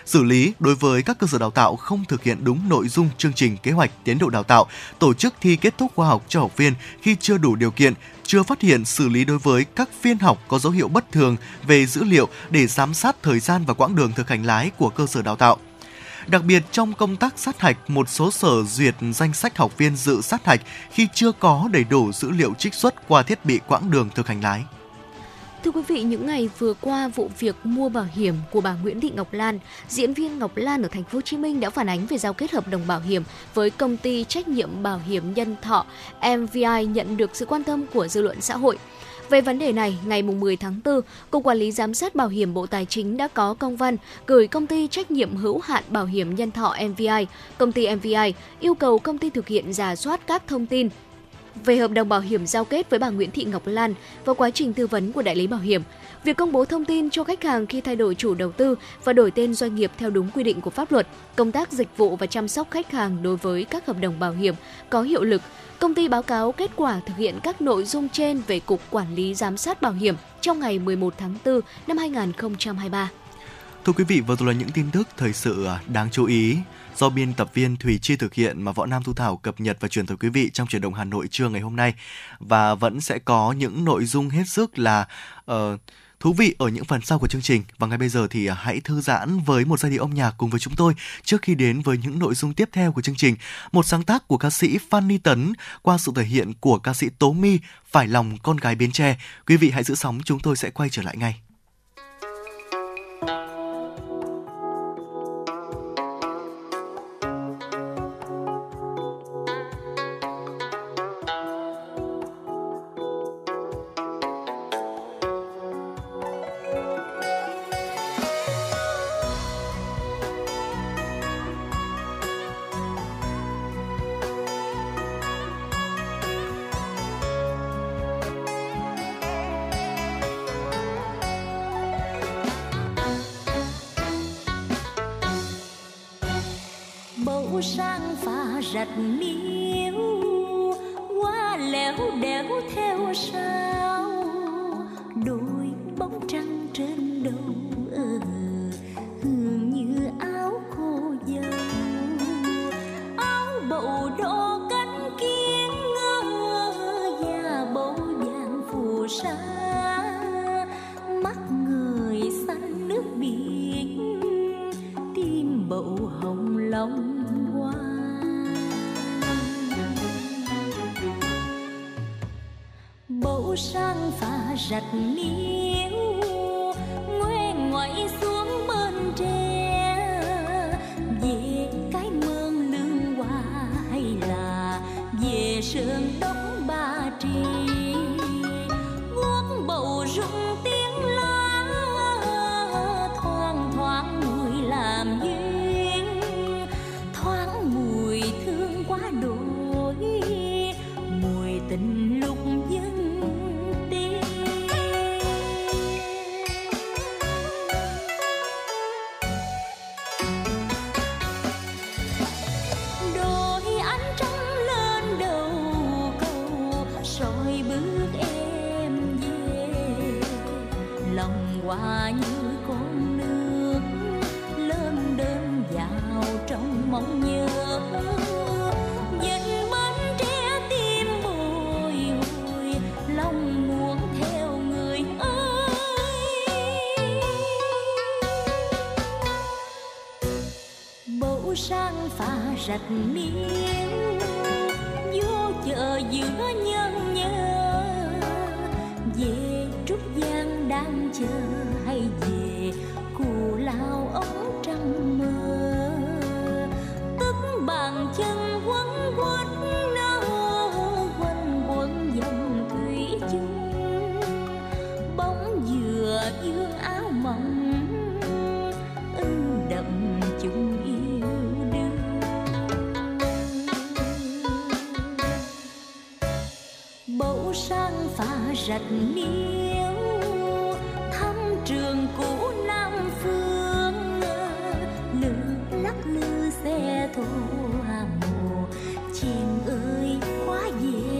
Xử lý đối với các cơ sở đào tạo không thực hiện đúng nội dung chương trình, kế hoạch, tiến độ đào tạo, tổ chức thi kết thúc khóa học cho học viên khi chưa đủ điều kiện, chưa phát hiện xử lý đối với các phiên học có dấu hiệu bất thường về dữ liệu để giám sát thời gian và quãng đường thực hành lái của cơ sở đào tạo. Đặc biệt, trong công tác sát hạch, một số sở duyệt danh sách học viên dự sát hạch khi chưa có đầy đủ dữ liệu trích xuất qua thiết bị quãng đường thực hành lái. Thưa quý vị, những ngày vừa qua, vụ việc mua bảo hiểm của bà Nguyễn Thị Ngọc Lan, diễn viên Ngọc Lan ở thành phố Hồ Chí Minh đã phản ánh về giao kết hợp đồng bảo hiểm với công ty trách nhiệm bảo hiểm nhân thọ em vê i nhận được sự quan tâm của dư luận xã hội. Về vấn đề này, ngày mười tháng tư, Cục Quản lý Giám sát Bảo hiểm Bộ Tài chính đã có công văn gửi công ty trách nhiệm hữu hạn bảo hiểm nhân thọ em vê i, công ty em vê i yêu cầu công ty thực hiện rà soát các thông tin về hợp đồng bảo hiểm giao kết với bà Nguyễn Thị Ngọc Lan và quá trình tư vấn của đại lý bảo hiểm. Việc công bố thông tin cho khách hàng khi thay đổi chủ đầu tư và đổi tên doanh nghiệp theo đúng quy định của pháp luật, công tác dịch vụ và chăm sóc khách hàng đối với các hợp đồng bảo hiểm có hiệu lực. Công ty báo cáo kết quả thực hiện các nội dung trên về Cục Quản lý Giám sát Bảo hiểm trong ngày mười một tháng tư năm hai nghìn không trăm hai mươi ba. Thưa quý vị, vừa rồi là những tin tức thời sự đáng chú ý do biên tập viên Thùy Chi thực hiện mà Võ Nam, Thu Thảo cập nhật và truyền tới quý vị trong Chuyển động Hà Nội trưa ngày hôm nay. Và vẫn sẽ có những nội dung hết sức là uh, thú vị ở những phần sau của chương trình. Và ngay bây giờ thì hãy thư giãn với một giai điệu âm nhạc cùng với chúng tôi trước khi đến với những nội dung tiếp theo của chương trình. Một sáng tác của ca sĩ Phan Ni Tấn qua sự thể hiện của ca sĩ Tố My, Phải Lòng Con Gái Bến Tre. Quý vị hãy giữ sóng, chúng tôi sẽ quay trở lại ngay. Lắc lư xe thô hà mồ, chim ơi quá dễ.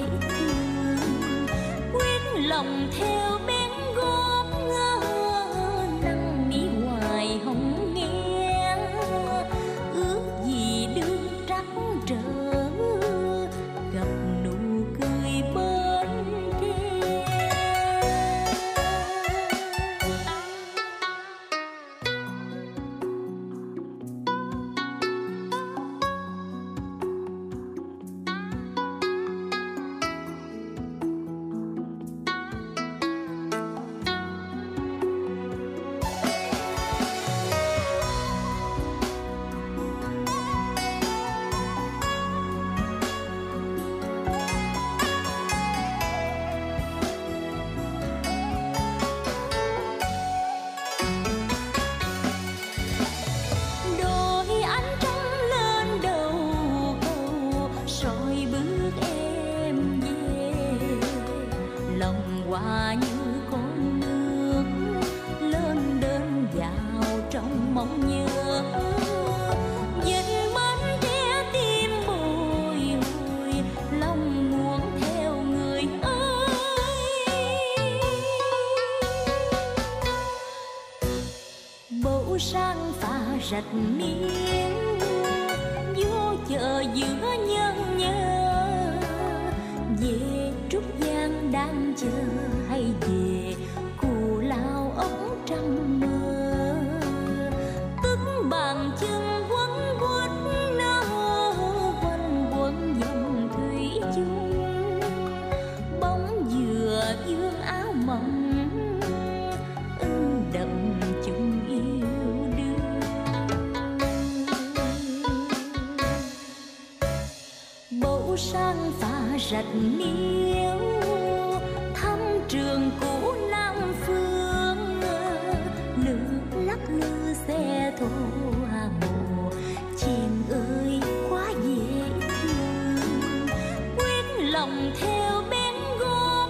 du sang pha rạch miên vô chợ giữa nhân nhớ về Trúc Giang đang chờ hay về cù lao ống trăng mơ tức bàn chân quấn quất nó quanh quẩn dòng thủy chung bóng dừa dương áo mộng sang pha rạch miếu thăm trường cũ Nam Phương lửa lắc lư xe thô Hà Mộ chim ơi quá dễ thương quyết lòng theo bên gót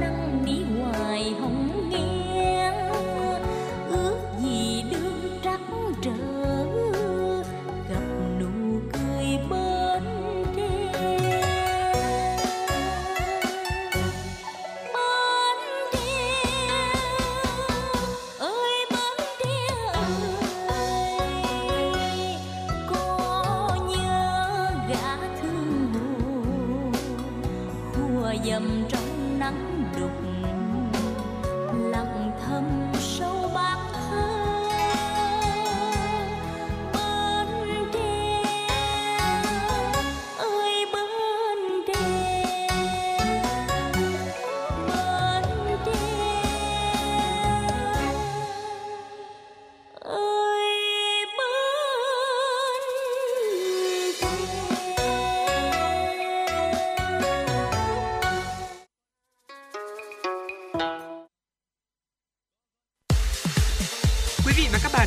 năn nỉ hoài không nghe ước gì đường trắng trở gặp nụ cười bơ dầm trong nắng đục lặng thầm sâu bát thơ bên tre ơi bên tre bên tre ơi bên tre.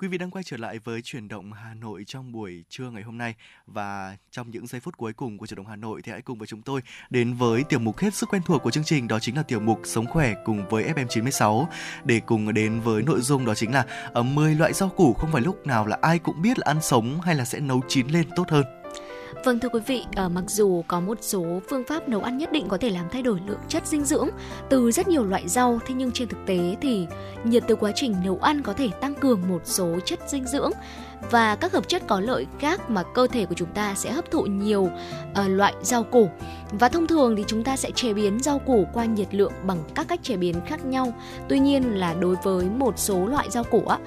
Quý vị đang quay trở lại với Chuyển động Hà Nội trong buổi trưa ngày hôm nay, và trong những giây phút cuối cùng của Chuyển động Hà Nội thì hãy cùng với chúng tôi đến với tiểu mục hết sức quen thuộc của chương trình, đó chính là tiểu mục Sống khỏe cùng với ép em chín sáu, để cùng đến với nội dung đó chính là mười loại rau củ không phải lúc nào là ai cũng biết là ăn sống hay là sẽ nấu chín lên tốt hơn. Vâng thưa quý vị, à, mặc dù có một số phương pháp nấu ăn nhất định có thể làm thay đổi lượng chất dinh dưỡng từ rất nhiều loại rau, thế nhưng trên thực tế thì nhiệt từ quá trình nấu ăn có thể tăng cường một số chất dinh dưỡng và các hợp chất có lợi khác mà cơ thể của chúng ta sẽ hấp thụ nhiều uh, loại rau củ. Và thông thường thì chúng ta sẽ chế biến rau củ qua nhiệt lượng bằng các cách chế biến khác nhau. Tuy nhiên là đối với một số loại rau củ á,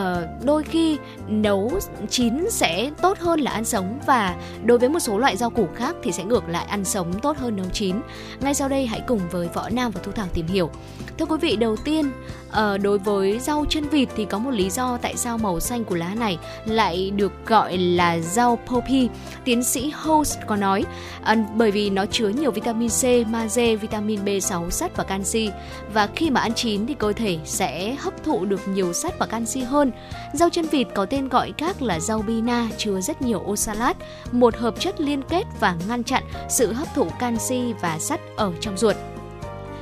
uh, đôi khi nấu chín sẽ tốt hơn là ăn sống, và đối với một số loại rau củ khác thì sẽ ngược lại, ăn sống tốt hơn nấu chín. Ngay sau đây hãy cùng với Võ Nam và Thu Thảo tìm hiểu. Thưa quý vị, đầu tiên uh, đối với rau chân vịt thì có một lý do tại sao màu xanh của lá này lại được gọi là rau poppy. Tiến sĩ Host có nói à, bởi vì nó chứa nhiều vitamin C, magie, vitamin B sáu, sắt và canxi, và khi mà ăn chín thì cơ thể sẽ hấp thụ được nhiều sắt và canxi hơn. Rau chân vịt có tên gọi khác là rau bina, chứa rất nhiều oxalat, một hợp chất liên kết và ngăn chặn sự hấp thụ canxi và sắt ở trong ruột.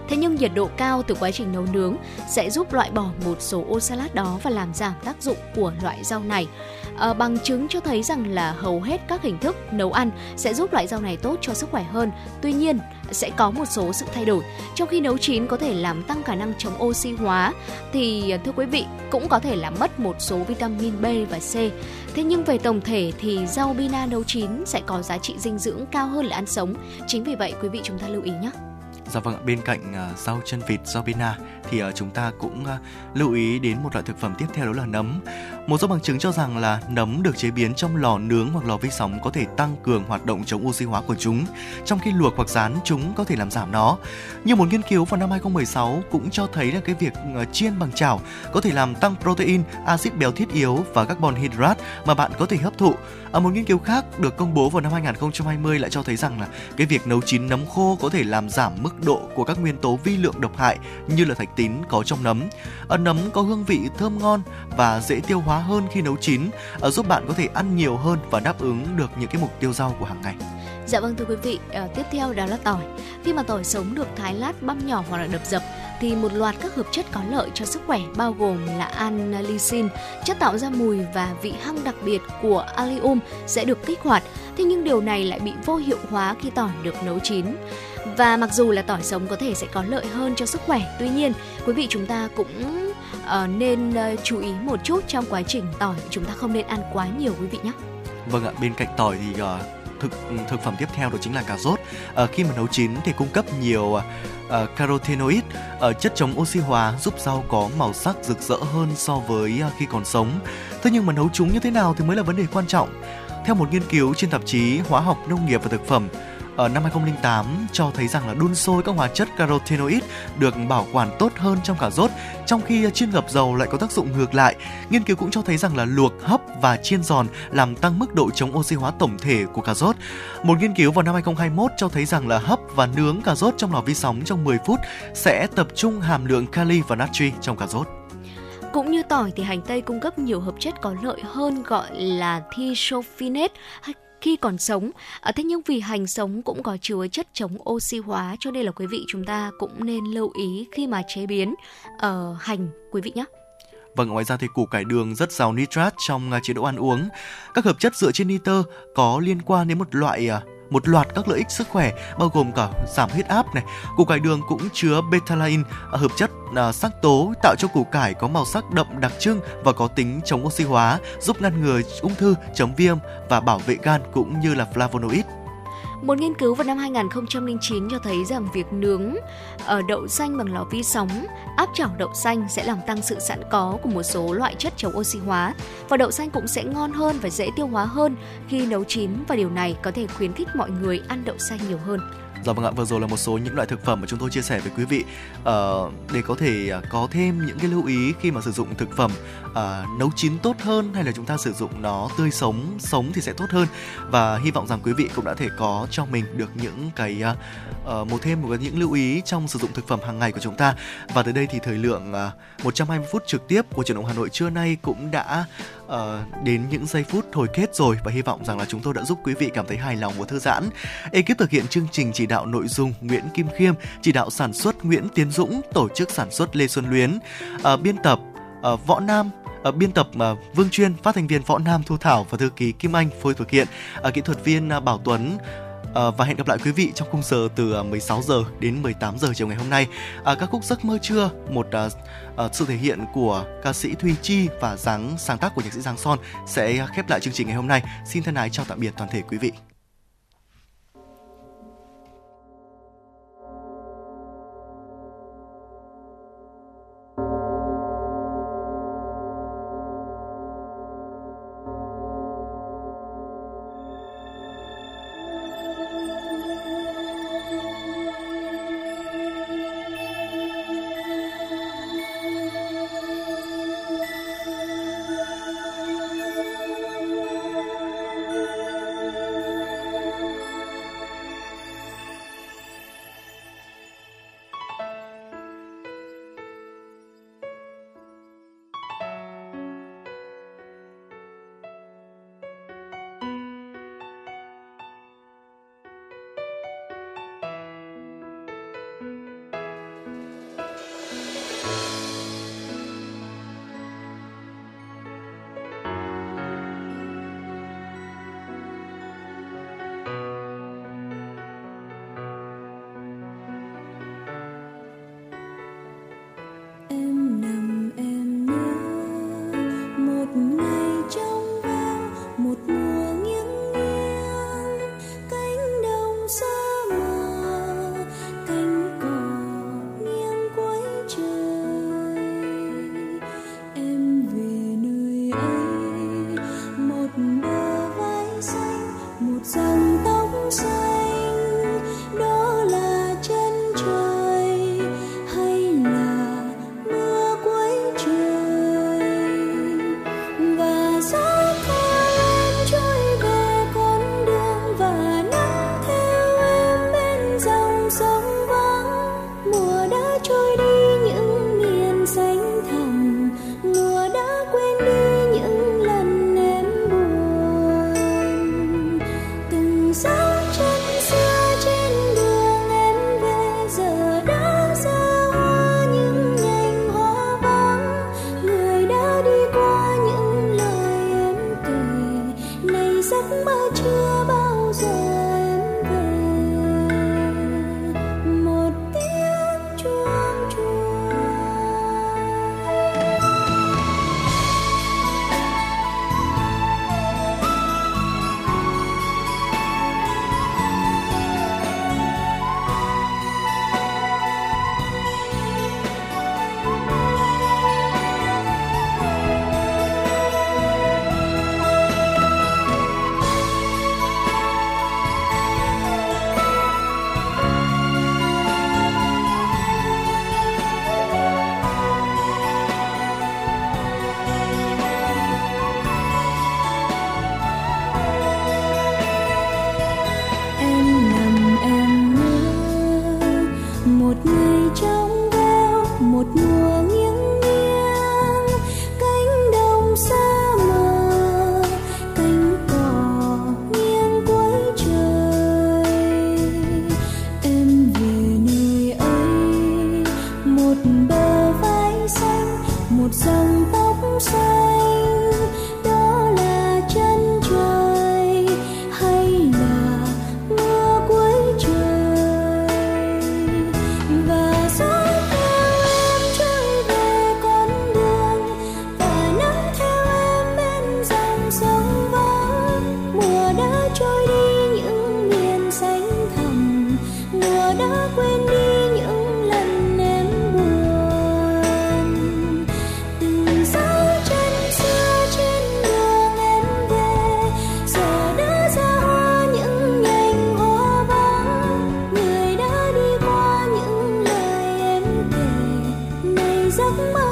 Thế nhưng nhiệt độ cao từ quá trình nấu nướng sẽ giúp loại bỏ một số oxalat đó và làm giảm tác dụng của loại rau này. À, bằng chứng cho thấy rằng là hầu hết các hình thức nấu ăn sẽ giúp loại rau này tốt cho sức khỏe hơn. Tuy nhiên, sẽ có một số sự thay đổi. Trong khi nấu chín có thể làm tăng khả năng chống oxy hóa thì thưa quý vị cũng có thể làm mất một số vitamin B và C. Thế nhưng về tổng thể thì rau bina nấu chín sẽ có giá trị dinh dưỡng cao hơn là ăn sống. Chính vì vậy quý vị chúng ta lưu ý nhé. Dạ vâng, bên cạnh uh, rau chân vịt, rau bina thì uh, chúng ta cũng uh, lưu ý đến một loại thực phẩm tiếp theo, đó là nấm. Một số bằng chứng cho rằng là nấm được chế biến trong lò nướng hoặc lò vi sóng có thể tăng cường hoạt động chống oxy hóa của chúng, trong khi luộc hoặc rán chúng có thể làm giảm nó. Như một nghiên cứu vào năm hai không một sáu cũng cho thấy là cái việc uh, chiên bằng chảo có thể làm tăng protein, axit béo thiết yếu và carbon hydrate mà bạn có thể hấp thụ. Ở một nghiên cứu khác được công bố vào năm hai không hai không lại cho thấy rằng là cái việc nấu chín nấm khô có thể làm giảm mức độ của các nguyên tố vi lượng độc hại như là thạch tín có trong nấm. Nấm có hương vị thơm ngon và dễ tiêu hóa hơn khi nấu chín, giúp bạn có thể ăn nhiều hơn và đáp ứng được những cái mục tiêu rau của hàng ngày. Dạ vâng thưa quý vị, à, tiếp theo đó là tỏi. Khi mà tỏi sống được thái lát, băm nhỏ hoặc là đập dập thì một loạt các hợp chất có lợi cho sức khỏe bao gồm là allicin, chất tạo ra mùi và vị hăng đặc biệt của allium sẽ được kích hoạt. Thế nhưng điều này lại bị vô hiệu hóa khi tỏi được nấu chín. Và mặc dù là tỏi sống có thể sẽ có lợi hơn cho sức khỏe, tuy nhiên quý vị chúng ta cũng uh, nên uh, chú ý một chút trong quá trình tỏi, chúng ta không nên ăn quá nhiều quý vị nhé. Vâng ạ, bên cạnh tỏi thì uh, thực thực phẩm tiếp theo đó chính là cà rốt. Uh, khi mà nấu chín thì cung cấp nhiều uh, uh, carotenoid, uh, chất chống oxy hóa giúp rau có màu sắc rực rỡ hơn so với uh, khi còn sống. Thế nhưng mà nấu chúng như thế nào thì mới là vấn đề quan trọng. Theo một nghiên cứu trên tạp chí Hóa học Nông nghiệp và Thực phẩm ở năm hai không không tám cho thấy rằng là đun sôi các hóa chất carotenoid được bảo quản tốt hơn trong cà rốt, trong khi chiên ngập dầu lại có tác dụng ngược lại. Nghiên cứu cũng cho thấy rằng là luộc, hấp và chiên giòn làm tăng mức độ chống oxy hóa tổng thể của cà rốt. Một nghiên cứu vào năm hai không hai mốt cho thấy rằng là hấp và nướng cà rốt trong lò vi sóng trong mười phút sẽ tập trung hàm lượng kali và natri trong cà rốt. Cũng như tỏi thì hành tây cung cấp nhiều hợp chất có lợi hơn gọi là thiophynet khi còn sống. À, thế nhưng vì hành sống cũng có chứa chất chống oxy hóa cho nên là quý vị chúng ta cũng nên lưu ý khi mà chế biến uh, hành quý vị nhé. Và ngoài ra thì củ cải đường rất giàu nitrat trong chế độ ăn uống. Các hợp chất dựa trên nitơ có liên quan đến một loại uh, một loạt các lợi ích sức khỏe bao gồm cả giảm huyết áp này. Củ cải đường cũng chứa betalain, hợp chất uh, sắc tố tạo cho củ cải có màu sắc đậm đặc trưng và có tính chống oxy hóa, giúp ngăn ngừa ung thư, chống viêm và bảo vệ gan cũng như là flavonoid. Một nghiên cứu vào năm hai không không chín cho thấy rằng việc nướng ở đậu xanh bằng lò vi sóng, áp chảo đậu xanh sẽ làm tăng sự sẵn có của một số loại chất chống oxy hóa, và đậu xanh cũng sẽ ngon hơn và dễ tiêu hóa hơn khi nấu chín, và điều này có thể khuyến khích mọi người ăn đậu xanh nhiều hơn. Dạ vâng ạ, vừa rồi là một số những loại thực phẩm mà chúng tôi chia sẻ với quý vị uh, để có thể có thêm những cái lưu ý khi mà sử dụng thực phẩm uh, nấu chín tốt hơn hay là chúng ta sử dụng nó tươi sống, sống thì sẽ tốt hơn. Và hy vọng rằng quý vị cũng đã thể có cho mình được những cái uh, một thêm một cái những lưu ý trong sử dụng thực phẩm hàng ngày của chúng ta. Và tới đây thì thời lượng uh, một trăm hai mươi phút trực tiếp của Chuyển động Hà Nội trưa nay cũng đã Uh, đến những giây phút hồi kết rồi, và hy vọng rằng là chúng tôi đã giúp quý vị cảm thấy hài lòng và thư giãn. Ekip thực hiện chương trình chỉ đạo nội dung Nguyễn Kim Khiêm, chỉ đạo sản xuất Nguyễn Tiến Dũng, tổ chức sản xuất Lê Xuân Luyến, uh, biên tập uh, Võ Nam, uh, biên tập uh, Vương Chuyên, phát thanh viên Võ Nam, Thu Thảo và thư ký Kim Anh phối thực hiện, uh, kỹ thuật viên uh, Bảo Tuấn. À, và hẹn gặp lại quý vị trong khung giờ từ mười sáu giờ đến mười tám giờ chiều ngày hôm nay. À, các khúc Giấc Mơ Trưa, một à, à, sự thể hiện của ca sĩ Thùy Chi và dáng sáng tác của nhạc sĩ Giang Son sẽ khép lại chương trình ngày hôm nay. Xin thân ái chào tạm biệt toàn thể quý vị. tờ váy xanh, một dòng tóc xanh, đó là chân trời hay là mưa cuối trời. Và gió theo em trôi về con đường, và nắng theo em bên dòng sông vắng. Mùa đã trôi đi những miền xanh thẳm, mùa đã quên đi. Giấc mơ